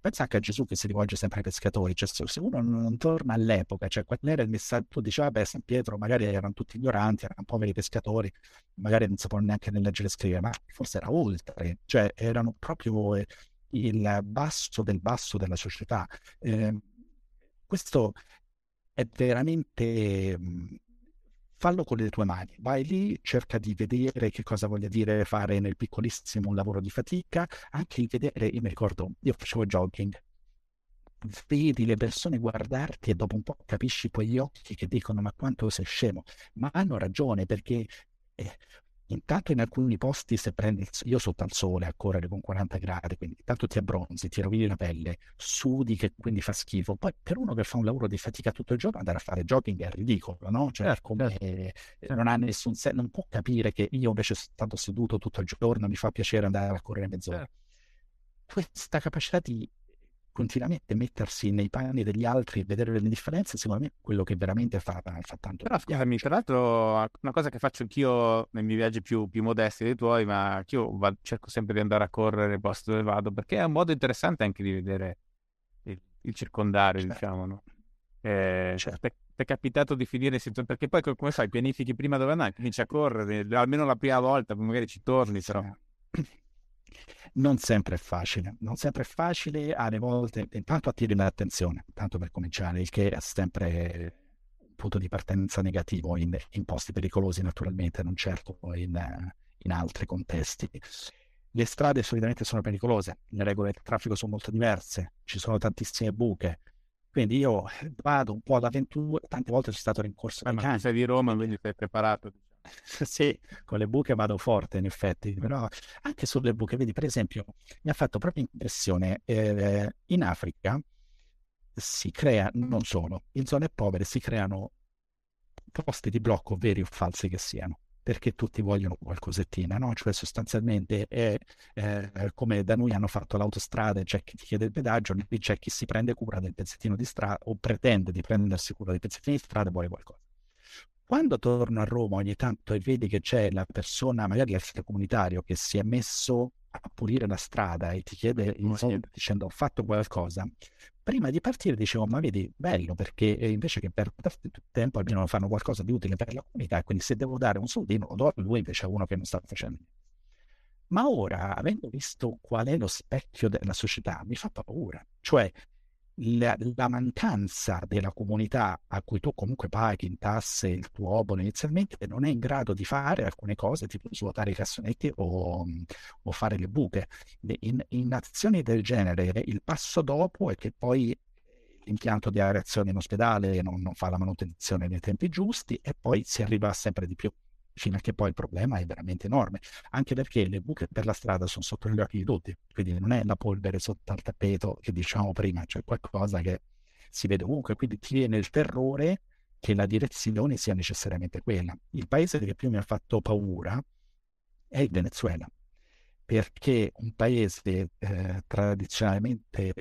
Pensa anche a Gesù che si rivolge sempre ai pescatori, cioè, se uno non torna all'epoca, cioè qual era il messaggio, tu diceva beh, San Pietro magari erano tutti ignoranti, erano poveri pescatori, magari non sapevano neanche né leggere e scrivere, ma forse era oltre, cioè erano proprio il basso della società. Questo è veramente... Fallo con le tue mani, vai lì, cerca di vedere che cosa voglia dire fare nel piccolissimo un lavoro di fatica, anche il vedere, io mi ricordo, io facevo jogging, vedi le persone guardarti e dopo un po' capisci quegli occhi che dicono ma quanto sei scemo, ma hanno ragione perché... Intanto in alcuni posti se prendi, io sotto al sole a correre con 40 gradi, quindi intanto ti abbronzi, ti rovini la pelle, sudi che quindi fa schifo. Poi per uno che fa un lavoro di fatica tutto il giorno andare a fare jogging è ridicolo, no? Cioè non ha nessun senso, non può capire che io invece stando seduto tutto il giorno mi fa piacere andare a correre mezz'ora. Questa capacità di continuamente mettersi nei panni degli altri e vedere le differenze, secondo me è quello che veramente fa tanto. Però Fiammi, tra l'altro, una cosa che faccio anch'io nei miei viaggi più modesti dei tuoi, ma anch'io cerco sempre di andare a correre il posto dove vado, perché è un modo interessante anche di vedere il circondario, certo. Diciamo, no? Certo. Ti è capitato di finire, perché poi come fai, pianifichi prima dove andare, cominci a correre, almeno la prima volta, poi magari ci torni, però... Non sempre è facile, alle volte intanto attiri l'attenzione, tanto per cominciare, il che è sempre un punto di partenza negativo in posti pericolosi naturalmente, non certo in altri contesti. Le strade solitamente sono pericolose, le regole del traffico sono molto diverse, ci sono tantissime buche, quindi io vado un po' all'avventura, tante volte sono stato rincorso dai cani. Sei di Roma, quindi sei preparato. Sì, con le buche vado forte in effetti, però anche sulle buche, vedi, per esempio mi ha fatto proprio impressione, in Africa si crea, non solo in zone povere, si creano posti di blocco veri o falsi che siano, perché tutti vogliono qualcosettina, no? Cioè sostanzialmente è come da noi hanno fatto l'autostrada, c'è chi ti chiede il pedaggio, lì c'è chi si prende cura del pezzettino di strada o pretende di prendersi cura dei pezzettini di strada e vuole qualcosa. Quando torno a Roma ogni tanto e vedi che c'è la persona, magari extracomunitario, che si è messo a pulire la strada e ti chiede il soldo dicendo ho fatto qualcosa, prima di partire dicevo ma vedi, bello, perché invece che perdere tempo almeno fanno qualcosa di utile per la comunità, quindi se devo dare un soldino lo do a lui invece a uno che non sta facendo. Ma ora, avendo visto qual è lo specchio della società, mi fa paura, cioè... La mancanza della comunità a cui tu comunque paghi in tasse il tuo obolo inizialmente non è in grado di fare alcune cose tipo svuotare i cassonetti o fare le buche. In azioni del genere il passo dopo è che poi l'impianto di aerazione in ospedale non fa la manutenzione nei tempi giusti e poi si arriva sempre di più, fino a che poi il problema è veramente enorme, anche perché le buche per la strada sono sotto gli occhi di tutti, quindi non è la polvere sotto al tappeto che diciamo prima, cioè qualcosa che si vede ovunque, quindi ti viene il terrore che la direzione sia necessariamente quella. Il paese che più mi ha fatto paura è il Venezuela, perché un paese tradizionalmente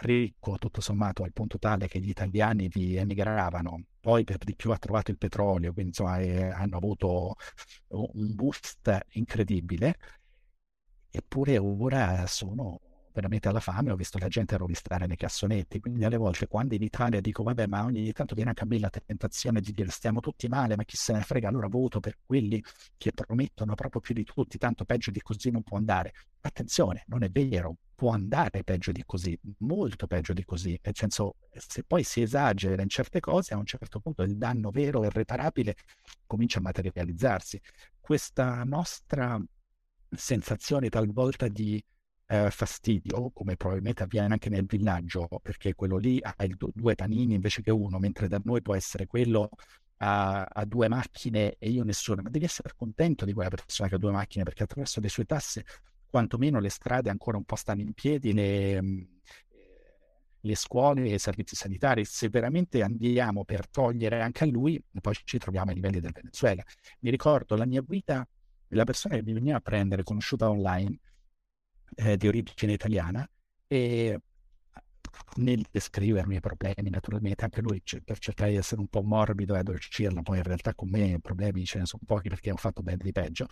ricco tutto sommato al punto tale che gli italiani vi emigravano, poi per di più ha trovato il petrolio, quindi insomma hanno avuto un boost incredibile, eppure ora sono veramente alla fame, ho visto la gente rovistare nei cassonetti, quindi alle volte quando in Italia dico vabbè ma ogni tanto viene anche a me la tentazione di dire stiamo tutti male ma chi se ne frega, allora voto per quelli che promettono proprio più di tutti, tanto peggio di così non può andare. Attenzione, non è vero, può andare peggio di così, molto peggio di così, nel senso se poi si esagera in certe cose a un certo punto il danno vero e irreparabile comincia a materializzarsi. Questa nostra sensazione talvolta di fastidio, come probabilmente avviene anche nel villaggio, perché quello lì ha due panini invece che uno, mentre da noi può essere quello ha due macchine e io nessuna, ma devi essere contento di quella persona che ha due macchine, perché attraverso le sue tasse quantomeno le strade ancora un po' stanno in piedi, le scuole e i servizi sanitari. Se veramente andiamo per togliere anche a lui, poi ci troviamo ai livelli del Venezuela. Mi ricordo la mia guida, la persona che mi veniva a prendere, conosciuta online, di origine italiana, e nel descrivermi i problemi naturalmente anche lui per cercare di essere un po' morbido e addolcirla, poi in realtà con me i problemi ce ne sono pochi perché ho fatto ben di peggio,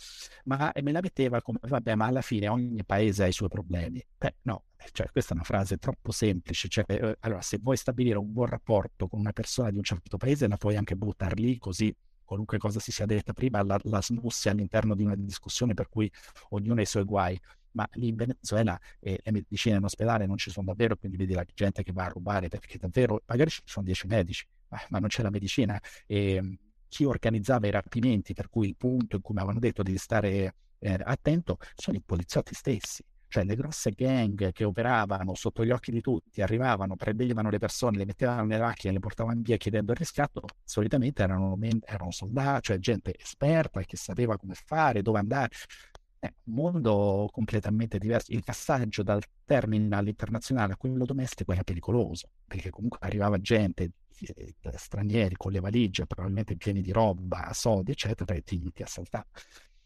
ma me la metteva come vabbè ma alla fine ogni paese ha i suoi problemi. Beh no, cioè questa è una frase troppo semplice, cioè, allora se vuoi stabilire un buon rapporto con una persona di un certo paese la puoi anche buttar lì, così qualunque cosa si sia detta prima la smussi all'interno di una discussione per cui ognuno ha i suoi guai. Ma lì in Venezuela le medicine in ospedale non ci sono davvero, quindi vedi la gente che va a rubare, perché davvero magari ci sono 10 medici, ma non c'è la medicina. E chi organizzava i rapimenti, per cui il punto in cui mi avevano detto di stare attento, sono i poliziotti stessi. Cioè le grosse gang che operavano sotto gli occhi di tutti, arrivavano, prendevano le persone, le mettevano nelle macchine, le portavano via chiedendo il riscatto, solitamente erano soldati, cioè gente esperta che sapeva come fare, dove andare. Un mondo completamente diverso. Il passaggio dal terminal internazionale a quello domestico era pericoloso, perché comunque arrivava gente, stranieri con le valigie probabilmente pieni di roba, soldi eccetera, e ti assaltava.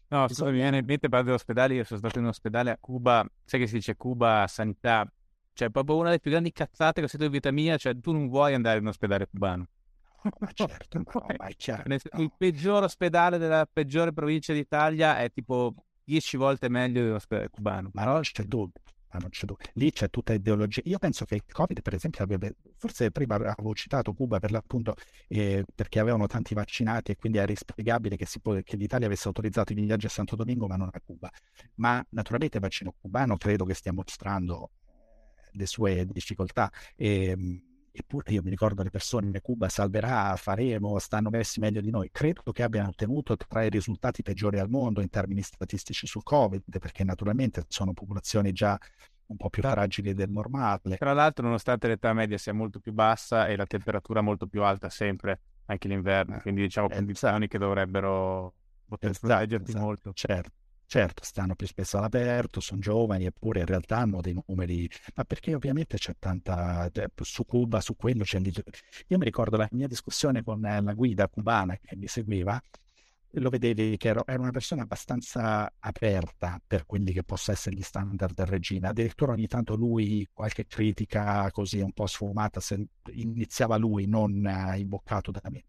No, mi viene in mente, parlando dell'ospedale, io sono stato in un ospedale a Cuba, sai che si dice Cuba sanità, Cioè, proprio una delle più grandi cazzate che ho sentito in vita mia, cioè tu non vuoi andare in un ospedale cubano. No, ma certo, no, ma certo. Il peggior ospedale della peggiore provincia d'Italia è tipo 10 volte meglio dell'ospedale cubano. Ma no, c'è dubbio. Ma non c'è dubbio. Lì c'è tutta ideologia. Io penso che il Covid, per esempio, avrebbe, forse prima avevo citato Cuba per l'appunto, perché avevano tanti vaccinati e quindi era inspiegabile che l'Italia avesse autorizzato i viaggi a Santo Domingo ma non a Cuba. Ma naturalmente il vaccino cubano credo che stia mostrando le sue difficoltà. Eppure io mi ricordo le persone: Cuba salverà, faremo, stanno messi meglio di noi. Credo che abbiano ottenuto tra i risultati peggiori al mondo in termini statistici sul Covid, perché naturalmente sono popolazioni già un po' più fragili del normale. Tra l'altro, nonostante l'età media sia molto più bassa e la temperatura molto più alta sempre, anche l'inverno, quindi diciamo condizioni che dovrebbero poter proteggerti molto. Certo. Certo, stanno più spesso all'aperto, sono giovani, eppure in realtà hanno dei numeri, ma perché ovviamente c'è tanta, su Cuba, su quello c'è. Io mi ricordo la mia discussione con la guida cubana che mi seguiva, lo vedevi che era una persona abbastanza aperta per quelli che possono essere gli standard del regime. Addirittura ogni tanto lui qualche critica così un po' sfumata iniziava lui, non imboccato da me. Mi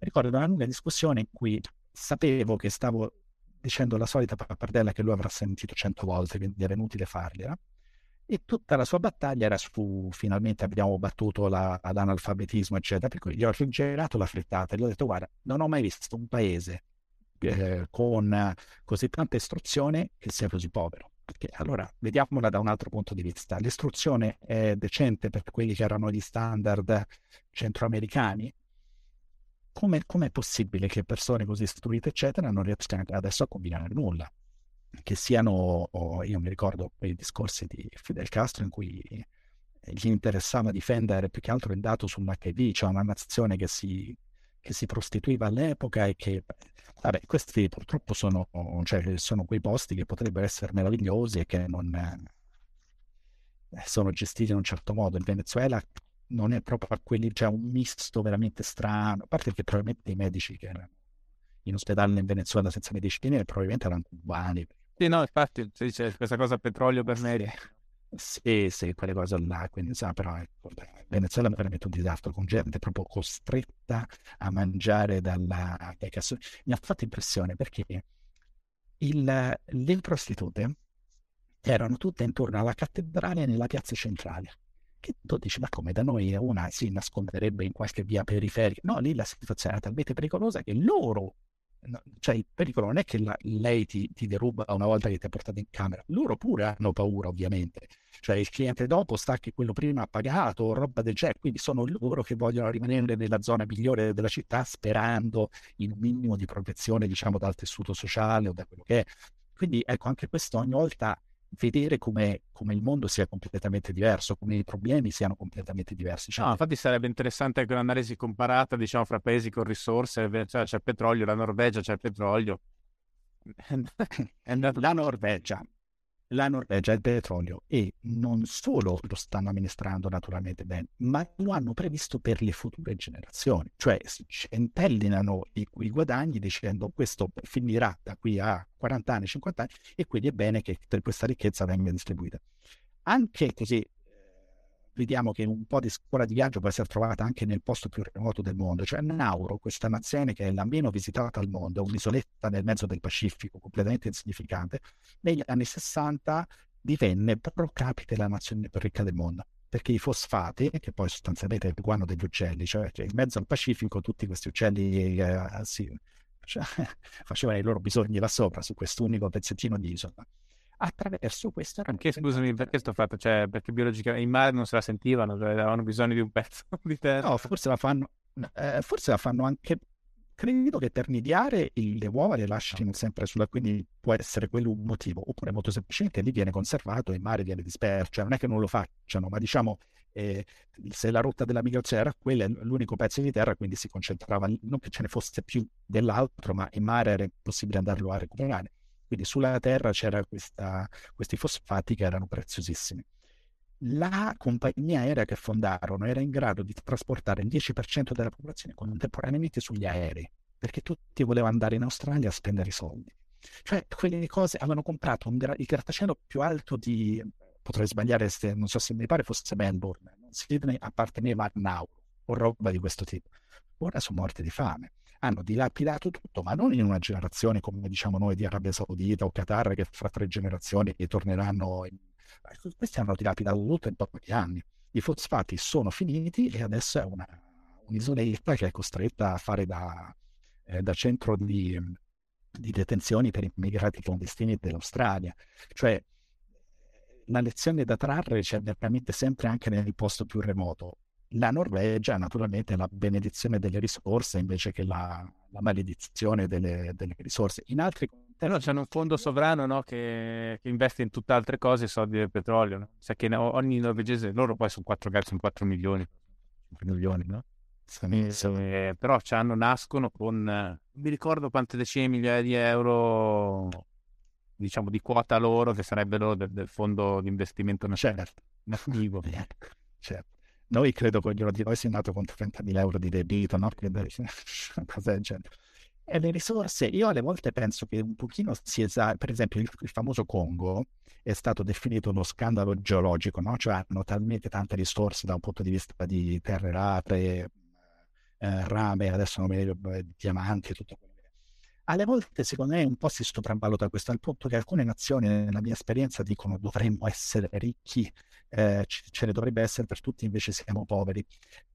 ricordo una lunga discussione in cui sapevo che stavo dicendo la solita pappardella che lui avrà sentito 100 volte, quindi era inutile fargliela, e tutta la sua battaglia era su finalmente abbiamo battuto l'analfabetismo eccetera, per cui gli ho rigirato la frittata e gli ho detto: guarda, non ho mai visto un paese con così tanta istruzione che sia così povero, perché allora vediamola da un altro punto di vista. L'istruzione è decente per quelli che erano gli standard centroamericani. Come è possibile che persone così istruite eccetera non riescano adesso a combinare nulla? Che siano, io mi ricordo i discorsi di Fidel Castro in cui gli interessava difendere più che altro il dato sull'HIV, cioè una nazione che si prostituiva all'epoca e che, vabbè, questi purtroppo sono quei posti che potrebbero essere meravigliosi e che non sono gestiti in un certo modo. Il Venezuela non è proprio per quelli, c'è un misto veramente strano, a parte che probabilmente i medici che erano in ospedale in Venezuela senza medicine probabilmente erano cubani. Sì, no, infatti sì, c'è questa cosa petrolio per neri. Sì, quelle cose là, quindi sa, però ecco, Venezuela è veramente un disastro, con gente proprio costretta a mangiare dai cassoni. Mi ha fatto impressione perché le prostitute erano tutte intorno alla cattedrale e nella piazza centrale. Che tu dici, ma come, da noi una si nasconderebbe in qualche via periferica? No, lì la situazione era talmente pericolosa che loro, cioè il pericolo non è che lei ti deruba una volta che ti ha portato in camera, loro pure hanno paura ovviamente, cioè il cliente dopo sta che quello prima ha pagato o roba del genere, quindi sono loro che vogliono rimanere nella zona migliore della città sperando in un minimo di protezione, diciamo, dal tessuto sociale o da quello che è. Quindi ecco, anche questo, ogni volta vedere come il mondo sia completamente diverso, come i problemi siano completamente diversi. Cioè, no, infatti sarebbe interessante anche un'analisi comparata, diciamo, fra paesi con risorse. Cioè, c'è il petrolio, la Norvegia c'è il petrolio. La Norvegia è il petrolio, e non solo lo stanno amministrando naturalmente bene, ma lo hanno previsto per le future generazioni, cioè si centellinano i guadagni dicendo questo finirà da qui a 40 anni, 50 anni, e quindi è bene che questa ricchezza venga distribuita. Anche così vediamo che un po' di scuola di viaggio può essere trovata anche nel posto più remoto del mondo, cioè Nauru, questa nazione che è la meno visitata al mondo, un'isoletta nel mezzo del Pacifico, completamente insignificante, negli anni 60 divenne pro capite la nazione più ricca del mondo, perché i fosfati, che poi sostanzialmente è il guano degli uccelli, cioè in mezzo al Pacifico tutti questi uccelli facevano i loro bisogni là sopra, su quest'unico pezzettino di isola. Attraverso questo, perché scusami, perché sto fatto? Cioè, perché biologicamente in mare non se la sentivano, cioè avevano bisogno di un pezzo di terra. No, forse la fanno anche, credo che per nidiare le uova le lasciano sempre sulla, quindi può essere quello un motivo, oppure molto semplicemente lì viene conservato e in mare viene disperso. Cioè non è che non lo facciano, ma diciamo se la rotta della migrazione era quella, è l'unico pezzo di terra, quindi si concentrava, non che ce ne fosse più dell'altro, ma in mare era impossibile andarlo a recuperare. Quindi sulla terra c'era questi fosfati che erano preziosissimi. La compagnia aerea che fondarono era in grado di trasportare il 10% della popolazione contemporaneamente sugli aerei, perché tutti volevano andare in Australia a spendere i soldi. Cioè, quelle cose avevano comprato il grattacielo più alto di potrei sbagliare, non so se mi pare fosse Melbourne, Sydney apparteneva a Nauru o roba di questo tipo. Ora sono morte di fame, hanno dilapidato tutto, ma non in una generazione come diciamo noi di Arabia Saudita o Qatar che fra 3 generazioni torneranno, questi hanno dilapidato tutto in pochi anni. I fosfati sono finiti e adesso è un'isoletta che è costretta a fare da centro di detenzioni per immigrati clandestini dell'Australia. Cioè la lezione da trarre c'è veramente sempre anche nel posto più remoto. La Norvegia naturalmente è la benedizione delle risorse invece che la maledizione delle risorse. In altri contesti... No, c'è un fondo sovrano, no, che investe in tutte altre cose, soldi del petrolio, no? Sai che ogni norvegese, loro poi sono 4 milioni, no? Però nascono con, non mi ricordo quante decine migliaia di euro, diciamo, di quota loro, che sarebbero del fondo di investimento nazionale. Certo. Noi credo che ognuno di noi sia nato con 30.000 euro di debito, no? Cosa del genere. E le risorse, io alle volte penso che un pochino si esagera, per esempio il famoso Congo è stato definito uno scandalo geologico, no? Cioè hanno talmente tante risorse da un punto di vista di terre rare, rame, adesso non meglio, diamanti e tutto quello. Alle volte secondo me un po' si sopravvaluta questo, al punto che alcune nazioni, nella mia esperienza, dicono dovremmo essere ricchi, ce ne dovrebbe essere per tutti, invece siamo poveri,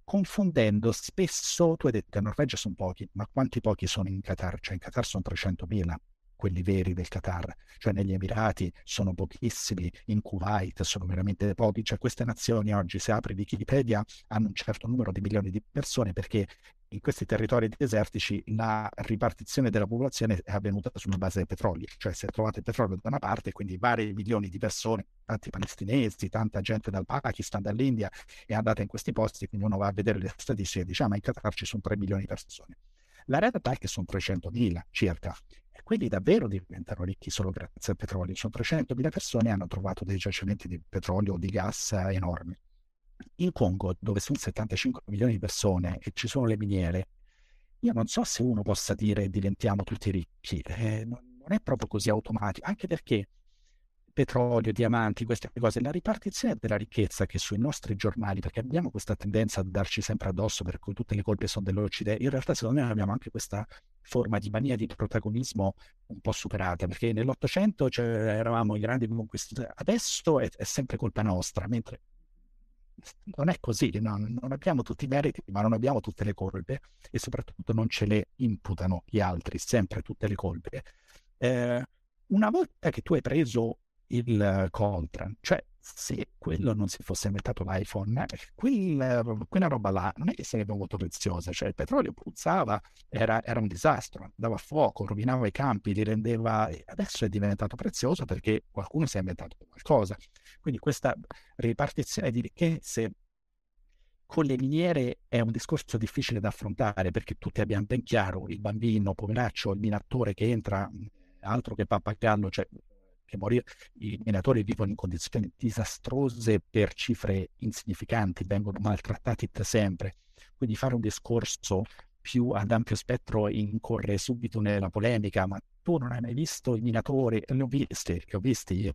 confondendo spesso, tu hai detto, in Norvegia sono pochi, ma quanti pochi sono in Qatar? Cioè in Qatar sono 300.000, quelli veri del Qatar, cioè negli Emirati sono pochissimi, in Kuwait sono veramente pochi, cioè queste nazioni oggi, se apri Wikipedia, hanno un certo numero di milioni di persone, perché in questi territori desertici la ripartizione della popolazione è avvenuta sulla base del petrolio, cioè se trovate il petrolio da una parte, quindi vari milioni di persone, tanti palestinesi, tanta gente dal Pakistan, dall'India, è andata in questi posti, quindi uno va a vedere le statistiche e dice, ma in Qatar ci sono 3 milioni di persone. La realtà è che sono 300.000 circa, e quelli davvero diventano ricchi solo grazie al petrolio. Sono 300.000 persone e hanno trovato dei giacimenti di petrolio o di gas enormi. In Congo, dove sono 75 milioni di persone e ci sono le miniere, io non so se uno possa dire diventiamo tutti ricchi, non è proprio così automatico, anche perché petrolio, diamanti, queste cose, la ripartizione della ricchezza che sui nostri giornali, perché abbiamo questa tendenza a darci sempre addosso per cui tutte le colpe sono dell'Occidente, in realtà secondo me abbiamo anche questa forma di mania di protagonismo un po' superata, perché nell'Ottocento eravamo i grandi conquistatori, adesso è sempre colpa nostra, mentre non è così, no? Non abbiamo tutti i meriti, ma non abbiamo tutte le colpe e soprattutto non ce le imputano gli altri, sempre tutte le colpe. Una volta che tu hai preso il contract, cioè se quello non si fosse inventato l'iPhone, quella roba là non è che sarebbe molto preziosa, cioè il petrolio puzzava, era un disastro, andava a fuoco, rovinava i campi, li rendeva, adesso è diventato prezioso perché qualcuno si è inventato qualcosa. Quindi questa ripartizione di ricchezze con le miniere è un discorso difficile da affrontare, perché tutti abbiamo ben chiaro il bambino, poveraccio, il minatore che entra, altro che pappagallo, cioè che morire, i minatori vivono in condizioni disastrose per cifre insignificanti, vengono maltrattati sempre. Quindi fare un discorso più ad ampio spettro incorre subito nella polemica, ma tu non hai mai visto i minatori? Li ho visti,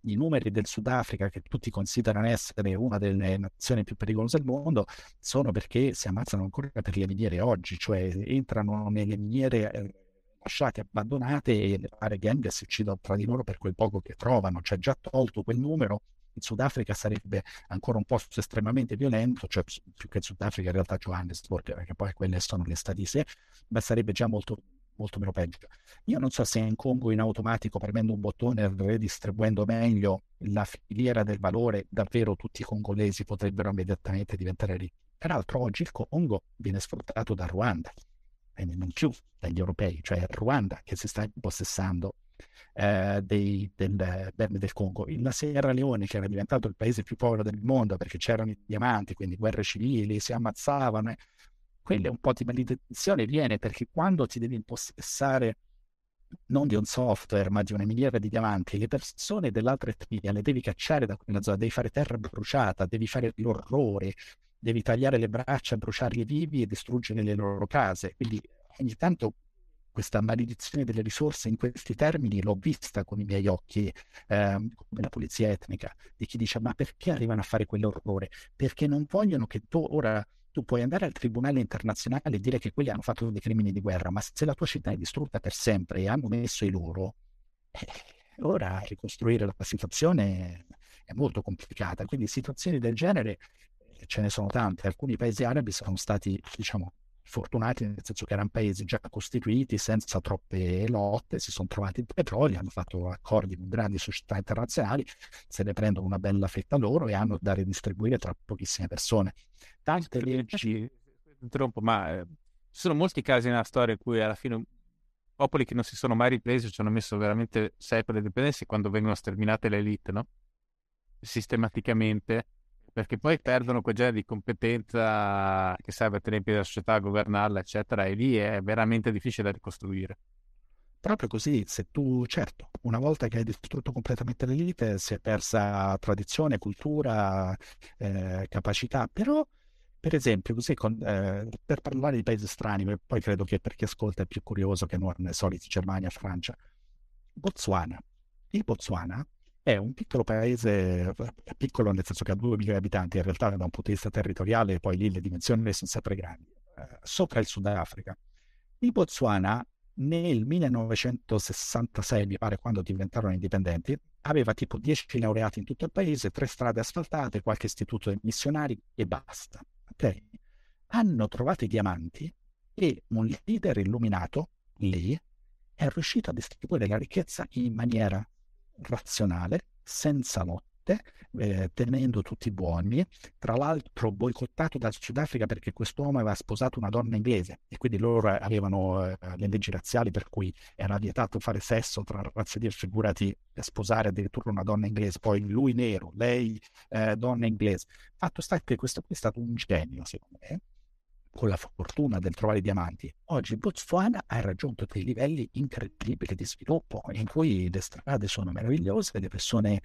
i numeri del Sudafrica, che tutti considerano essere una delle nazioni più pericolose al mondo, sono perché si ammazzano ancora per le miniere oggi, cioè entrano nelle miniere lasciate, abbandonate, e le varie gang si uccidono tra di loro per quel poco che trovano. Cioè già tolto quel numero, il Sudafrica sarebbe ancora un posto estremamente violento, cioè più che il Sudafrica in realtà Johannesburg, perché poi quelle sono le statistiche, ma sarebbe già molto, molto meno peggio. Io non so se in Congo in automatico, premendo un bottone, redistribuendo meglio la filiera del valore, davvero tutti i congolesi potrebbero immediatamente diventare ricchi. Peraltro oggi il Congo viene sfruttato da Ruanda, e non più dagli europei, cioè Ruanda che si sta impossessando bene del Congo. La Sierra Leone, che era diventato il paese più povero del mondo perché c'erano i diamanti, quindi guerre civili, si ammazzavano, quella un po' di maledizione viene perché quando ti devi impossessare non di un software ma di una miniera di diamanti, le persone dell'altra etnia le devi cacciare da quella zona, devi fare terra bruciata, devi fare l'orrore, devi tagliare le braccia, bruciarli vivi e distruggere le loro case. Quindi ogni tanto questa maledizione delle risorse in questi termini l'ho vista con i miei occhi, come la pulizia etnica, di chi dice: ma perché arrivano a fare quell'orrore? Perché non vogliono che tu ora... tu puoi andare al tribunale internazionale e dire che quelli hanno fatto dei crimini di guerra, ma se la tua città è distrutta per sempre e hanno messo i loro, ora ricostruire la situazione è molto complicata. Quindi situazioni del genere ce ne sono tante. Alcuni paesi arabi sono stati, diciamo, fortunati, nel senso che erano paesi già costituiti senza troppe lotte, si sono trovati il petrolio, hanno fatto accordi con grandi società internazionali, se ne prendono una bella fetta loro e hanno da redistribuire tra pochissime persone. Tante leggi... Interrompo, ma ci sono molti casi nella storia in cui alla fine popoli che non si sono mai ripresi ci hanno messo veramente secoli di dipendenze, quando vengono sterminate le elite, no? Sistematicamente, perché poi perdono quel genere di competenza che serve a tenere in piedi la società, a governarla, eccetera, e lì è veramente difficile da ricostruire. Proprio così, se tu, certo, una volta che hai distrutto completamente l'elite si è persa tradizione, cultura, capacità, però per esempio così per parlare di paesi strani, poi credo che per chi ascolta è più curioso che non i soliti Germania, Francia, Botswana. Il Botswana è un piccolo paese, piccolo nel senso che ha 2 milioni di abitanti, in realtà da un punto di vista territoriale poi lì le dimensioni sono sempre grandi, sopra il Sudafrica. Il Botswana nel 1966, mi pare, quando diventarono indipendenti, aveva tipo 10 laureati in tutto il paese, 3 strade asfaltate, qualche istituto dei missionari e basta. Okay. Hanno trovato i diamanti e un leader illuminato lì è riuscito a distribuire la ricchezza in maniera razionale, senza lotte, tenendo tutti buoni, tra l'altro boicottato dal Sudafrica perché quest'uomo aveva sposato una donna inglese e quindi loro avevano le leggi razziali per cui era vietato fare sesso tra razze diverse, figurati sposare addirittura una donna inglese, poi lui nero, lei donna inglese. Fatto sta che questo qui è stato un genio, secondo me, con la fortuna del trovare i diamanti. Oggi Botswana ha raggiunto dei livelli incredibili di sviluppo in cui le strade sono meravigliose, le persone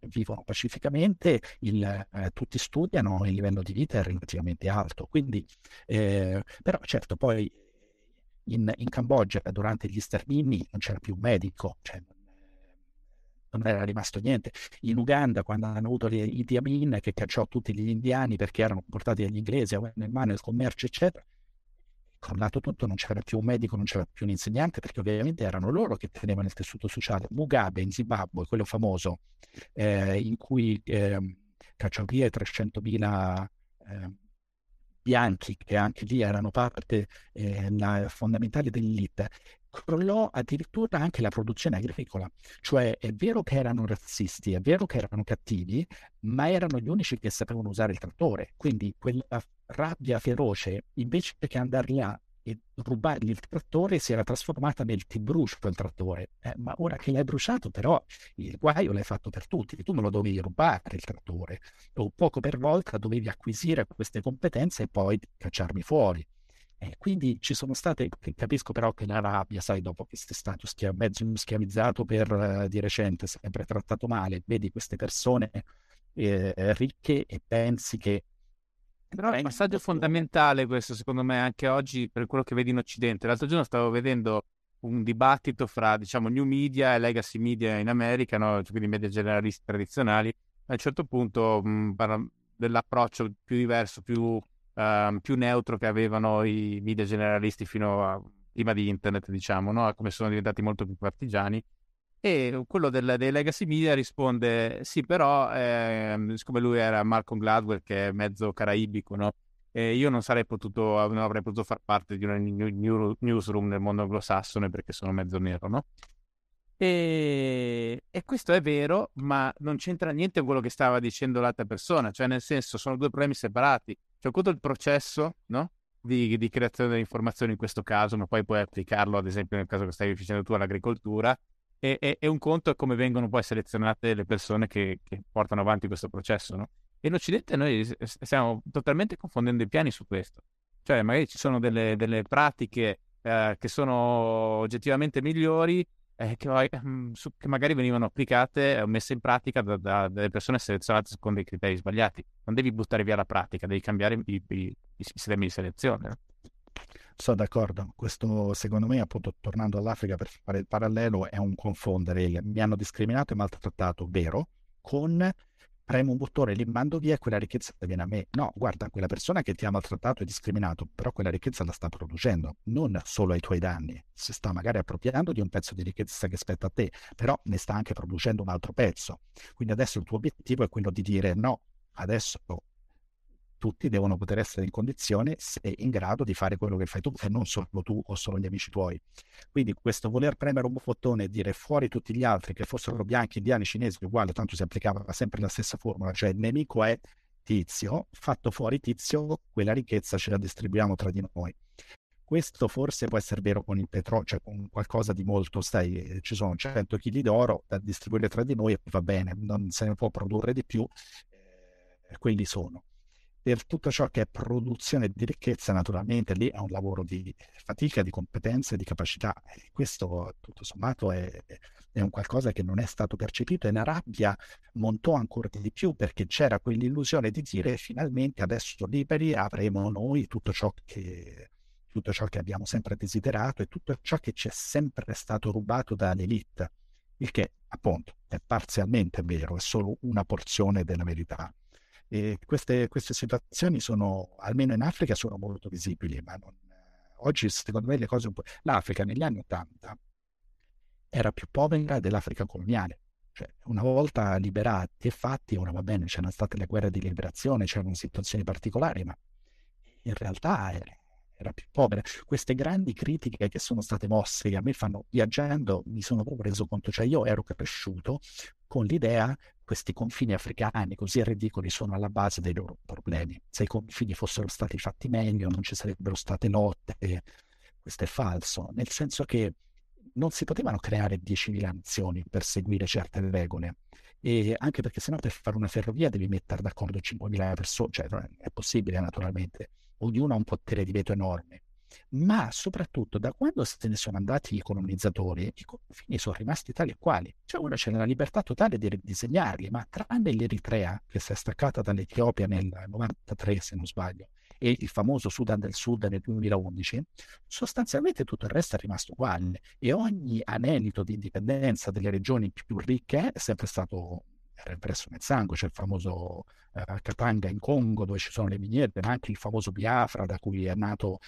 vivono pacificamente, tutti studiano, il livello di vita è relativamente alto. Quindi, però certo, poi in Cambogia durante gli stermini non c'era più un medico, cioè non era rimasto niente. In Uganda, quando hanno avuto Idi Amin, che cacciò tutti gli indiani perché erano portati dagli inglesi, avevano in mano il commercio, eccetera, è crollato tutto, non c'era più un medico, non c'era più un insegnante, perché ovviamente erano loro che tenevano il tessuto sociale. Mugabe in Zimbabwe, quello famoso, in cui cacciò via 300.000 bianchi, che anche lì erano parte fondamentale dell'elite, crollò addirittura anche la produzione agricola. Cioè, è vero che erano razzisti, è vero che erano cattivi, ma erano gli unici che sapevano usare il trattore. Quindi quella rabbia feroce, invece che andare là e rubargli il trattore, si era trasformata nel ti brucio il trattore. Ma ora che l'hai bruciato, però, il guaio l'hai fatto per tutti. Tu me lo dovevi rubare il trattore, o poco per volta dovevi acquisire queste competenze e poi cacciarmi fuori. Quindi ci sono state, capisco però che l'Arabia, sai, dopo che sei stato mezzo schiavizzato per di recente, sempre trattato male, vedi queste persone ricche e pensi che... Però è un passaggio fondamentale questo, secondo me, anche oggi, per quello che vedi in Occidente. L'altro giorno stavo vedendo un dibattito fra, diciamo, new media e legacy media in America, no? Quindi media generalisti tradizionali. A un certo punto parla dell'approccio più diverso, più neutro che avevano i media generalisti fino a prima di internet, diciamo, no? Come sono diventati molto più partigiani. E quello dei legacy media risponde: sì, però siccome lui era Malcolm Gladwell, che è mezzo caraibico, no? Io non avrei potuto far parte di una newsroom nel mondo anglosassone perché sono mezzo nero, no? E questo è vero, ma non c'entra niente quello che stava dicendo l'altra persona, cioè, nel senso, sono 2 problemi separati. Cioè, contro il processo, no? di creazione delle informazioni in questo caso, ma poi puoi applicarlo, ad esempio, nel caso che stai facendo tu, all'agricoltura, e un conto è come vengono poi selezionate le persone che portano avanti questo processo, no? E in Occidente noi stiamo totalmente confondendo i piani su questo. Cioè, magari ci sono delle pratiche che sono oggettivamente migliori, che magari venivano applicate o messe in pratica da delle persone selezionate con dei criteri sbagliati. Non devi buttare via la pratica, devi cambiare i sistemi di selezione. Sono d'accordo, questo secondo me, appunto, tornando all'Africa per fare il parallelo, è un confondere, mi hanno discriminato e maltrattato, vero, con premo un bottone, li mando via e quella ricchezza viene a me. No, guarda, quella persona che ti ha maltrattato e discriminato, però quella ricchezza la sta producendo, non solo ai tuoi danni, si sta magari appropriando di un pezzo di ricchezza che spetta a te, però ne sta anche producendo un altro pezzo. Quindi adesso il tuo obiettivo è quello di dire no, adesso tutti devono poter essere in condizione, se in grado, di fare quello che fai tu e non solo tu o solo gli amici tuoi. Quindi questo voler premere un bottone e dire fuori tutti gli altri, che fossero bianchi, indiani, cinesi, uguale, tanto si applicava sempre la stessa formula, cioè il nemico è tizio, fatto fuori tizio, quella ricchezza ce la distribuiamo tra di noi. Questo forse può essere vero con il petrolio, cioè con qualcosa di molto, sai, ci sono 100 kg d'oro da distribuire tra di noi e va bene, non se ne può produrre di più, quelli sono. Per tutto ciò che è produzione di ricchezza, naturalmente lì è un lavoro di fatica, di competenze, di capacità. Questo tutto sommato è un qualcosa che non è stato percepito, e la rabbia montò ancora di più perché c'era quell'illusione di dire finalmente adesso liberi avremo noi tutto ciò che abbiamo sempre desiderato e tutto ciò che ci è sempre stato rubato dall'elite, il che appunto è parzialmente vero, è solo una porzione della verità. E queste situazioni sono, almeno in Africa, sono molto visibili, ma non, oggi secondo me le cose un po'... L'Africa negli anni 80 era più povera dell'Africa coloniale, cioè una volta liberati e fatti, ora va bene, c'erano state le guerre di liberazione, c'erano situazioni particolari, ma in realtà era più povera. Queste grandi critiche che sono state mosse, che a me fanno, viaggiando mi sono proprio reso conto, cioè io ero cresciuto con l'idea questi confini africani così ridicoli sono alla base dei loro problemi, se i confini fossero stati fatti meglio non ci sarebbero state lotte. Questo è falso, nel senso che non si potevano creare 10.000 nazioni per seguire certe regole, e anche perché sennò per fare una ferrovia devi mettere d'accordo 5.000 persone, cioè non è possibile naturalmente, ognuno ha un potere di veto enorme. Ma soprattutto da quando se ne sono andati i colonizzatori, i confini sono rimasti tali e quali, cioè ora c'è la libertà totale di ridisegnarli, ma tranne l'Eritrea che si è staccata dall'Etiopia nel 93 se non sbaglio e il famoso Sudan del Sud nel 2011, sostanzialmente tutto il resto è rimasto uguale e ogni anelito di indipendenza delle regioni più ricche è sempre stato represso nel sangue. C'è il famoso Katanga in Congo dove ci sono le miniere, ma anche il famoso Biafra da cui è nato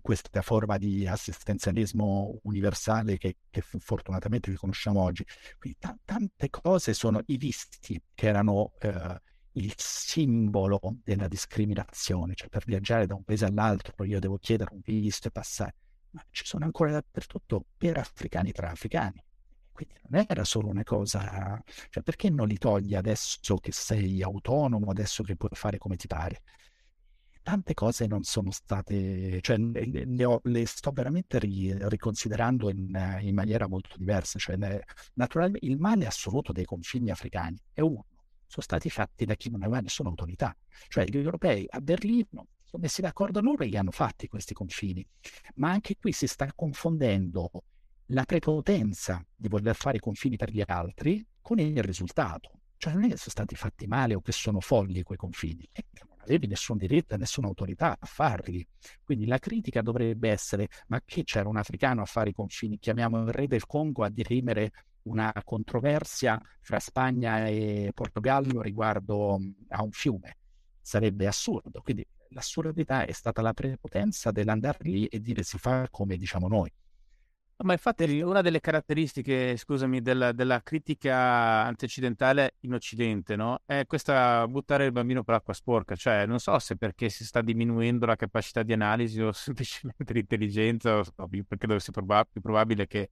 questa forma di assistenzialismo universale che fortunatamente riconosciamo oggi. Quindi tante cose sono i visti che erano il simbolo della discriminazione, cioè per viaggiare da un paese all'altro io devo chiedere un visto e passare, ma ci sono ancora dappertutto per africani tra africani. Quindi non era solo una cosa, cioè perché non li togli adesso che sei autonomo, adesso che puoi fare come ti pare? Tante cose non sono state, cioè le sto veramente riconsiderando in maniera molto diversa. Cioè, naturalmente il male assoluto dei confini africani è uno, sono stati fatti da chi non aveva nessuna autorità, cioè gli europei a Berlino sono messi d'accordo loro e li hanno fatti questi confini, ma anche qui si sta confondendo la prepotenza di voler fare i confini per gli altri con il risultato, cioè non è che sono stati fatti male o che sono folli quei confini, è che non avevi nessun diritto e nessuna autorità a farli. Quindi la critica dovrebbe essere: ma che c'era un africano a fare i confini, chiamiamo il re del Congo a dirimere una controversia fra Spagna e Portogallo riguardo a un fiume? Sarebbe assurdo. Quindi l'assurdità è stata la prepotenza dell'andare lì e dire si fa come diciamo noi. Ma infatti una delle caratteristiche, scusami, della critica antioccidentale in Occidente, no? È questa buttare il bambino per l'acqua sporca, cioè non so se perché si sta diminuendo la capacità di analisi o semplicemente l'intelligenza, o perché deve essere più probabile che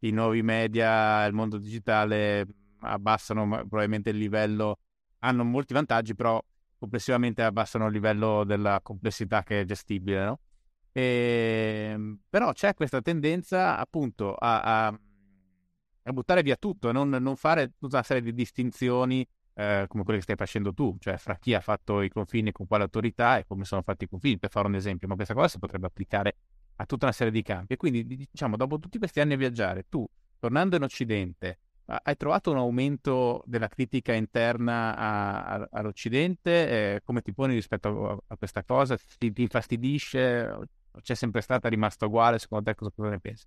i nuovi media, il mondo digitale abbassano probabilmente il livello, hanno molti vantaggi, però complessivamente abbassano il livello della complessità che è gestibile, no? Però c'è questa tendenza appunto a buttare via tutto, non fare tutta una serie di distinzioni come quelle che stai facendo tu, cioè fra chi ha fatto i confini con quale autorità e come sono fatti i confini, per fare un esempio. Ma questa cosa si potrebbe applicare a tutta una serie di campi, e quindi diciamo dopo tutti questi anni a viaggiare, tu tornando in Occidente Hai trovato un aumento della critica interna all'Occidente? Come ti poni rispetto a questa cosa? Ti infastidisce? C'è sempre stata, è rimasta uguale? Secondo te cosa ne pensi?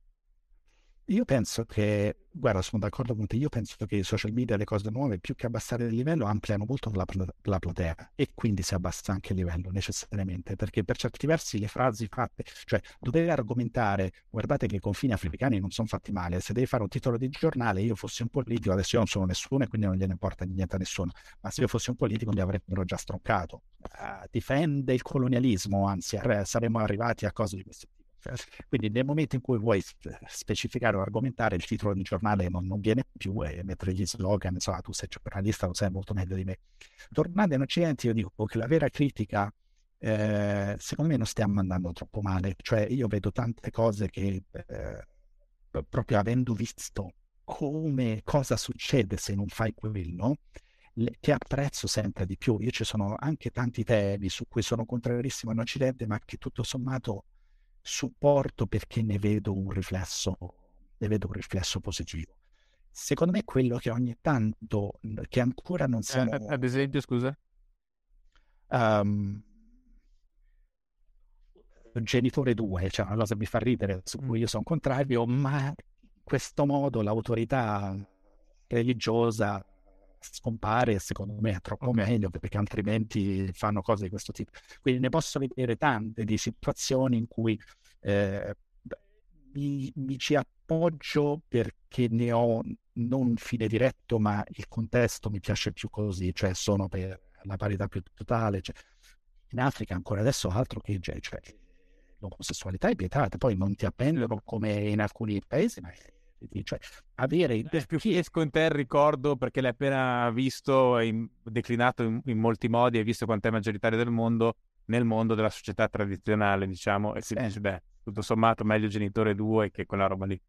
Io penso che, guarda, sono d'accordo con te, io penso che i social media, le cose nuove, più che abbassare il livello, ampliano molto la platea, e quindi si abbassa anche il livello necessariamente, perché per certi versi le frasi fatte, cioè dover argomentare, guardate che i confini africani non sono fatti male, se devi fare un titolo di giornale, io fossi un politico, adesso io non sono nessuno e quindi non gliene importa niente a nessuno, ma se io fossi un politico mi avrebbero già stroncato, difende il colonialismo, anzi saremmo arrivati a cose di questo tipo. Quindi nel momento in cui vuoi specificare o argomentare, il titolo di giornale non viene più, e mettere gli slogan, insomma, tu sei giornalista, lo sai molto meglio di me. Tornando in Occidente, io dico che la vera critica, secondo me non stiamo andando troppo male, cioè io vedo tante cose che proprio avendo visto come cosa succede se non fai quello, che apprezzo sempre di più. Io ci sono anche tanti temi su cui sono contrarissimo in Occidente, ma che tutto sommato supporto perché ne vedo un riflesso positivo. Secondo me quello che ogni tanto, che ancora non siamo... Ad esempio, scusa? Genitore 2, cioè una cosa mi fa ridere, su cui io sono contrario, ma in questo modo l'autorità religiosa scompare, secondo me è troppo meglio, perché altrimenti fanno cose di questo tipo. Quindi ne posso vedere tante di situazioni in cui mi ci appoggio perché ne ho non fine diretto, ma il contesto mi piace più così, cioè sono per la parità più totale, cioè. In Africa ancora adesso altro che cioè, l'omosessualità è vietata, poi non ti appendono come in alcuni paesi, ma cioè avere più fiesco in te il ricordo, perché l'hai appena visto declinato in molti modi, hai visto quant'è maggioritario del mondo, nel mondo della società tradizionale, diciamo, e si dice beh, tutto sommato meglio genitore 2 che quella roba lì.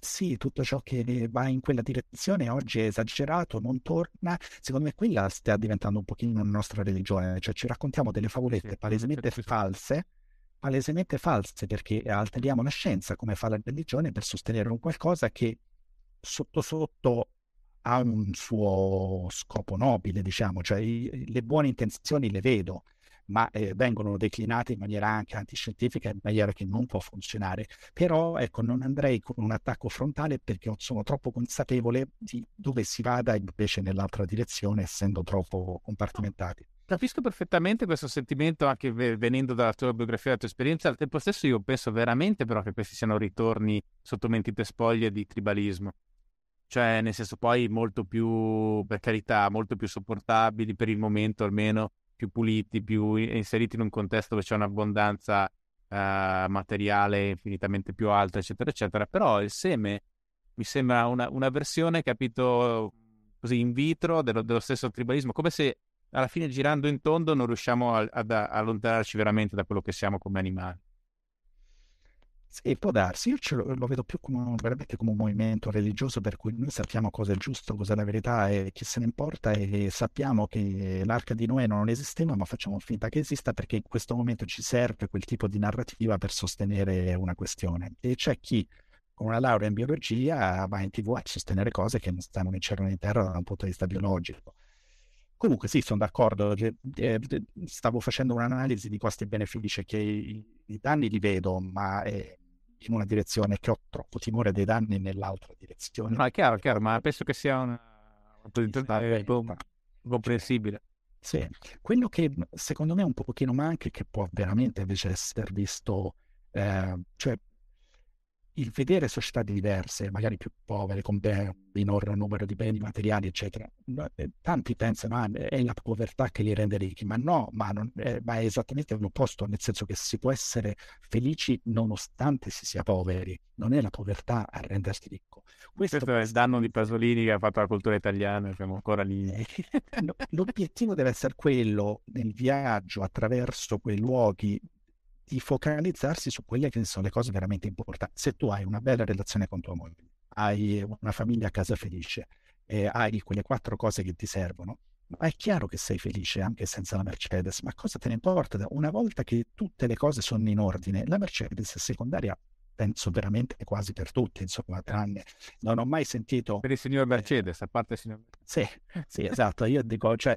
Sì, tutto ciò che va in quella direzione oggi è esagerato, non torna. Secondo me quella sta diventando un pochino la nostra religione, cioè ci raccontiamo delle favolette palesemente false, perché alteriamo la scienza come fa la religione per sostenere un qualcosa che sotto sotto ha un suo scopo nobile, diciamo, cioè le buone intenzioni le vedo, ma vengono declinate in maniera anche antiscientifica, in maniera che non può funzionare. Però ecco, non andrei con un attacco frontale, perché sono troppo consapevole di dove si vada invece nell'altra direzione, essendo troppo compartimentati. Capisco perfettamente questo sentimento, anche venendo dalla tua biografia e dalla tua esperienza. Al tempo stesso io penso veramente però che questi siano ritorni sotto mentite spoglie di tribalismo, cioè nel senso poi molto più, per carità, molto più sopportabili per il momento almeno, più puliti, più inseriti in un contesto dove c'è un'abbondanza materiale infinitamente più alta, eccetera eccetera. Però il seme mi sembra una versione, capito, così in vitro dello stesso tribalismo, come se alla fine, girando in tondo, non riusciamo ad allontanarci veramente da quello che siamo come animali. Sì, può darsi. Io lo vedo più veramente come un movimento religioso, per cui noi sappiamo cosa è giusto, cosa è la verità e chi se ne importa, e sappiamo che l'arca di Noè non esisteva, ma facciamo finta che esista perché in questo momento ci serve quel tipo di narrativa per sostenere una questione. E c'è chi con una laurea in biologia va in TV a sostenere cose che non stanno né cielo né in terra da un punto di vista biologico. Comunque sì, sono d'accordo, stavo facendo un'analisi di costi e benefici, che i danni li vedo, ma in una direzione, che ho troppo timore dei danni nell'altra direzione. No, è chiaro, ma penso che sia comprensibile. Sì, quello che secondo me un pochino manca, che può veramente invece essere visto, cioè il vedere società diverse, magari più povere, con minore numero di beni materiali, eccetera. Tanti pensano, è la povertà che li rende ricchi, ma no, ma è esattamente l'opposto, nel senso che si può essere felici nonostante si sia poveri, non è la povertà a rendersi ricco. Questo è il danno di Pasolini che ha fatto la cultura italiana, siamo ancora lì. L'obiettivo deve essere quello, nel viaggio attraverso quei luoghi, di focalizzarsi su quelle che sono le cose veramente importanti. Se tu hai una bella relazione con tua moglie, hai una famiglia a casa felice, hai quelle 4 cose che ti servono, ma è chiaro che sei felice anche senza la Mercedes, ma cosa te ne importa? Una volta che tutte le cose sono in ordine, la Mercedes è secondaria penso veramente quasi per tutti, insomma, tranne, non ho mai sentito... Per il signor Mercedes, a parte il signor... Sì, sì, esatto, io dico, cioè,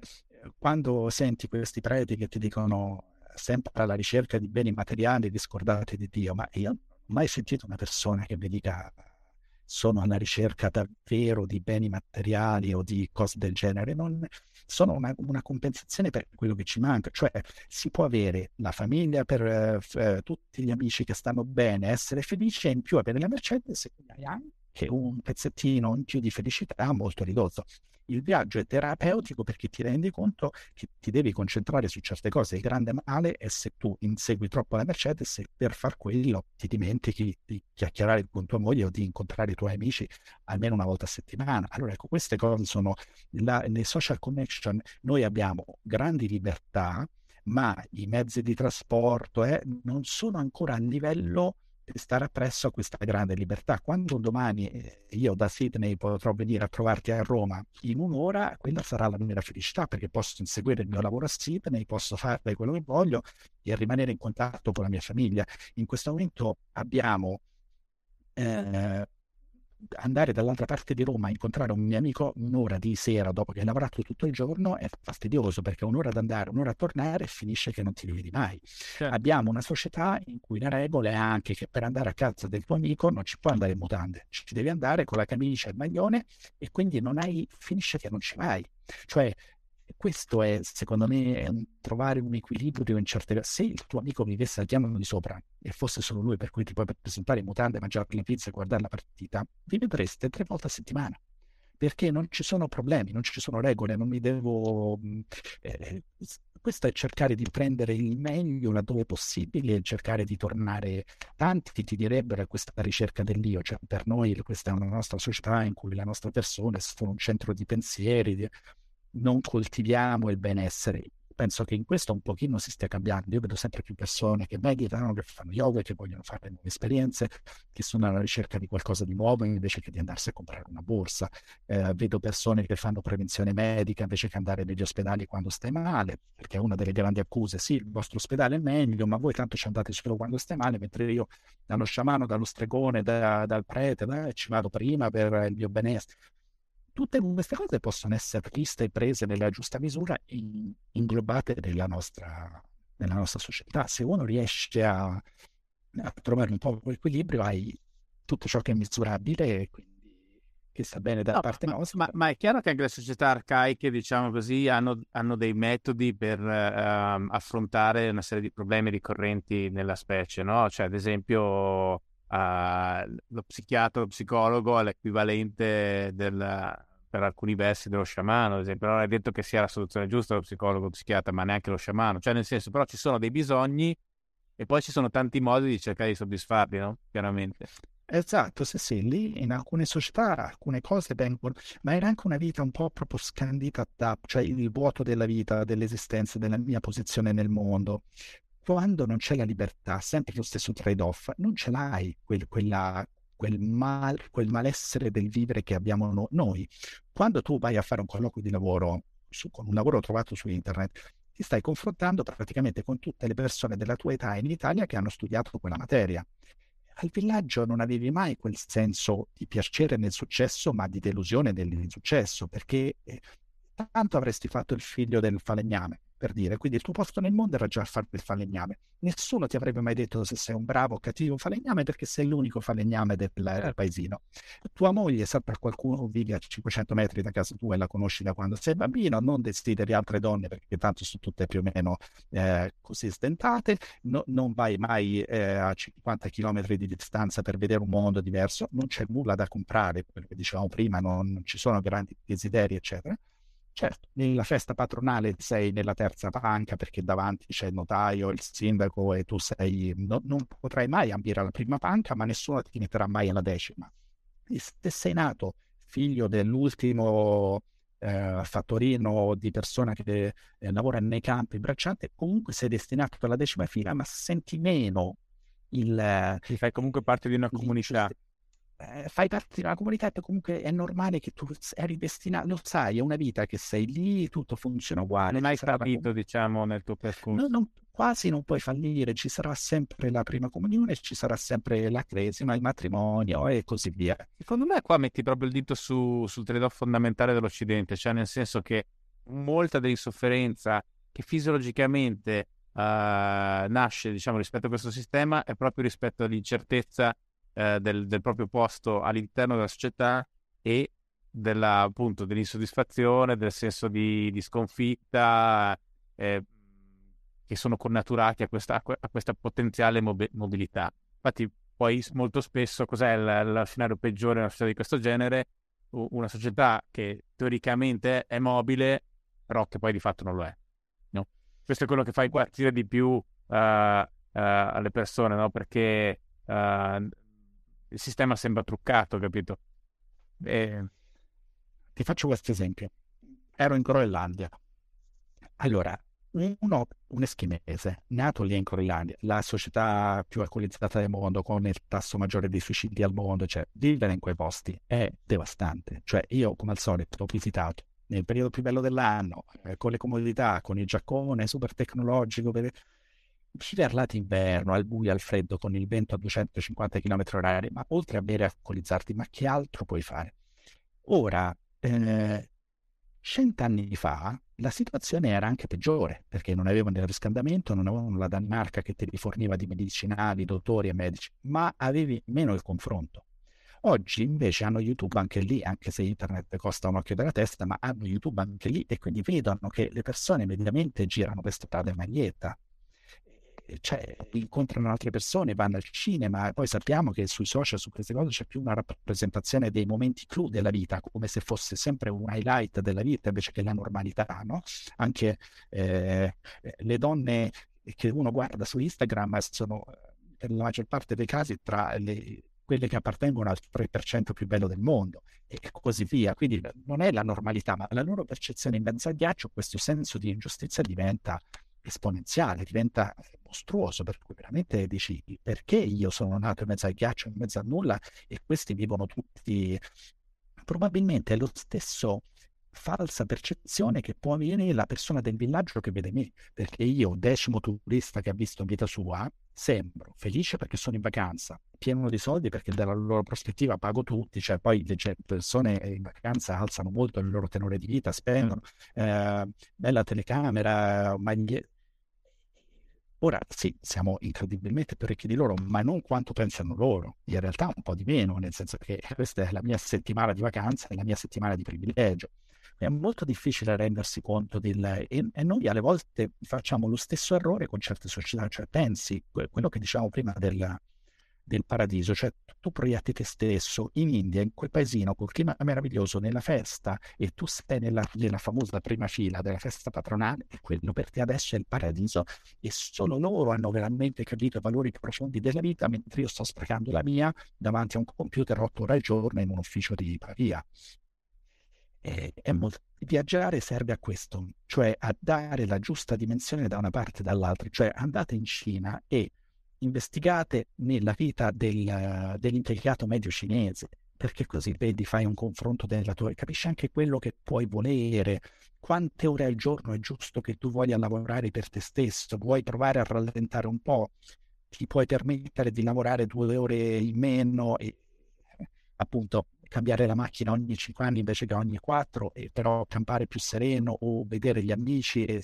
quando senti questi preti che ti dicono sempre alla ricerca di beni materiali, discordate di Dio, ma io non ho mai sentito una persona che mi dica sono alla ricerca davvero di beni materiali o di cose del genere, non sono una compensazione per quello che ci manca, cioè si può avere la famiglia, per tutti gli amici che stanno bene, essere felici e in più avere la Mercedes e quindi hai anche un pezzettino in più di felicità molto ridotto. Il viaggio è terapeutico perché ti rendi conto che ti devi concentrare su certe cose. Il grande male è se tu insegui troppo la Mercedes e per far quello ti dimentichi di chiacchierare con tua moglie o di incontrare i tuoi amici almeno una volta a settimana. Allora ecco, queste cose sono le social connection. Noi abbiamo grandi libertà, ma i mezzi di trasporto non sono ancora a livello stare appresso a questa grande libertà. Quando domani io da Sydney potrò venire a trovarti a Roma in un'ora, quella sarà la mia felicità, perché posso inseguire il mio lavoro a Sydney, posso fare quello che voglio e rimanere in contatto con la mia famiglia. In questo momento abbiamo andare dall'altra parte di Roma a incontrare un mio amico un'ora di sera dopo che hai lavorato tutto il giorno è fastidioso, perché un'ora ad andare, un'ora a tornare, finisce che non ti vedi mai. Certo. Abbiamo una società in cui la regola è anche che per andare a casa del tuo amico non ci puoi andare in mutande, ci devi andare con la camicia e il maglione e quindi non hai, finisce che non ci vai. Cioè questo è, secondo me, trovare un equilibrio in certe cose. Se il tuo amico vivesse al piano di sopra e fosse solo lui per cui ti puoi presentare in mutande, mangiarti la pizza e guardare la partita, vi vedreste 3 volte a settimana, perché non ci sono problemi, non ci sono regole, non mi devo... Questo è cercare di prendere il meglio laddove possibile e cercare di tornare. Tanti ti direbbero questa ricerca dell'io, cioè per noi questa è una nostra società in cui la nostra persona è solo un centro di pensieri, non coltiviamo il benessere. Penso che in questo un pochino si stia cambiando. Io vedo sempre più persone che meditano, che fanno yoga, che vogliono fare nuove esperienze, che sono alla ricerca di qualcosa di nuovo invece che di andarsi a comprare una borsa. Vedo persone che fanno prevenzione medica invece che andare negli ospedali quando stai male, perché è una delle grandi accuse: sì, il vostro ospedale è meglio, ma voi tanto ci andate solo quando stai male, mentre io dallo sciamano, dallo stregone, dal prete, ci vado prima per il mio benessere. Tutte queste cose possono essere viste e prese nella giusta misura e inglobate nella nostra società. Se uno riesce a trovare un po' l'equilibrio, hai tutto ciò che è misurabile e quindi che sta bene da parte nostra. Ma è chiaro che anche le società arcaiche, diciamo così, hanno dei metodi per affrontare una serie di problemi ricorrenti nella specie, no? Cioè, ad esempio... lo psichiatra, lo psicologo è l'equivalente per alcuni versi dello sciamano, ad esempio. Non è detto che sia la soluzione giusta lo psicologo, lo psichiatra, ma neanche lo sciamano, cioè nel senso, però ci sono dei bisogni e poi ci sono tanti modi di cercare di soddisfarli, no? Chiaramente. Esatto, sì, sì, lì in alcune società alcune cose vengono, ma era anche una vita un po' proprio scandita da, cioè il vuoto della vita, dell'esistenza, della mia posizione nel mondo. Quando non c'è la libertà, sempre lo stesso trade-off, non ce l'hai quel malessere del vivere che abbiamo noi. Quando tu vai a fare un colloquio di lavoro, con un lavoro trovato su internet, ti stai confrontando praticamente con tutte le persone della tua età in Italia che hanno studiato quella materia. Al villaggio non avevi mai quel senso di piacere nel successo, ma di delusione nell'insuccesso, perché tanto avresti fatto il figlio del falegname, per dire, quindi il tuo posto nel mondo era già a fare il falegname. Nessuno ti avrebbe mai detto se sei un bravo o cattivo falegname, perché sei l'unico falegname del paesino. Tua moglie, sempre qualcuno vive a 500 metri da casa tua e la conosci da quando sei bambino, non desideri altre donne perché tanto sono tutte più o meno così sdentate, non vai mai a 50 km di distanza per vedere un mondo diverso, non c'è nulla da comprare, quello che dicevamo prima, non ci sono grandi desideri, eccetera. Certo, nella festa patronale sei nella terza panca perché davanti c'è il notaio, il sindaco e tu sei... non potrai mai ambire alla prima panca, ma nessuno ti metterà mai alla decima. E se sei nato figlio dell'ultimo fattorino di persona che lavora nei campi bracciante, comunque sei destinato alla decima fila, ma senti meno il... Ti fai comunque parte di una comunità. Fai parte di una comunità e comunque è normale che tu eri destinato, lo sai, è una vita che sei lì, tutto funziona uguale. Non hai capito, diciamo, nel tuo percorso. No, non, quasi non puoi fallire, ci sarà sempre la prima comunione, ci sarà sempre la cresima, il matrimonio e così via. Secondo me qua metti proprio il dito sul trade-off fondamentale dell'Occidente, cioè nel senso che molta dell'insofferenza che fisiologicamente nasce, diciamo, rispetto a questo sistema è proprio rispetto all'incertezza del proprio posto all'interno della società e appunto dell'insoddisfazione, del senso di sconfitta, che sono connaturati a questa potenziale mobilità. Infatti poi molto spesso cos'è lo scenario peggiore in una società di questo genere? Una società che teoricamente è mobile però che poi di fatto non lo è, no? Questo è quello che fa impazzire di più alle persone, no? Perché il sistema sembra truccato, capito? Ti faccio questo esempio. Ero in Groenlandia. Allora, un eschimese nato lì in Groenlandia, la società più alcolizzata del mondo, con il tasso maggiore di suicidi al mondo, cioè vivere in quei posti è devastante. Cioè io, come al solito, ho visitato nel periodo più bello dell'anno, con le comodità, con il giaccone super tecnologico, vivere là d'inverno, al buio, al freddo, con il vento a 250 km/h, ma oltre a bere e alcolizzarti, ma che altro puoi fare? Ora, 100 anni fa la situazione era anche peggiore, perché non avevano il riscaldamento, non avevano la Danimarca che ti riforniva di medicinali, dottori e medici, ma avevi meno il confronto. Oggi invece hanno YouTube anche lì, anche se internet costa un occhio della testa, ma hanno YouTube anche lì e quindi vedono che le persone mediamente girano per strada in maglietta, cioè incontrano altre persone, vanno al cinema. Poi sappiamo che sui social, su queste cose, c'è più una rappresentazione dei momenti clou della vita, come se fosse sempre un highlight della vita invece che la normalità, no? Anche le donne che uno guarda su Instagram sono per la maggior parte dei casi tra quelle che appartengono al 3% più bello del mondo e così via. Quindi non è la normalità, ma la loro percezione in mezzo al ghiaccio, questo senso di ingiustizia diventa esponenziale, diventa mostruoso, per cui veramente dici: perché io sono nato in mezzo al ghiaccio, in mezzo a nulla, e questi vivono tutti? Probabilmente è lo stesso falsa percezione che può avere la persona del villaggio che vede me, perché io, decimo turista che ha visto in vita sua, sembro felice perché sono in vacanza, pieno di soldi perché dalla loro prospettiva pago tutti, cioè poi le persone in vacanza alzano molto il loro tenore di vita, spendono, bella telecamera, maglietta. Ora sì, siamo incredibilmente più ricchi di loro, ma non quanto pensano loro, in realtà un po' di meno, nel senso che questa è la mia settimana di vacanza, è la mia settimana di privilegio. È molto difficile rendersi conto e noi alle volte facciamo lo stesso errore con certe società, cioè pensi, quello che dicevamo prima del paradiso, cioè tu proietti te stesso in India, in quel paesino col clima meraviglioso, nella festa, e tu stai nella famosa prima fila della festa patronale, e quello per te adesso è il paradiso, e solo loro hanno veramente capito i valori profondi della vita, mentre io sto sprecando la mia davanti a un computer 8 ore al giorno in un ufficio di Pavia. Viaggiare serve a questo, cioè a dare la giusta dimensione da una parte e dall'altra. Cioè andate in Cina e investigate nella vita dell'impiegato medio cinese, perché così vedi, fai un confronto della tua, capisci anche quello che puoi volere, quante ore al giorno è giusto che tu voglia lavorare per te stesso. Vuoi provare a rallentare un po', ti puoi permettere di lavorare 2 ore in meno e appunto cambiare la macchina ogni 5 anni invece che ogni 4, e però campare più sereno o vedere gli amici e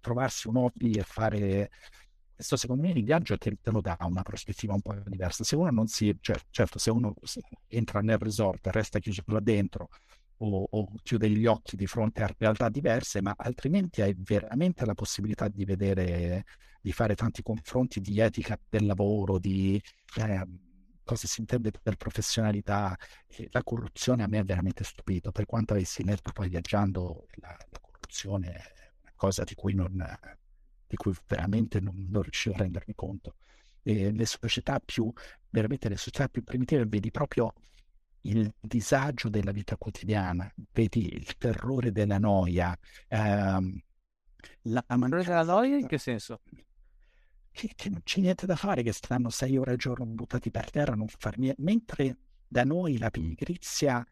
trovarsi un hobby e fare questo. Secondo me il viaggio te lo dà una prospettiva un po' diversa. Se uno non si, cioè, certo, se uno entra nel resort, resta chiuso là dentro o chiude gli occhi di fronte a realtà diverse, ma altrimenti hai veramente la possibilità di vedere, di fare tanti confronti di etica del lavoro, di cosa si intende per professionalità. La corruzione a me è veramente stupito, per quanto avessi letto poi viaggiando, la corruzione è una cosa di cui veramente non riuscivo a rendermi conto. Le società più primitive, vedi proprio il disagio della vita quotidiana, vedi il terrore della noia. La terrore della noia in che senso? Che non c'è niente da fare, che stanno 6 ore al giorno buttati per terra a non far niente, mentre da noi la pigrizia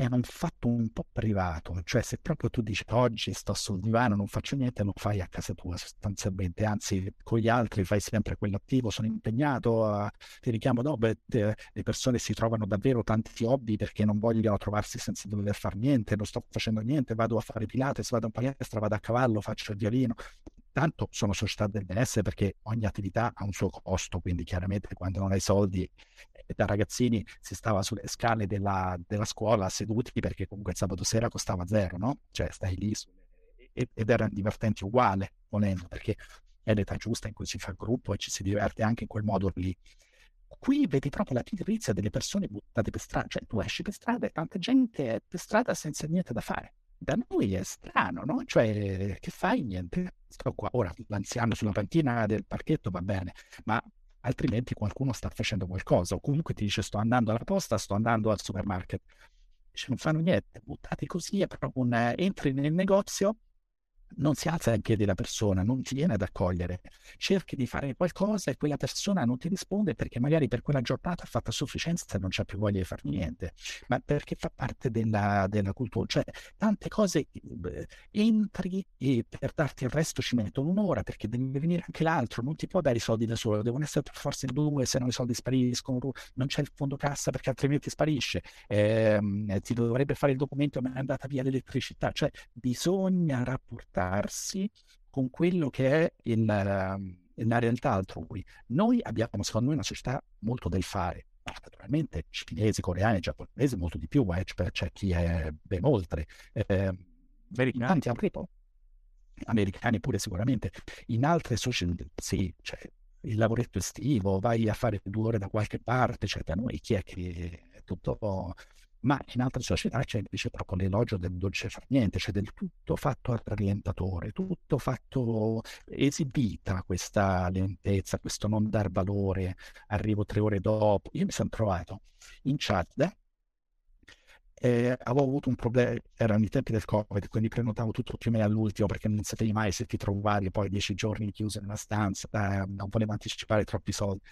era un fatto un po' privato, cioè se proprio tu dici oggi sto sul divano, non faccio niente, lo fai a casa tua sostanzialmente, anzi con gli altri fai sempre quello attivo, sono impegnato, ti richiamo dopo, le persone si trovano davvero tanti hobby perché non vogliono trovarsi senza dover fare niente, non sto facendo niente, vado a fare pilates, vado in palestra, vado a cavallo, faccio il violino. Tanto sono società del benessere perché ogni attività ha un suo costo, quindi chiaramente quando non hai soldi, da ragazzini si stava sulle scale della scuola seduti perché comunque il sabato sera costava zero, no? Cioè stai lì ed erano divertenti uguale, volendo, perché è l'età giusta in cui si fa il gruppo e ci si diverte anche in quel modo lì. Qui vedi proprio la pigrizia delle persone buttate per strada, cioè tu esci per strada e tanta gente è per strada senza niente da fare. Da noi è strano, no? Cioè, che fai? Niente, sto qua. Ora, l'anziano sulla panchina del parchetto va bene, ma altrimenti qualcuno sta facendo qualcosa, o comunque ti dice sto andando alla posta, sto andando al supermarket. Cioè, non fanno niente, buttati così, è proprio entri nel negozio, non si alza anche della persona, non ti viene ad accogliere, cerchi di fare qualcosa e quella persona non ti risponde perché magari per quella giornata ha fatto a sufficienza e non c'ha più voglia di fare niente, ma perché fa parte della cultura, cioè tante cose entri e per darti il resto ci mettono un'ora perché deve venire anche l'altro, non ti può dare i soldi da solo, devono essere per forza in due, se no i soldi spariscono, non c'è il fondo cassa perché altrimenti sparisce, ti dovrebbe fare il documento ma è andata via l'elettricità, cioè bisogna rapportare con quello che è la realtà altrui. Noi abbiamo, secondo me, una società molto del fare, naturalmente cinesi, coreani, giapponesi, molto di più, c'è chi è ben oltre, americani, americani pure sicuramente, in altre società sì, cioè il lavoretto estivo, vai a fare 2 ore da qualche parte, cioè da noi chi è che è tutto... Ma in altre società c'è invece proprio l'elogio del dolce far niente, cioè del tutto fatto al rallentatore, tutto fatto esibita questa lentezza, questo non dar valore, arrivo 3 ore dopo. Io mi sono trovato in Chad, avevo avuto un problema, erano i tempi del Covid, quindi prenotavo tutto più o meno all'ultimo perché non sapevi mai se ti trovavi poi 10 giorni chiuso in una stanza, non volevo anticipare troppi soldi.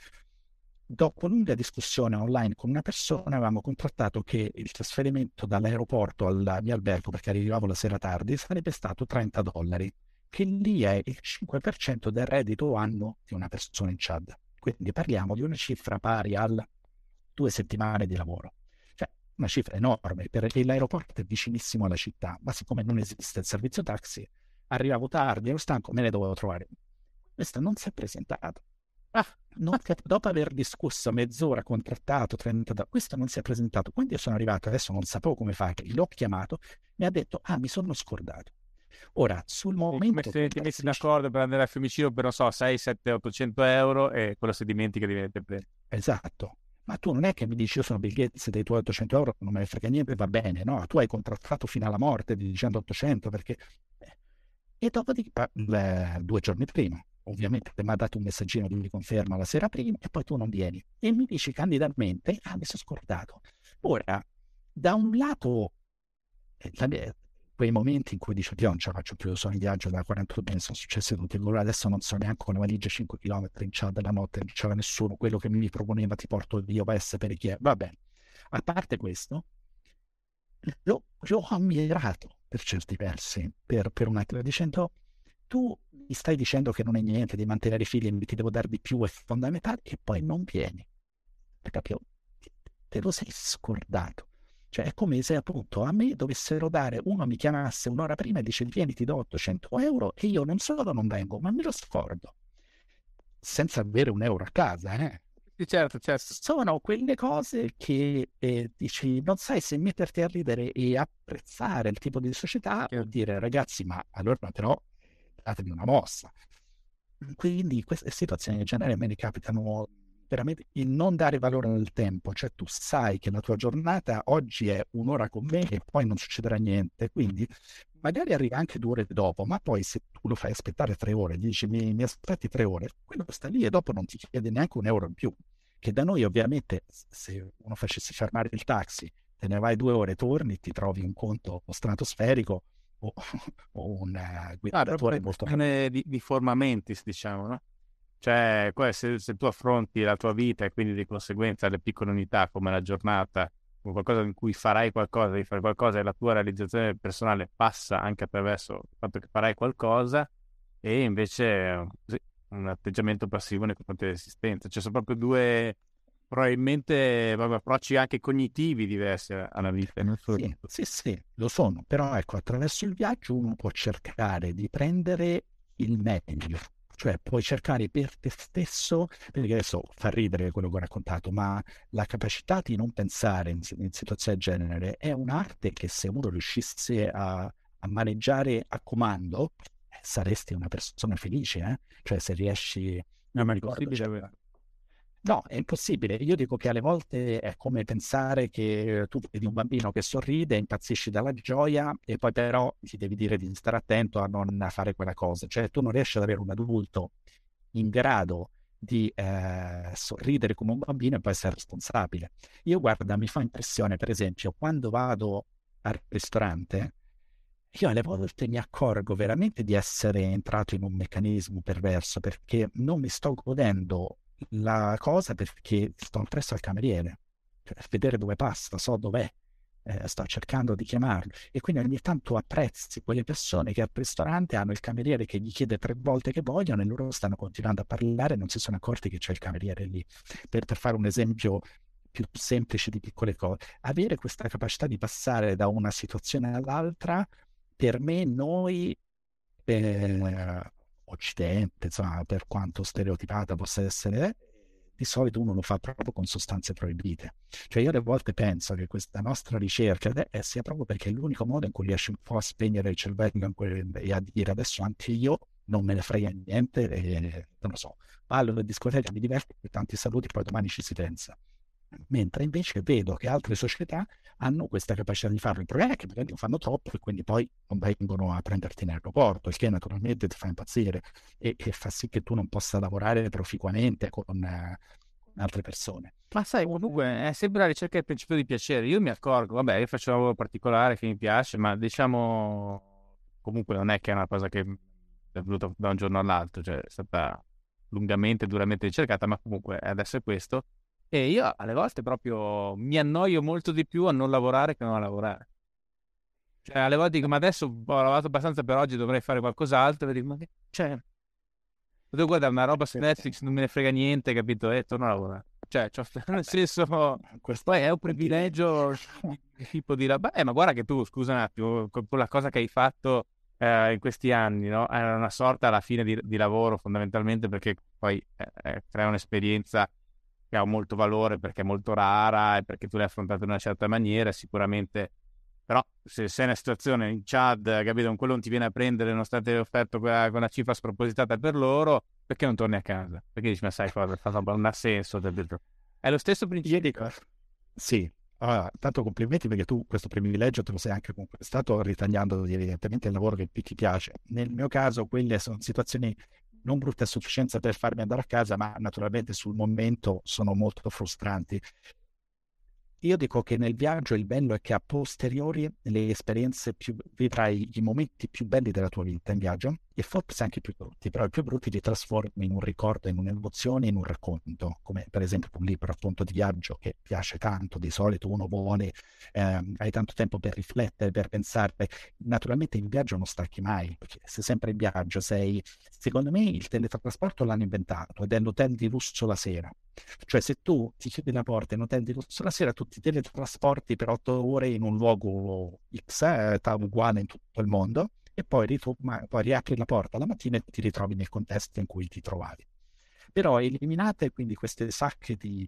Dopo lunga discussione online con una persona avevamo contrattato che il trasferimento dall'aeroporto al mio albergo, perché arrivavo la sera tardi, sarebbe stato $30, che lì è il 5% del reddito annuo di una persona in Chad. Quindi parliamo di una cifra pari al 2 settimane di lavoro. Cioè una cifra enorme, perché l'aeroporto è vicinissimo alla città, ma siccome non esiste il servizio taxi, arrivavo tardi, ero stanco, me ne dovevo trovare. Questa non si è presentata. Dopo aver discusso mezz'ora, contrattato, questo non si è presentato, quindi io sono arrivato, adesso non sapevo come fare, l'ho chiamato, mi ha detto, mi sono scordato. Ora, sul momento... Come se ti messi d'accordo per andare a Fiumicino per, non so, 6, 7, 800 euro e quello si dimentica di venire. Esatto. Ma tu non è che mi dici io sono Bill Gates dei tuoi 800 euro, non me ne frega niente, va bene, no? Tu hai contrattato fino alla morte dicendo 800 perché... E dopodiché 2 giorni prima. Ovviamente mi ha dato un messaggino di conferma la sera prima e poi tu non vieni. E mi dici candidamente, mi sono scordato. Ora, da un lato, quei momenti in cui dici, io non ce la faccio più, sono in viaggio da 41 anni, sono successi tutti, allora adesso non so neanche una valigia 5 km in Chad la notte, non c'era nessuno, quello che mi proponeva ti porto io per essere chi è. Va bene. A parte questo, l'ho ammirato per certi versi, per un attimo, dicendo... tu mi stai dicendo che non è niente, di mantenere i figli, ti devo dare di più, è fondamentale, e poi non vieni. Capito? Te lo sei scordato. Cioè è come se appunto a me dovessero dare, uno mi chiamasse un'ora prima e dice vieni, ti do 800 euro, e io non solo non vengo, ma me lo scordo. Senza avere un euro a casa, eh? Certo. Sono quelle cose che dici, non sai se metterti a ridere e apprezzare il tipo di società, o dire ragazzi, ma allora però... datemi una mossa. Quindi queste situazioni in genere a me ne capitano veramente, il non dare valore al tempo, cioè tu sai che la tua giornata oggi è un'ora con me e poi non succederà niente, quindi magari arriva anche 2 ore dopo, ma poi se tu lo fai aspettare 3 ore, gli dici mi aspetti 3 ore, quello sta lì e dopo non ti chiede neanche un euro in più, che da noi ovviamente se uno facesse fermare il taxi, te ne vai 2 ore, torni, ti trovi un conto stratosferico, o un guidatore molto di formamenti, diciamo, no? Cioè se tu affronti la tua vita e quindi di conseguenza le piccole unità come la giornata, qualcosa in cui farai qualcosa, devi fare qualcosa e la tua realizzazione personale passa anche attraverso il fatto che farai qualcosa, e invece sì, un atteggiamento passivo nei confronti dell'esistenza. Cioè sono proprio due, probabilmente, proprio approcci anche cognitivi diversi alla vita. Sì, sì, sì, lo sono, però ecco, attraverso il viaggio uno può cercare di prendere il meglio. Cioè puoi cercare per te stesso, perché adesso fa ridere quello che ho raccontato, ma la capacità di non pensare in situazioni del genere è un'arte che se uno riuscisse a maneggiare a comando saresti una persona felice, eh? Cioè se riesci... No, ma ricordo, cioè... No, è impossibile. Io dico che alle volte è come pensare che tu vedi un bambino che sorride, impazzisci dalla gioia e poi però ti devi dire di stare attento a non fare quella cosa. Cioè tu non riesci ad avere un adulto in grado di sorridere come un bambino e poi essere responsabile. Io guarda, mi fa impressione, per esempio, quando vado al ristorante, io alle volte mi accorgo veramente di essere entrato in un meccanismo perverso, perché non mi sto godendo la cosa perché sto presso al cameriere, cioè, a vedere dove passa, so dov'è, sto cercando di chiamarlo, e quindi ogni tanto apprezzi quelle persone che al ristorante hanno il cameriere che gli chiede 3 volte che vogliono e loro stanno continuando a parlare e non si sono accorti che c'è il cameriere lì. Per fare un esempio più semplice di piccole cose, avere questa capacità di passare da una situazione all'altra, per me noi Occidente, insomma, per quanto stereotipata possa essere, di solito uno lo fa proprio con sostanze proibite. Cioè io alle volte penso che questa nostra ricerca sia proprio perché è l'unico modo in cui riesci un po' a spegnere il cervello e a dire adesso anche io non me ne frega niente, non lo so, ballo alla discoteca, mi diverto, tanti saluti, poi domani ci si pensa. Mentre invece vedo che altre società hanno questa capacità di farlo, il problema è che magari lo fanno troppo e quindi poi non vengono a prenderti in aeroporto, il che naturalmente ti fa impazzire e fa sì che tu non possa lavorare proficuamente con altre persone. Ma sai, comunque è sempre la ricerca del principio di piacere. Io mi accorgo, vabbè, io faccio un lavoro particolare che mi piace, ma diciamo comunque non è che è una cosa che è venuta da un giorno all'altro, cioè è stata lungamente, duramente ricercata, ma comunque adesso è questo. E io alle volte proprio mi annoio molto di più a non lavorare che a non lavorare. Cioè alle volte dico, ma adesso ho lavorato abbastanza per oggi, dovrei fare qualcos'altro. E dico, ma che c'è? Devo guardare una roba su Netflix, non me ne frega niente, capito? E torno a lavorare. Cioè, nel senso, questo è un privilegio tipo di... ma guarda che tu, scusa un attimo, quella cosa che hai fatto in questi anni, no? Era una sorta alla fine di lavoro fondamentalmente, perché poi crea un'esperienza che ha molto valore perché è molto rara e perché tu l'hai affrontata in una certa maniera sicuramente, però se sei in una situazione in Chad, capito, un quello non ti viene a prendere nonostante hai offerto quella cifra spropositata per loro, perché non torni a casa? Perché dici, ma sai cosa, non ha senso, è lo stesso principio. Io dico, sì, allora, tanto complimenti perché tu questo privilegio te lo sei anche conquistato ritagliando evidentemente il lavoro che ti piace. Nel mio caso quelle sono situazioni non brutte a sufficienza per farmi andare a casa, ma naturalmente sul momento sono molto frustranti. Io dico che nel viaggio il bello è che a posteriori le esperienze vivrai i momenti più belli della tua vita in viaggio e forse anche più brutti, però i più brutti li trasformi in un ricordo, in un'emozione, in un racconto, come per esempio un libro appunto di viaggio che piace tanto. Di solito uno vuole, hai tanto tempo per riflettere, per pensare. Naturalmente in viaggio non stacchi mai, perché sei sempre in viaggio, sei... Secondo me il teletrasporto l'hanno inventato ed è l'hotel di lusso la sera. Cioè se tu ti chiudi la porta in hotel di lusso la sera, tu ti teletrasporti per 8 ore in un luogo X, uguale in tutto il mondo, e poi, poi riapri la porta la mattina e ti ritrovi nel contesto in cui ti trovavi. Però eliminate quindi queste sacche di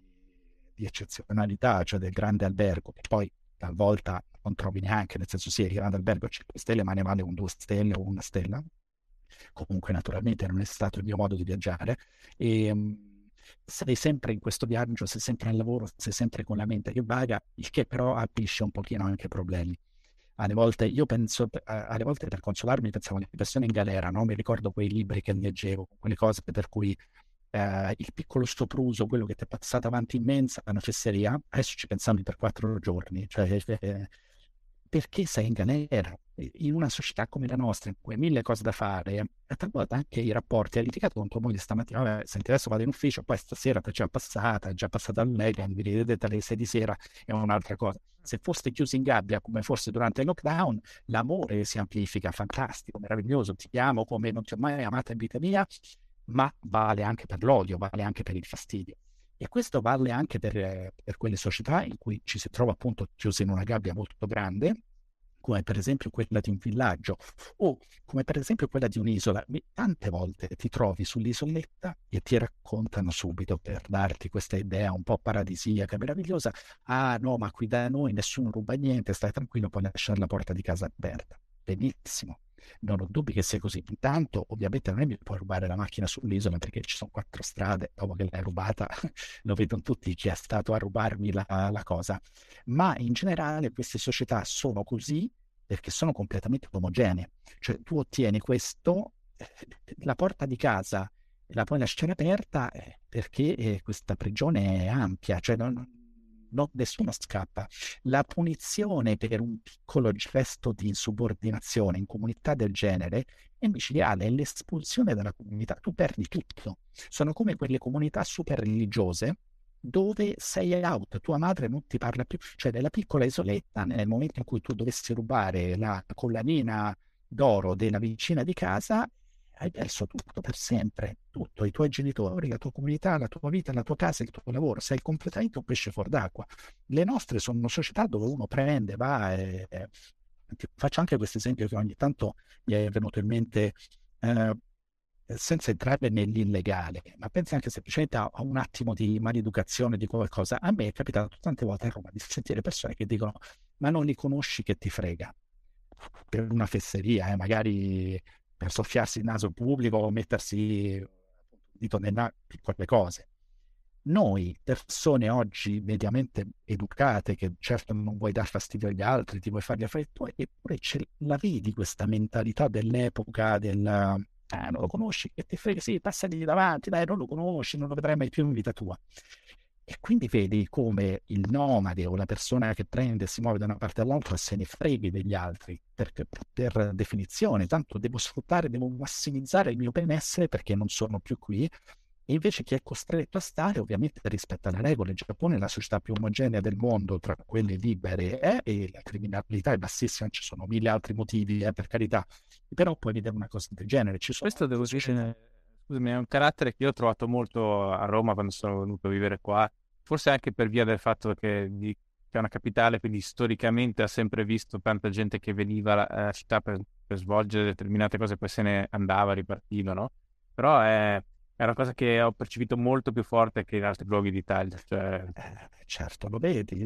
eccezionalità, cioè del grande albergo, che poi talvolta non trovi neanche, nel senso sì, il grande albergo ha 5 stelle, ma ne vale un 2 stelle o 1 stella. Comunque naturalmente non è stato il mio modo di viaggiare, e sei sempre in questo viaggio, sei sempre al lavoro, sei sempre con la mente che vaga, il che però abisce un pochino anche problemi. Alle volte io penso, alle volte per consolarmi pensavo alle persone in galera, no? Mi ricordo quei libri che leggevo, quelle cose per cui il piccolo sopruso, quello che ti è passato avanti in mensa, una fesseria, adesso ci pensiamo per 4 giorni, cioè perché sei in galera? In una società come la nostra, in cui hai mille cose da fare, a talvolta anche i rapporti, hai litigato con tua moglie stamattina, vabbè, senti, adesso vado in ufficio, poi stasera è già passata al meglio, vi rivedete alle 6 di sera, è un'altra cosa. Se foste chiusi in gabbia, come forse durante il lockdown, l'amore si amplifica, fantastico, meraviglioso, ti amo come non ti ho mai amata in vita mia, ma vale anche per l'odio, vale anche per il fastidio. E questo vale anche per quelle società in cui ci si trova appunto chiusi in una gabbia molto grande, come per esempio quella di un villaggio o come per esempio quella di un'isola. Tante volte ti trovi sull'isoletta e ti raccontano subito, per darti questa idea un po' paradisiaca, meravigliosa, ah no, ma qui da noi nessuno ruba niente, stai tranquillo, puoi lasciare la porta di casa aperta. Benissimo, non ho dubbi che sia così. Intanto ovviamente non è che puoi rubare la macchina sull'isola, perché ci sono 4 strade, dopo che l'hai rubata lo vedono tutti chi è stato a rubarmi la cosa. Ma in generale queste società sono così perché sono completamente omogenee, cioè tu ottieni questo, la porta di casa la puoi lasciare aperta perché questa prigione è ampia, cioè nessuno scappa. La punizione per un piccolo gesto di insubordinazione in comunità del genere è micidiale, è l'espulsione dalla comunità, tu perdi tutto. Sono come quelle comunità super religiose dove sei out, tua madre non ti parla più, cioè nella piccola isoletta, nel momento in cui tu dovessi rubare la collanina d'oro della vicina di casa, hai perso tutto per sempre, tutto, i tuoi genitori, la tua comunità, la tua vita, la tua casa, il tuo lavoro, sei completamente un pesce fuor d'acqua. Le nostre sono società dove uno prende, va e... Faccio anche questo esempio che ogni tanto mi è venuto in mente, senza entrare nell'illegale, ma pensi anche semplicemente a un attimo di maleducazione di qualcosa. A me è capitato tante volte a Roma di sentire persone che dicono, ma non li conosci, che ti frega, per una fesseria, magari... per soffiarsi il naso pubblico o mettersi il dito nel naso, piccole cose. Noi, persone oggi mediamente educate, che certo non vuoi dar fastidio agli altri, ti vuoi fargli affari tuoi, eppure ce la vedi questa mentalità dell'epoca del non lo conosci, che ti frega, sì, passagli davanti, dai, non lo conosci, non lo vedrai mai più in vita tua. E quindi vedi come il nomade o la persona che prende e si muove da una parte all'altra se ne freghi degli altri, perché per definizione, tanto devo sfruttare, devo massimizzare il mio benessere perché non sono più qui, e invece chi è costretto a stare ovviamente rispetta le regole. Il Giappone è la società più omogenea del mondo tra quelle libere, e la criminalità è bassissima, ci sono mille altri motivi, per carità, però puoi vedere una cosa del genere. Ci sono... Questo devo dire... Scusami, è un carattere che io ho trovato molto a Roma quando sono venuto a vivere qua, forse anche per via del fatto che è una capitale, quindi storicamente ha sempre visto tanta gente che veniva alla città per svolgere determinate cose e poi se ne andava, ripartiva, no? Però è una cosa che ho percepito molto più forte che in altri luoghi d'Italia. Cioè... certo, lo vedi,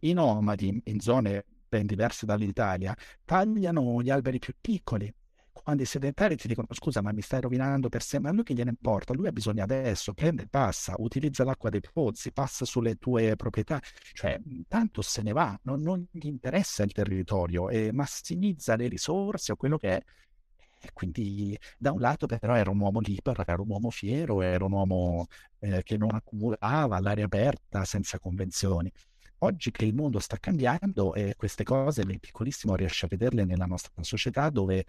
i nomadi in zone ben diverse dall'Italia tagliano gli alberi più piccoli. Quando i sedentari ti dicono, scusa, ma mi stai rovinando per sé, ma a lui che gliene importa, lui ha bisogno adesso, prende, passa, utilizza l'acqua dei pozzi, passa sulle tue proprietà, cioè tanto se ne va, non gli interessa il territorio, e massimizza le risorse o quello che è. E quindi da un lato però era un uomo libero, era un uomo fiero, era un uomo che non accumulava all'aria aperta senza convenzioni. Oggi che il mondo sta cambiando, queste cose nel piccolissimo riesci a vederle nella nostra società, dove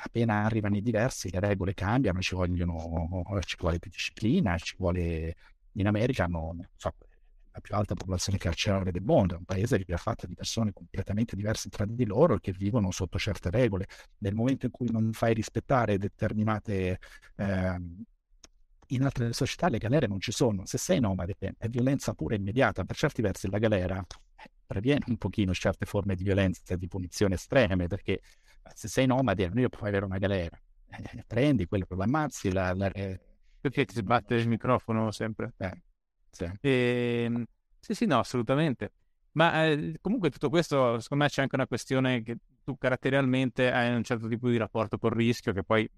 appena arrivano i diversi le regole cambiano, ci vuole più disciplina, ci vuole... In America la più alta popolazione carceraria del mondo, è un paese che è fatto di persone completamente diverse tra di loro che vivono sotto certe regole. Nel momento in cui non fai rispettare determinate... in altre società le galere non ci sono. Se sei nomade è violenza pura e immediata. Per certi versi la galera previene un pochino certe forme di violenza e di punizione estreme, perché se sei nomade non puoi avere una galera, prendi quello, lo ammazzi, perché ti sbatte il microfono sempre. Sì. Sì, no, assolutamente. Ma comunque tutto questo, secondo me c'è anche una questione che tu caratterialmente hai un certo tipo di rapporto col rischio, che poi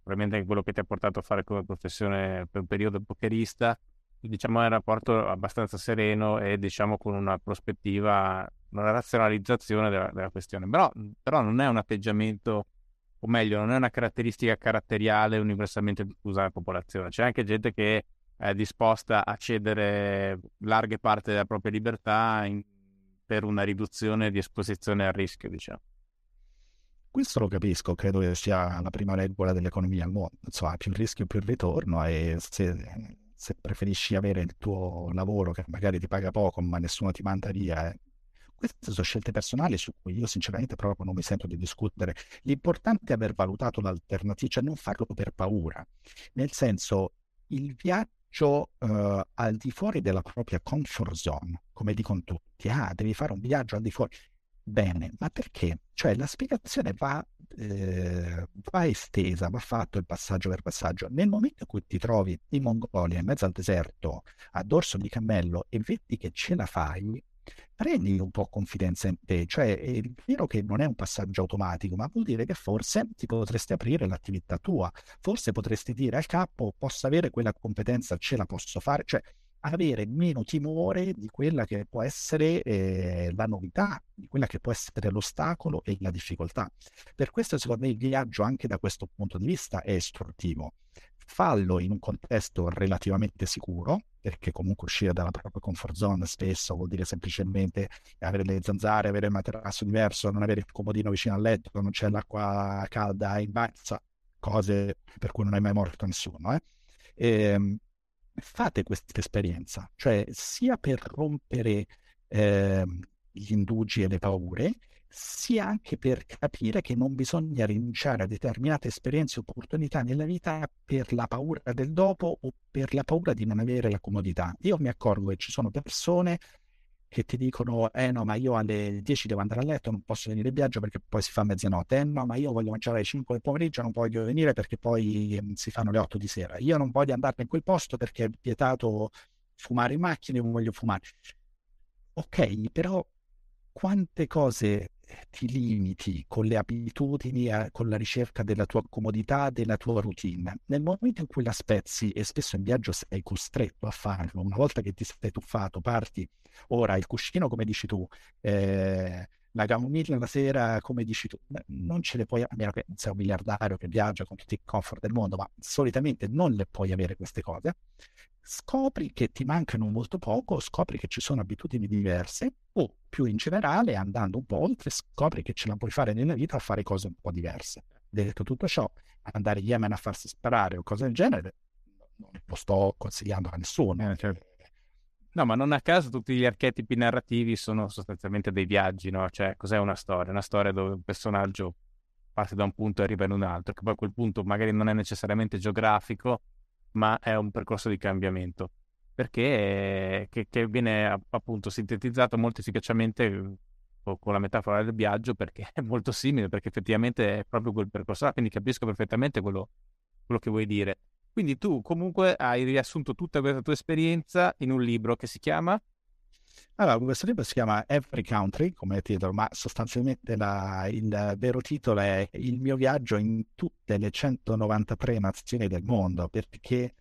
probabilmente anche quello che ti ha portato a fare come professione per un periodo pokerista, diciamo è un rapporto abbastanza sereno e diciamo con una prospettiva, una razionalizzazione della questione, però non è un atteggiamento, o meglio non è una caratteristica caratteriale universalmente diffusa nella popolazione. C'è anche gente che è disposta a cedere larghe parti della propria libertà per una riduzione di esposizione al rischio, diciamo. Questo lo capisco, credo che sia la prima regola dell'economia al mondo, insomma, più il rischio più il ritorno, e se preferisci avere il tuo lavoro che magari ti paga poco ma nessuno ti manda via, Queste sono scelte personali su cui io sinceramente proprio non mi sento di discutere. L'importante è aver valutato l'alternativa, cioè non farlo per paura, nel senso, il viaggio al di fuori della propria comfort zone, come dicono tutti, devi fare un viaggio al di fuori. Bene, ma perché? Cioè la spiegazione va estesa, va fatto il passaggio per passaggio. Nel momento in cui ti trovi in Mongolia, in mezzo al deserto, a dorso di cammello, e vedi che ce la fai, prendi un po' confidenza in te. Cioè è vero che non è un passaggio automatico, ma vuol dire che forse ti potresti aprire l'attività tua, forse potresti dire al capo: posso avere quella competenza, ce la posso fare, cioè avere meno timore di quella che può essere la novità, di quella che può essere l'ostacolo e la difficoltà. Per questo secondo me il viaggio anche da questo punto di vista è istruttivo. Fallo in un contesto relativamente sicuro, perché comunque uscire dalla propria comfort zone spesso vuol dire semplicemente avere le zanzare, avere il materasso diverso, non avere il comodino vicino al letto, non c'è l'acqua calda in bagno, cose per cui non è mai morto nessuno. Fate questa esperienza, cioè sia per rompere gli indugi e le paure, sia anche per capire che non bisogna rinunciare a determinate esperienze e opportunità nella vita per la paura del dopo o per la paura di non avere la comodità. Io mi accorgo che ci sono persone che ti dicono: no, ma io alle 10 devo andare a letto, non posso venire in viaggio perché poi si fa mezzanotte. No, ma io voglio mangiare alle 5 del pomeriggio, non voglio venire perché poi si fanno le 8 di sera. Io non voglio andare in quel posto perché è vietato fumare in macchina, non voglio fumare. Ok, però quante cose ti limiti con le abitudini, con la ricerca della tua comodità, della tua routine? Nel momento in cui la spezzi, e spesso in viaggio sei costretto a farlo, una volta che ti sei tuffato, parti, ora il cuscino come dici tu, la camomilla la sera come dici tu, non ce le puoi, a meno che non sei un miliardario che viaggia con tutti i comfort del mondo, ma solitamente non le puoi avere queste cose. Scopri che ti mancano molto poco, scopri che ci sono abitudini diverse, o più in generale, andando un po' oltre, scopri che ce la puoi fare nella vita a fare cose un po' diverse. Detto tutto ciò, andare in Yemen a farsi sparare o cose del genere non lo sto consigliando a nessuno. Certo. No, ma non a caso tutti gli archetipi narrativi sono sostanzialmente dei viaggi, no? Cioè, cos'è una storia? Una storia dove un personaggio parte da un punto e arriva in un altro, che poi a quel punto magari non è necessariamente geografico, ma è un percorso di cambiamento, perché che viene appunto sintetizzato molto efficacemente con la metafora del viaggio, perché è molto simile, perché effettivamente è proprio quel percorso là, quindi capisco perfettamente quello che vuoi dire. Quindi tu comunque hai riassunto tutta questa tua esperienza in un libro che si chiama? Allora, questo libro si chiama Every Country come titolo, ma sostanzialmente il vero titolo è Il mio viaggio in tutte le 193 nazioni del mondo, perché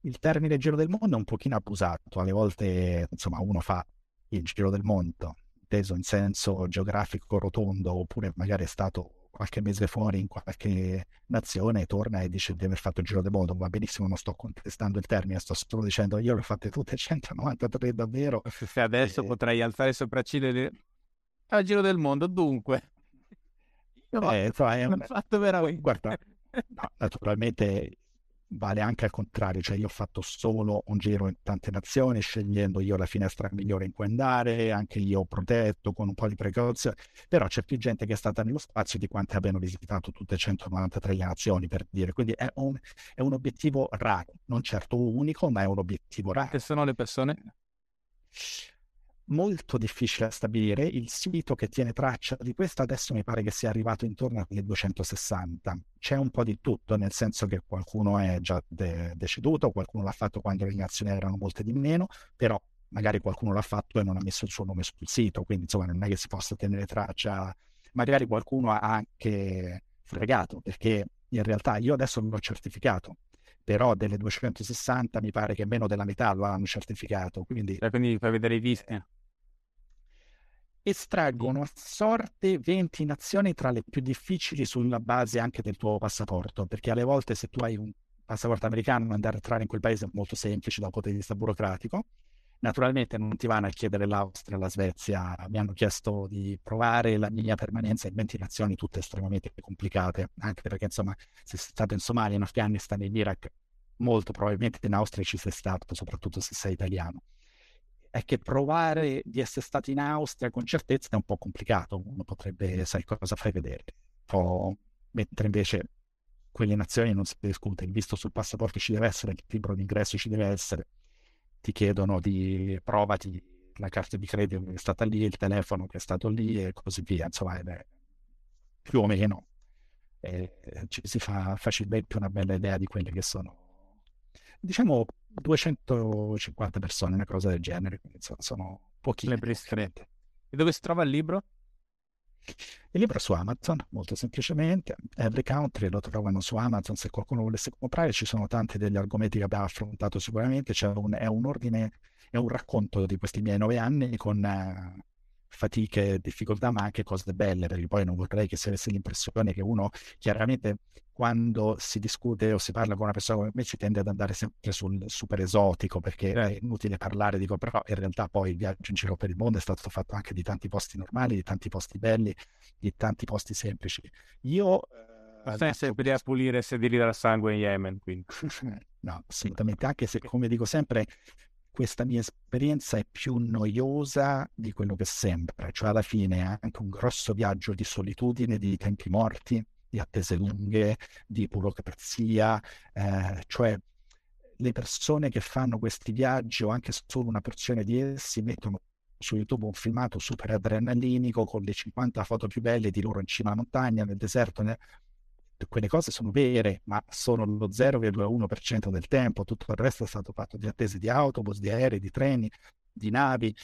il termine giro del mondo è un pochino abusato. Alle volte, insomma, uno fa il giro del mondo, inteso in senso geografico rotondo, oppure magari è stato qualche mese fuori in qualche nazione, torna e dice di aver fatto il giro del mondo. Va benissimo, non sto contestando il termine, sto solo dicendo io le ho fatte tutte 193 davvero. Se adesso potrei alzare il sopracciglio e dire al giro del mondo, dunque ho fatto veramente. Guarda, no, naturalmente vale anche al contrario, cioè io ho fatto solo un giro in tante nazioni, scegliendo io la finestra migliore in cui andare, anche io ho protetto con un po' di precauzione, però c'è più gente che è stata nello spazio di quante abbiano visitato tutte 193 le nazioni, per dire. Quindi è un obiettivo raro, non certo unico, ma è un obiettivo raro. Che sono le persone? Molto difficile da stabilire. Il sito che tiene traccia di questo adesso mi pare che sia arrivato intorno alle 260. C'è un po' di tutto, nel senso che qualcuno è già deceduto, qualcuno l'ha fatto quando le nazioni erano molte di meno, però magari qualcuno l'ha fatto e non ha messo il suo nome sul sito, quindi insomma non è che si possa tenere traccia. Magari qualcuno ha anche fregato, perché in realtà io adesso l'ho certificato, però delle 260 mi pare che meno della metà lo hanno certificato, quindi fai vedere i visti. Estraggono a sorte 20 nazioni tra le più difficili sulla base anche del tuo passaporto, perché alle volte se tu hai un passaporto americano andare a entrare in quel paese è molto semplice dal punto di vista burocratico, Naturalmente non ti vanno a chiedere l'Austria, la Svezia, mi hanno chiesto di provare la mia permanenza in 20 nazioni tutte estremamente complicate, anche perché insomma se sei stato in Somalia, in Afghanistan, in Iraq, molto probabilmente in Austria ci sei stato, soprattutto se sei italiano. È che provare di essere stato in Austria con certezza è un po' complicato, uno potrebbe, sai cosa fai vedere, mentre invece quelle nazioni non si discute, il visto sul passaporto ci deve essere, il libro d'ingresso ci deve essere, ti chiedono di provati la carta di credito che è stata lì, il telefono che è stato lì e così via, insomma più o meno ci si fa facilmente una bella idea di quelle che sono, diciamo 250 persone, una cosa del genere, quindi sono pochine. E dove si trova il libro? Il libro è su Amazon, molto semplicemente. Every Country lo trovano su Amazon se qualcuno volesse comprare. Ci sono tanti degli argomenti che abbiamo affrontato sicuramente. È un racconto di questi miei 9 anni con fatiche, difficoltà, ma anche cose belle, perché poi non vorrei che si avesse l'impressione che uno, chiaramente quando si discute o si parla con una persona come me, ci tende ad andare sempre sul super esotico, perché è inutile parlare, dico, però in realtà poi il viaggio in giro per il mondo è stato fatto anche di tanti posti normali, di tanti posti belli, di tanti posti semplici. Io stai sempre a pulire e sedere al sangue in Yemen, quindi no, assolutamente, anche se, come dico sempre, questa mia esperienza è più noiosa di quello che sembra, cioè alla fine è anche un grosso viaggio di solitudine, di tempi morti, di attese lunghe, di burocrazia, cioè le persone che fanno questi viaggi o anche solo una porzione di essi mettono su YouTube un filmato super adrenalinico con le 50 foto più belle di loro in cima alla montagna, nel deserto, quelle cose sono vere, ma sono lo 0,1% del tempo, tutto il resto è stato fatto di attese di autobus, di aerei, di treni, di navi,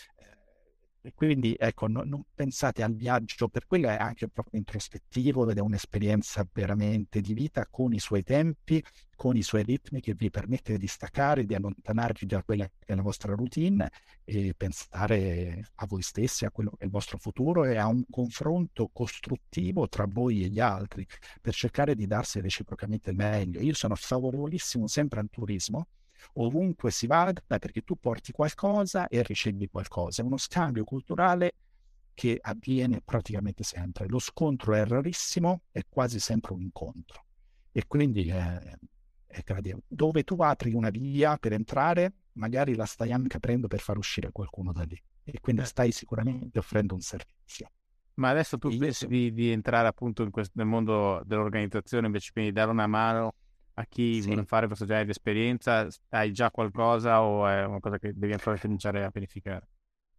e quindi ecco, non pensate al viaggio, per quello è anche proprio introspettivo ed è un'esperienza veramente di vita con i suoi tempi, con i suoi ritmi, che vi permette di staccare, di allontanarvi da quella che è la vostra routine e pensare a voi stessi, a quello che è il vostro futuro e a un confronto costruttivo tra voi e gli altri per cercare di darsi reciprocamente il meglio. Io sono favorevolissimo sempre al turismo, ovunque si vada, perché tu porti qualcosa e ricevi qualcosa, è uno scambio culturale che avviene praticamente sempre, lo scontro è rarissimo, è quasi sempre un incontro e quindi è gradevole. Dove tu apri una via per entrare, magari la stai anche aprendo per far uscire qualcuno da lì e quindi stai sicuramente offrendo un servizio. Ma adesso tu pensi di entrare appunto nel mondo dell'organizzazione invece di dare una mano a chi vuole fare questo genere di esperienza? Hai già qualcosa o è una cosa che devi ancora cominciare a pianificare?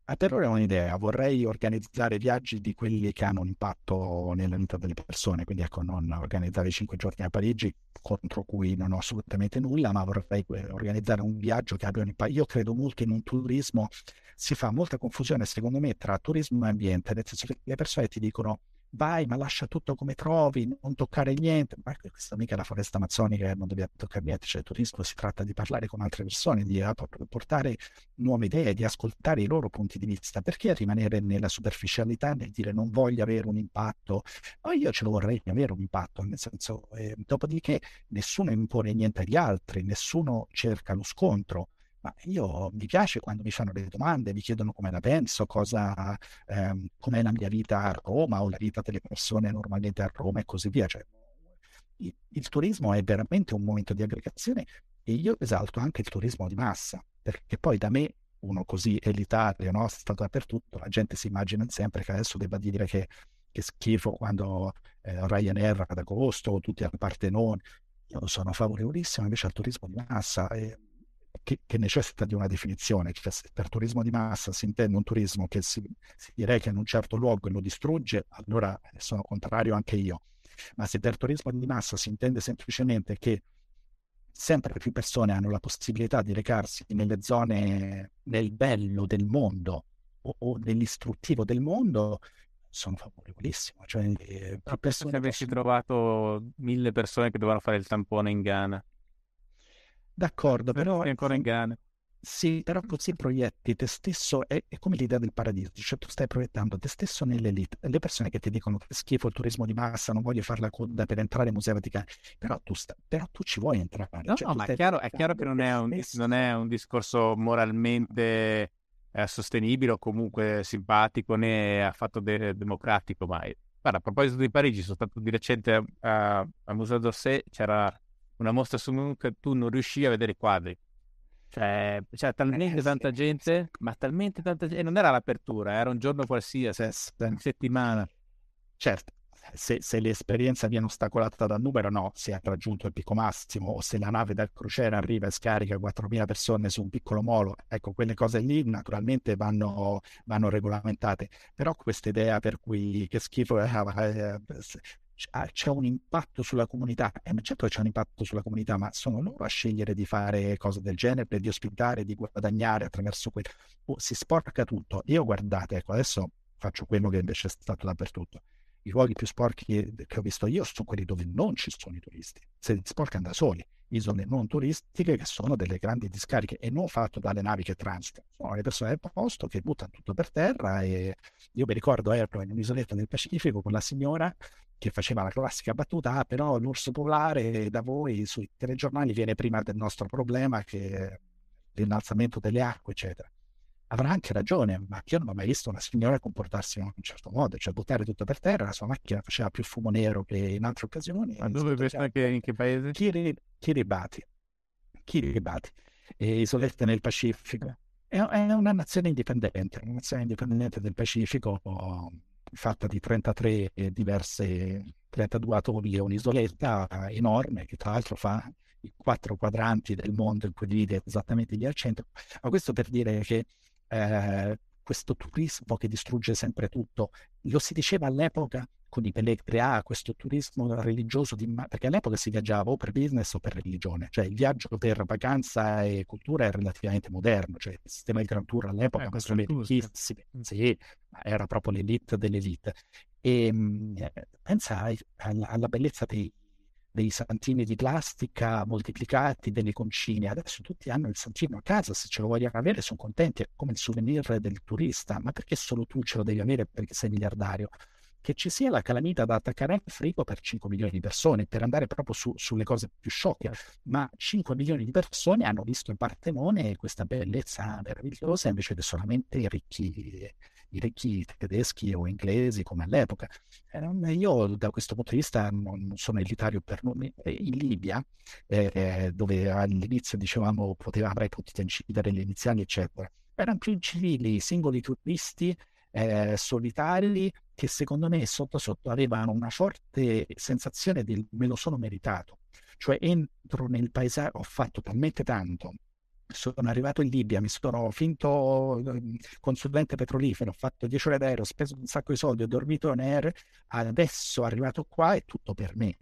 A te è un'idea, vorrei organizzare viaggi di quelli che hanno un impatto nella vita delle persone, quindi ecco, non organizzare 5 giorni a Parigi, contro cui non ho assolutamente nulla, ma vorrei organizzare un viaggio che abbia un impatto. Io credo molto in un turismo, si fa molta confusione secondo me tra turismo e ambiente, nel senso che le persone ti dicono vai, ma lascia tutto come trovi, non toccare niente, ma questa mica è la foresta amazzonica, non dobbiamo toccare niente, cioè il turismo si tratta di parlare con altre persone, di portare nuove idee, di ascoltare i loro punti di vista, perché rimanere nella superficialità nel dire non voglio avere un impatto, ma io ce lo vorrei avere un impatto, nel senso, dopodiché nessuno impone niente agli altri, nessuno cerca lo scontro, ma io mi piace quando mi fanno delle domande, mi chiedono come la penso, com'è la mia vita a Roma o la vita delle persone normalmente a Roma e così via. Cioè, il turismo è veramente un momento di aggregazione e io esalto anche il turismo di massa, perché poi da me, uno così elitario, no? Stato dappertutto, la gente si immagina sempre che adesso debba dire che schifo quando Ryanair ad agosto o tutti a parte non. Io sono favorevolissimo invece al turismo di massa che necessita di una definizione, cioè, se per turismo di massa si intende un turismo che si reca in un certo luogo e lo distrugge, allora sono contrario anche io, ma se per turismo di massa si intende semplicemente che sempre più persone hanno la possibilità di recarsi nelle zone, nel bello del mondo o nell'istruttivo del mondo, sono favorevolissimo. Cioè, se avessi trovato 1000 persone che dovevano fare il tampone in Ghana. D'accordo, però ancora in Ghana. Sì, però così proietti te stesso, è come l'idea del paradiso, cioè tu stai proiettando te stesso nell'elite. Le persone che ti dicono che schifo il turismo di massa, non voglio fare la coda per entrare ai musei vaticani, però tu ci vuoi entrare. No, cioè, no, ma è chiaro che non è un discorso moralmente sostenibile o comunque simpatico né affatto democratico mai. Guarda, a proposito di Parigi, sono stato di recente al Museo d'Orsay, c'era una mostra su Munch che tu non riuscivi a vedere i quadri. Cioè, c'era talmente tanta gente, ma talmente tanta gente, e non era l'apertura, era un giorno qualsiasi, una settimana. Certo, se l'esperienza viene ostacolata dal numero, no, se ha raggiunto il picco massimo o se la nave da crociera arriva e scarica 4.000 persone su un piccolo molo, ecco, quelle cose lì naturalmente vanno regolamentate. Però questa idea per cui che schifo c'è un impatto sulla comunità, certo che c'è un impatto sulla comunità, ma sono loro a scegliere di fare cose del genere, di ospitare, di guadagnare attraverso quello. Si sporca tutto. Io, guardate, ecco, adesso faccio quello che invece è stato dappertutto. I luoghi più sporchi che ho visto io sono quelli dove non ci sono i turisti, si sporcano da soli. Isole non turistiche che sono delle grandi discariche, e non fatto dalle navi che transitano, sono le persone del posto che buttano tutto per terra. E io mi ricordo, ero in un'isoletta del Pacifico con la signora che faceva la classica battuta: ah, però l'orso polare da voi sui telegiornali viene prima del nostro problema, che l'innalzamento delle acque eccetera. Avrà anche ragione, ma io non ho mai visto una signora comportarsi in un certo modo, cioè buttare tutto per terra. La sua macchina faceva più fumo nero che in altre occasioni. Ma dove pensa che in che paese? Kiribati, isolette nel Pacifico. È una nazione indipendente del Pacifico, fatta di 32 atolli e un'isoletta enorme che tra l'altro fa i 4 quadranti del mondo in cui divide esattamente lì al centro. Ma questo per dire che questo turismo che distrugge sempre tutto, lo si diceva all'epoca con i pellegrini, questo turismo religioso, perché all'epoca si viaggiava o per business o per religione, cioè il viaggio per vacanza e cultura è relativamente moderno, cioè il sistema del Grand Tour all'epoca era ricchissimo, sì, era proprio l'elite dell'elite. E pensa alla bellezza dei santini di plastica moltiplicati, delle concine. Adesso tutti hanno il santino a casa, se ce lo vogliono avere sono contenti, è come il souvenir del turista. Ma perché solo tu ce lo devi avere perché sei miliardario? Che ci sia la calamita da attaccare al frigo per 5 milioni di persone, per andare proprio sulle cose più sciocche, ma 5 milioni di persone hanno visto il Partenone e questa bellezza meravigliosa, invece che solamente i ricchi tedeschi o inglesi come all'epoca. Io da questo punto di vista non sono elitario per nulla. In Libia, dove all'inizio dicevamo avrei potuto incidere le iniziali eccetera, erano più civili, singoli turisti solitari, che secondo me sotto sotto avevano una forte sensazione del me lo sono meritato, cioè entro nel paesaggio, ho fatto talmente tanto, sono arrivato in Libia, mi sono finto consulente petrolifero, ho fatto 10 ore d'aereo, ho speso un sacco di soldi, ho dormito in air, adesso arrivato qua è tutto per me.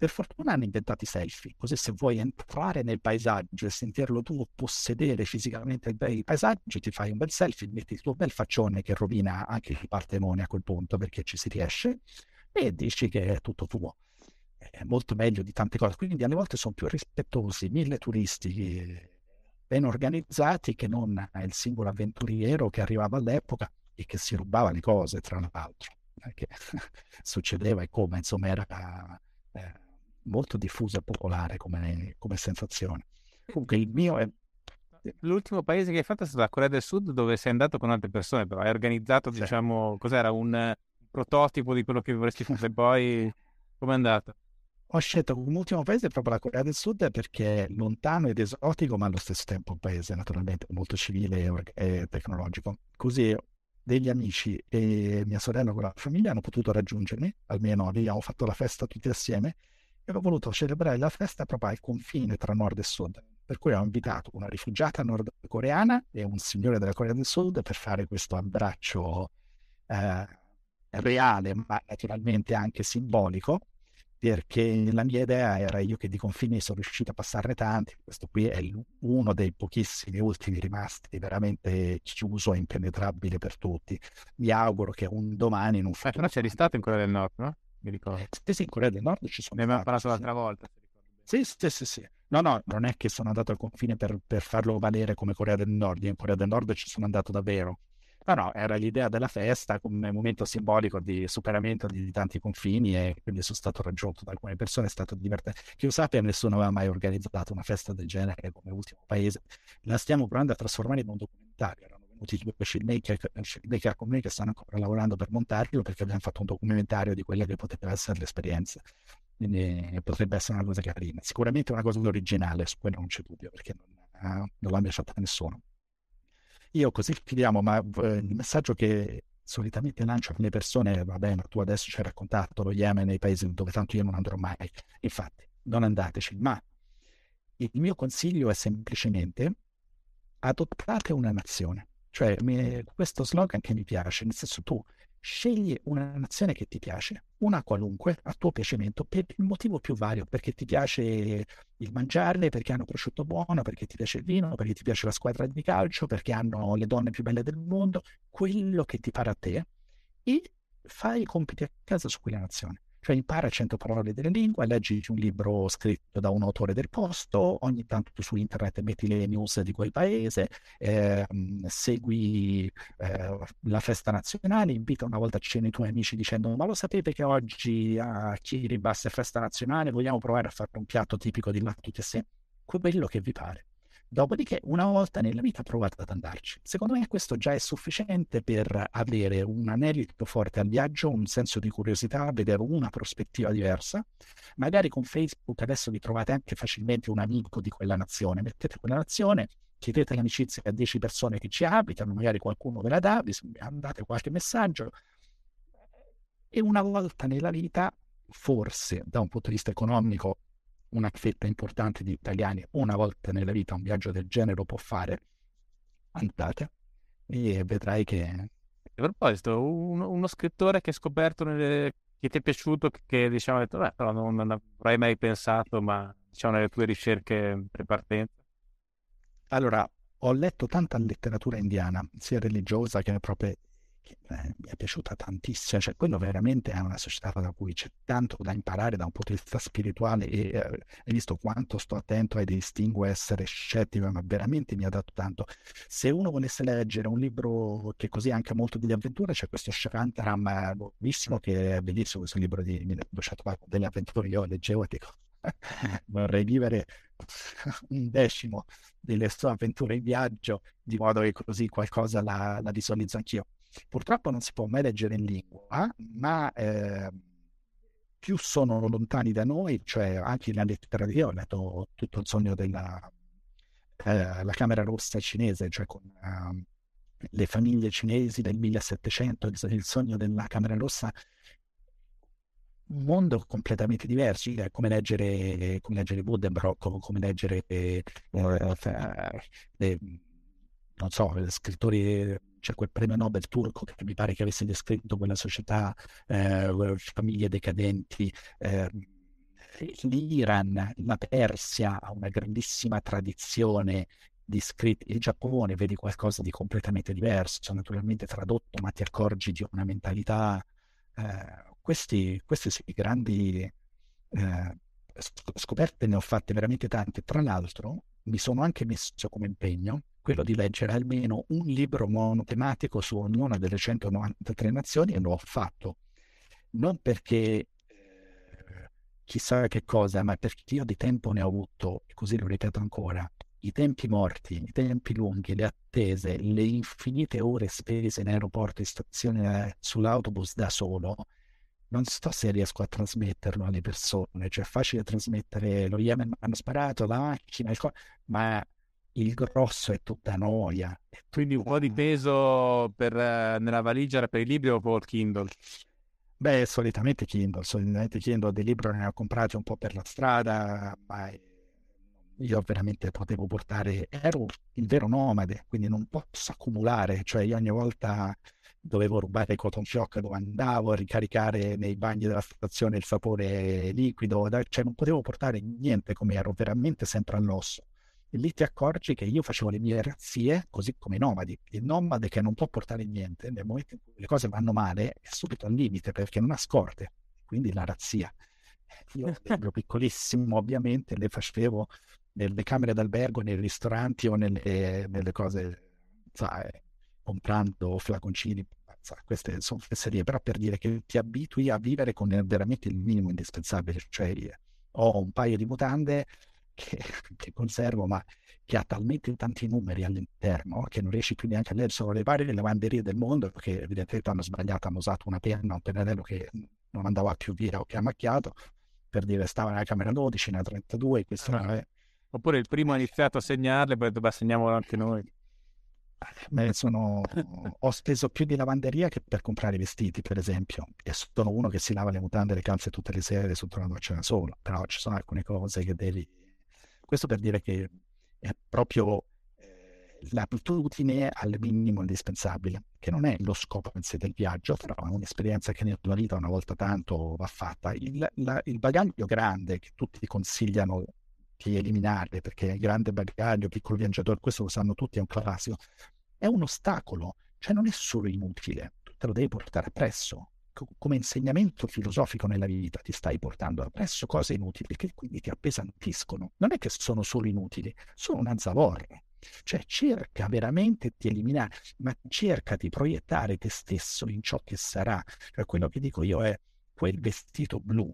Per fortuna hanno inventato i selfie, così se vuoi entrare nel paesaggio e sentirlo tu, possedere fisicamente il paesaggio, ti fai un bel selfie, metti il tuo bel faccione che rovina anche il Partenone a quel punto, perché ci si riesce, e dici che è tutto tuo. È molto meglio di tante cose, quindi alle volte sono più rispettosi 1000 turisti ben organizzati che non il singolo avventuriero che arrivava all'epoca e che si rubava le cose, tra l'altro, che succedeva, e come, insomma, era molto diffusa e popolare come sensazione. Comunque il mio è... L'ultimo paese che hai fatto è stato la Corea del Sud, dove sei andato con altre persone, però hai organizzato, sì, diciamo, cos'era, un prototipo di quello che vorresti fare. Poi com'è andato? Ho scelto come ultimo paese proprio la Corea del Sud perché è lontano ed esotico, ma allo stesso tempo un paese naturalmente molto civile e tecnologico. Così degli amici e mia sorella con la famiglia hanno potuto raggiungermi, almeno abbiamo fatto la festa tutti assieme, e ho voluto celebrare la festa proprio al confine tra nord e sud, per cui ho invitato una rifugiata nordcoreana e un signore della Corea del Sud per fare questo abbraccio reale, ma naturalmente anche simbolico, perché la mia idea era, io che di confini sono riuscito a passarne tanti, questo qui è uno dei pochissimi ultimi rimasti veramente chiuso e impenetrabile per tutti. Mi auguro che un domani in un futuro... Però c'eri stato in Corea del Nord, no? Mi ricordo. Sì, in Corea del Nord ci sono. Ne abbiamo parlato l'altra volta. Sì. No, non è che sono andato al confine per farlo valere come Corea del Nord. Io in Corea del Nord ci sono andato davvero. No, era l'idea della festa come momento simbolico di superamento di tanti confini, e quindi sono stato raggiunto da alcune persone, è stato divertente. Che io sappia, nessuno aveva mai organizzato una festa del genere come ultimo paese. La stiamo provando a trasformare in un documentario. Erano venuti due filmmaker con me che stanno ancora lavorando per montarlo, perché abbiamo fatto un documentario di quella che poteva essere l'esperienza. Quindi potrebbe essere una cosa carina. Sicuramente una cosa originale, su quello non c'è dubbio, perché non l'ha mai fatta nessuno. Io così chiudiamo, ma il messaggio che solitamente lancio alle persone, va bene, tu adesso ci hai raccontato lo Yemen e i paesi dove tanto io non andrò mai, infatti non andateci, ma il mio consiglio è semplicemente adottate una nazione, cioè questo slogan che mi piace, nel senso tu scegli una nazione che ti piace, una qualunque, a tuo piacimento, per il motivo più vario, perché ti piace il mangiarle, perché hanno prosciutto buono, perché ti piace il vino, perché ti piace la squadra di calcio, perché hanno le donne più belle del mondo, quello che ti pare a te, e fai i compiti a casa su quella nazione. Cioè impara 100 parole della lingua, leggi un libro scritto da un autore del posto, ogni tanto su internet metti le news di quel paese, segui la festa nazionale, invita una volta a cena i tuoi amici dicendo ma lo sapete che oggi a Kiribati è festa nazionale, vogliamo provare a fare un piatto tipico di là, tutti assieme, quello che vi pare. Dopodiché una volta nella vita provate ad andarci. Secondo me questo già è sufficiente per avere un anelito forte al viaggio, un senso di curiosità, vedere una prospettiva diversa. Magari con Facebook adesso vi trovate anche facilmente un amico di quella nazione. Mettete quella nazione, chiedete l'amicizia a 10 persone che ci abitano, magari qualcuno ve la dà, vi mandate qualche messaggio. E una volta nella vita, forse da un punto di vista economico, una fetta importante di italiani una volta nella vita un viaggio del genere lo può fare, andate e vedrai che... A proposito, uno scrittore che hai scoperto che ti è piaciuto, che diciamo ha detto beh, però non avrei mai pensato, ma diciamo nelle tue ricerche pre-partenza? Allora, ho letto tanta letteratura indiana, sia religiosa che proprio... mi è piaciuta tantissimo, cioè quello veramente è una società da cui c'è tanto da imparare da un punto di vista spirituale, e hai visto quanto sto attento ai distinguo, essere scettico, ma veramente mi ha dato tanto. Se uno volesse leggere un libro che così anche molto di avventura, c'è questo Shantaram nuovissimo che è bellissimo, questo libro di 1200 pagine delle avventure, io leggevo e dico vorrei vivere un decimo delle sue avventure in viaggio, di modo che così qualcosa la visualizzo anch'io. Purtroppo non si può mai leggere in lingua, ma più sono lontani da noi, cioè anche la letteratura, ho letto tutto il sogno della la Camera Rossa cinese, cioè con le famiglie cinesi del 1700, il sogno della Camera Rossa, un mondo completamente diverso, è come leggere Buddenbrock, come leggere non so, scrittori, c'è quel premio Nobel turco che mi pare che avesse descritto quella società, famiglie decadenti, l'Iran, la Persia ha una grandissima tradizione di scritti, il Giappone vedi qualcosa di completamente diverso, naturalmente tradotto, ma ti accorgi di una mentalità, questi sì, grandi scoperte ne ho fatte veramente tante. Tra l'altro mi sono anche messo come impegno quello di leggere almeno un libro monotematico su ognuna delle 193 nazioni, e lo ho fatto. Non perché chissà che cosa, ma perché io di tempo ne ho avuto, e così lo ripeto ancora, i tempi morti, i tempi lunghi, le attese, le infinite ore spese in aeroporto, in stazione, sull'autobus da solo. Non so se riesco a trasmetterlo alle persone, cioè è facile trasmettere lo Yemen, hanno sparato, la macchina, ma il grosso è tutta noia. Quindi un po' di peso nella valigia era per i libri o per Kindle? Beh, solitamente Kindle, dei libri ne ho comprati un po' per la strada, ma io veramente potevo portare, ero il vero nomade, quindi non posso accumulare, cioè io ogni volta dovevo rubare il cotton fioc dove andavo, ricaricare nei bagni della stazione il sapore liquido, cioè non potevo portare niente, come ero veramente sempre all'osso. E lì ti accorgi che io facevo le mie razzie così come i nomadi. Il nomade che non può portare niente, nel momento in cui le cose vanno male, è subito al limite perché non ha scorte, quindi la razzia. Io ero piccolissimo, ovviamente, le facevo nelle camere d'albergo, nei ristoranti o nelle cose, sai, comprando flaconcini, queste sono fesserie, però per dire che ti abitui a vivere con veramente il minimo indispensabile, cioè ho un paio di mutande che conservo, ma che ha talmente tanti numeri all'interno che non riesci più neanche a leggere. Sono le varie lavanderie del mondo che evidentemente hanno sbagliato, hanno usato una penna, un pennarello che non andava più via o che ha macchiato, per dire stava nella camera 12, nella 32, questa oppure il primo ha iniziato a segnarle, poi ha detto, beh, segniamolo anche noi. Ho speso più di lavanderia che per comprare i vestiti, per esempio, e sono uno che si lava le mutande e le calze tutte le sere sotto una doccia da solo, però ci sono alcune cose che devi... Questo per dire che è proprio l'abitudine al minimo indispensabile, che non è lo scopo in sé del viaggio, però è un'esperienza che nella tua vita una volta tanto va fatta. Il bagaglio grande che tutti consigliano di eliminare, perché il grande bagaglio, piccolo viaggiatore, questo lo sanno tutti, è un classico, è un ostacolo, cioè non è solo inutile, te lo devi portare appresso. Come insegnamento filosofico nella vita ti stai portando appresso cose inutili che quindi ti appesantiscono. Non è che sono solo inutili, sono una zavorra. Cioè cerca veramente di eliminare, ma cerca di proiettare te stesso in ciò che sarà. Cioè, quello che dico io è quel vestito blu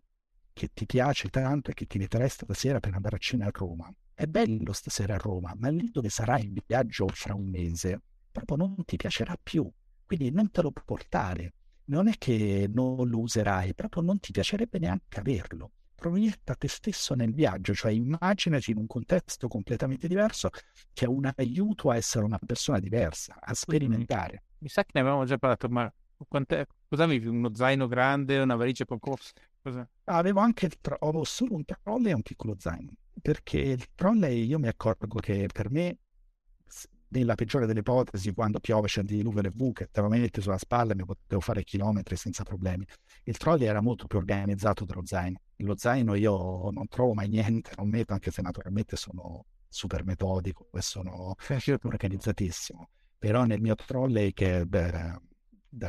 che ti piace tanto e che ti metterai stasera per andare a cena a Roma. È bello stasera a Roma, ma lì dove sarai in viaggio fra un mese proprio non ti piacerà più, quindi non te lo puoi portare. Non è che non lo userai, proprio non ti piacerebbe neanche averlo. Proietta te stesso nel viaggio, cioè immaginati in un contesto completamente diverso, che è un aiuto a essere una persona diversa, a sperimentare. Mi sa che ne avevamo già parlato, ma cos'avevi? Uno zaino grande, una valigia con corsa? Avevo anche avevo solo un trolley e un piccolo zaino, perché il trolley io mi accorgo che per me, nella peggiore delle ipotesi, quando piove c'è il diluvio e le buche, te lo metti sulla spalla e mi potevo fare chilometri senza problemi. Il trolley era molto più organizzato dello zaino. Lo zaino io non trovo mai niente, non metto, anche se naturalmente sono super metodico e sono organizzatissimo, però nel mio trolley, che da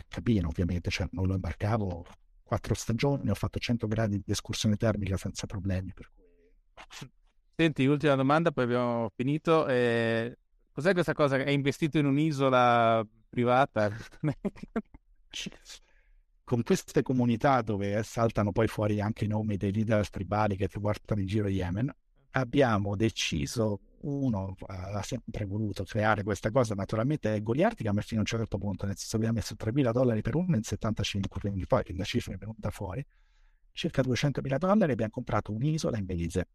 cabina ovviamente, cioè non lo imbarcavo, 4 stagioni, ho fatto 100 gradi di escursione termica senza problemi, per cui... Senti, ultima domanda poi abbiamo finito. Cos'è questa cosa? È investito in un'isola privata? Con queste comunità dove saltano poi fuori anche i nomi dei leader tribali che ti guardano in giro Yemen, abbiamo deciso, uno ha sempre voluto creare questa cosa, naturalmente è goliardica, ma fino a un certo punto, nel senso, abbiamo messo $3.000 per uno in 75, quindi poi la cifra è venuta fuori, circa $200.000, abbiamo comprato un'isola in Belize.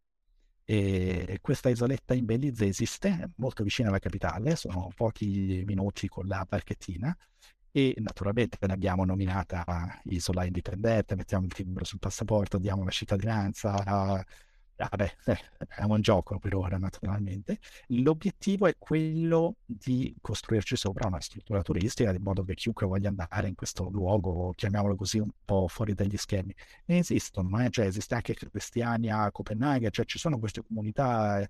E questa isoletta in Belize esiste, molto vicina alla capitale, sono pochi minuti con la barchettina, e naturalmente l'abbiamo nominata isola indipendente, mettiamo il timbro sul passaporto, diamo la cittadinanza, vabbè, è un gioco per ora naturalmente. L'obiettivo è quello di costruirci sopra una struttura turistica, in modo che chiunque voglia andare in questo luogo, chiamiamolo così, un po' fuori dagli schemi. Ne esistono, cioè esiste anche Cristiania a Copenaghen, cioè ci sono queste comunità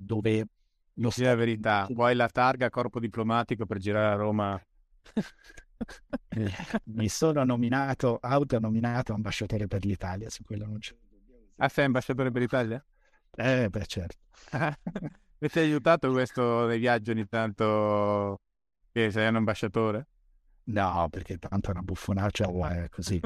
dove... Sì, la verità, vuoi la targa corpo diplomatico per girare a Roma? Mi sono autonominato ambasciatore per l'Italia, su quello non c'è. Ah, sei ambasciatore per l'Italia? Beh, certo. E ti ha aiutato questo nei viaggi ogni tanto che sei un ambasciatore? No, perché tanto è una buffonaccia, così.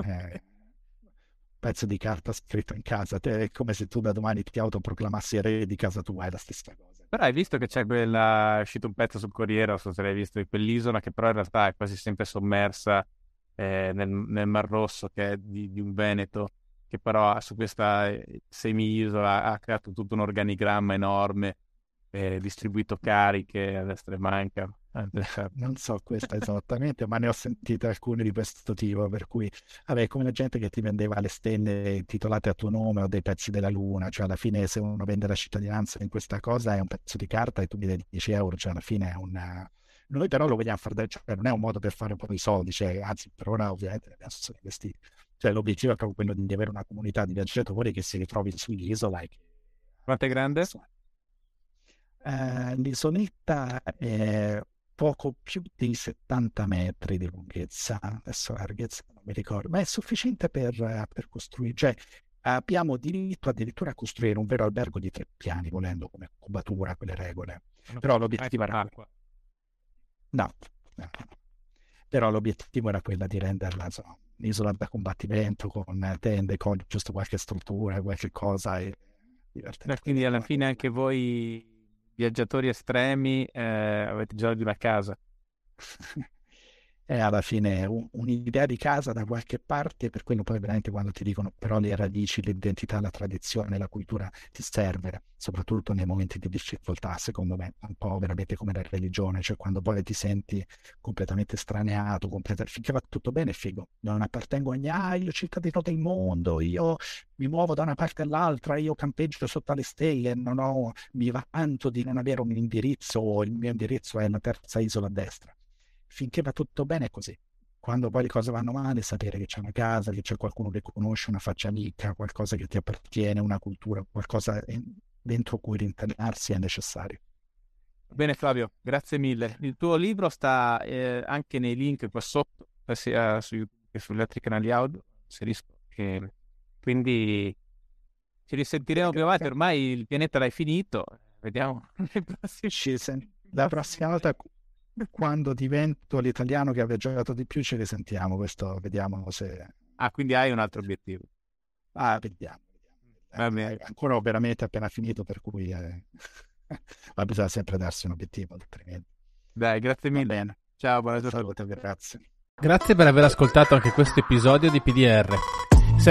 Pezzo di carta scritto in casa. È come se tu da domani ti autoproclamassi re di casa tua, è la stessa cosa. Però hai visto che c'è è uscito un pezzo sul Corriere, non so se l'hai visto, di quell'isola che però in realtà è quasi sempre sommersa nel Mar Rosso, che è di un Veneto, che però su questa semi-isola ha creato tutto un organigramma enorme, distribuito cariche a destra e manca. Non so questa esattamente, ma ne ho sentite alcune di questo tipo, per cui vabbè, come la gente che ti vendeva le stelle titolate a tuo nome o dei pezzi della luna, cioè alla fine se uno vende la cittadinanza in questa cosa è un pezzo di carta e tu mi dai €10, cioè alla fine è una... Noi però lo vogliamo fare, cioè non è un modo per fare un po' di soldi, cioè, anzi per ora ovviamente adesso sono investiti. Cioè l'obiettivo è proprio quello di avere una comunità di viaggiatori che si ritrovi sull'isola. Quanto è grande? L'isoletta è poco più di 70 metri di lunghezza, adesso larghezza non mi ricordo, ma è sufficiente per costruire, cioè abbiamo diritto addirittura a costruire un vero albergo di 3 piani, volendo come cubatura quelle regole. Però l'obiettivo era acqua. No. Però l'obiettivo era quella di renderla un'isola da combattimento con tende, con giusto qualche struttura, qualche cosa e divertente. Beh, quindi alla fine anche voi viaggiatori estremi avete bisogno di una casa. E alla fine un'idea di casa da qualche parte, per quello poi veramente quando ti dicono però le radici, l'identità, la tradizione, la cultura ti serve, soprattutto nei momenti di difficoltà, secondo me, un po' veramente come la religione, cioè quando poi ti senti completamente straneato, finché va tutto bene, figo, non appartengo a io cittadino del mondo, io mi muovo da una parte all'altra, io campeggio sotto alle stelle, mi vanto di non avere un indirizzo, il mio indirizzo è la terza isola a destra. Finché va tutto bene è così. Quando poi le cose vanno male, sapere che c'è una casa, che c'è qualcuno che conosce, una faccia amica, qualcosa che ti appartiene, una cultura, qualcosa dentro cui rintanarsi è necessario. Bene Flavio, grazie mille. Il tuo libro sta anche nei link qua sotto, sia su YouTube che sugli altri canali audio, quindi ci risentiremo più avanti, ormai il pianeta l'hai finito, vediamo la prossima volta. Quando divento l'italiano che ha viaggiato di più ci risentiamo, questo vediamo se... Ah, quindi hai un altro obiettivo. Ah, vediamo. Ancora ho veramente appena finito, per cui ma bisogna sempre darsi un obiettivo, altrimenti. Dai, grazie mille. Bene. Ciao, buona giornata. Grazie. Grazie per aver ascoltato anche questo episodio di PDR. Se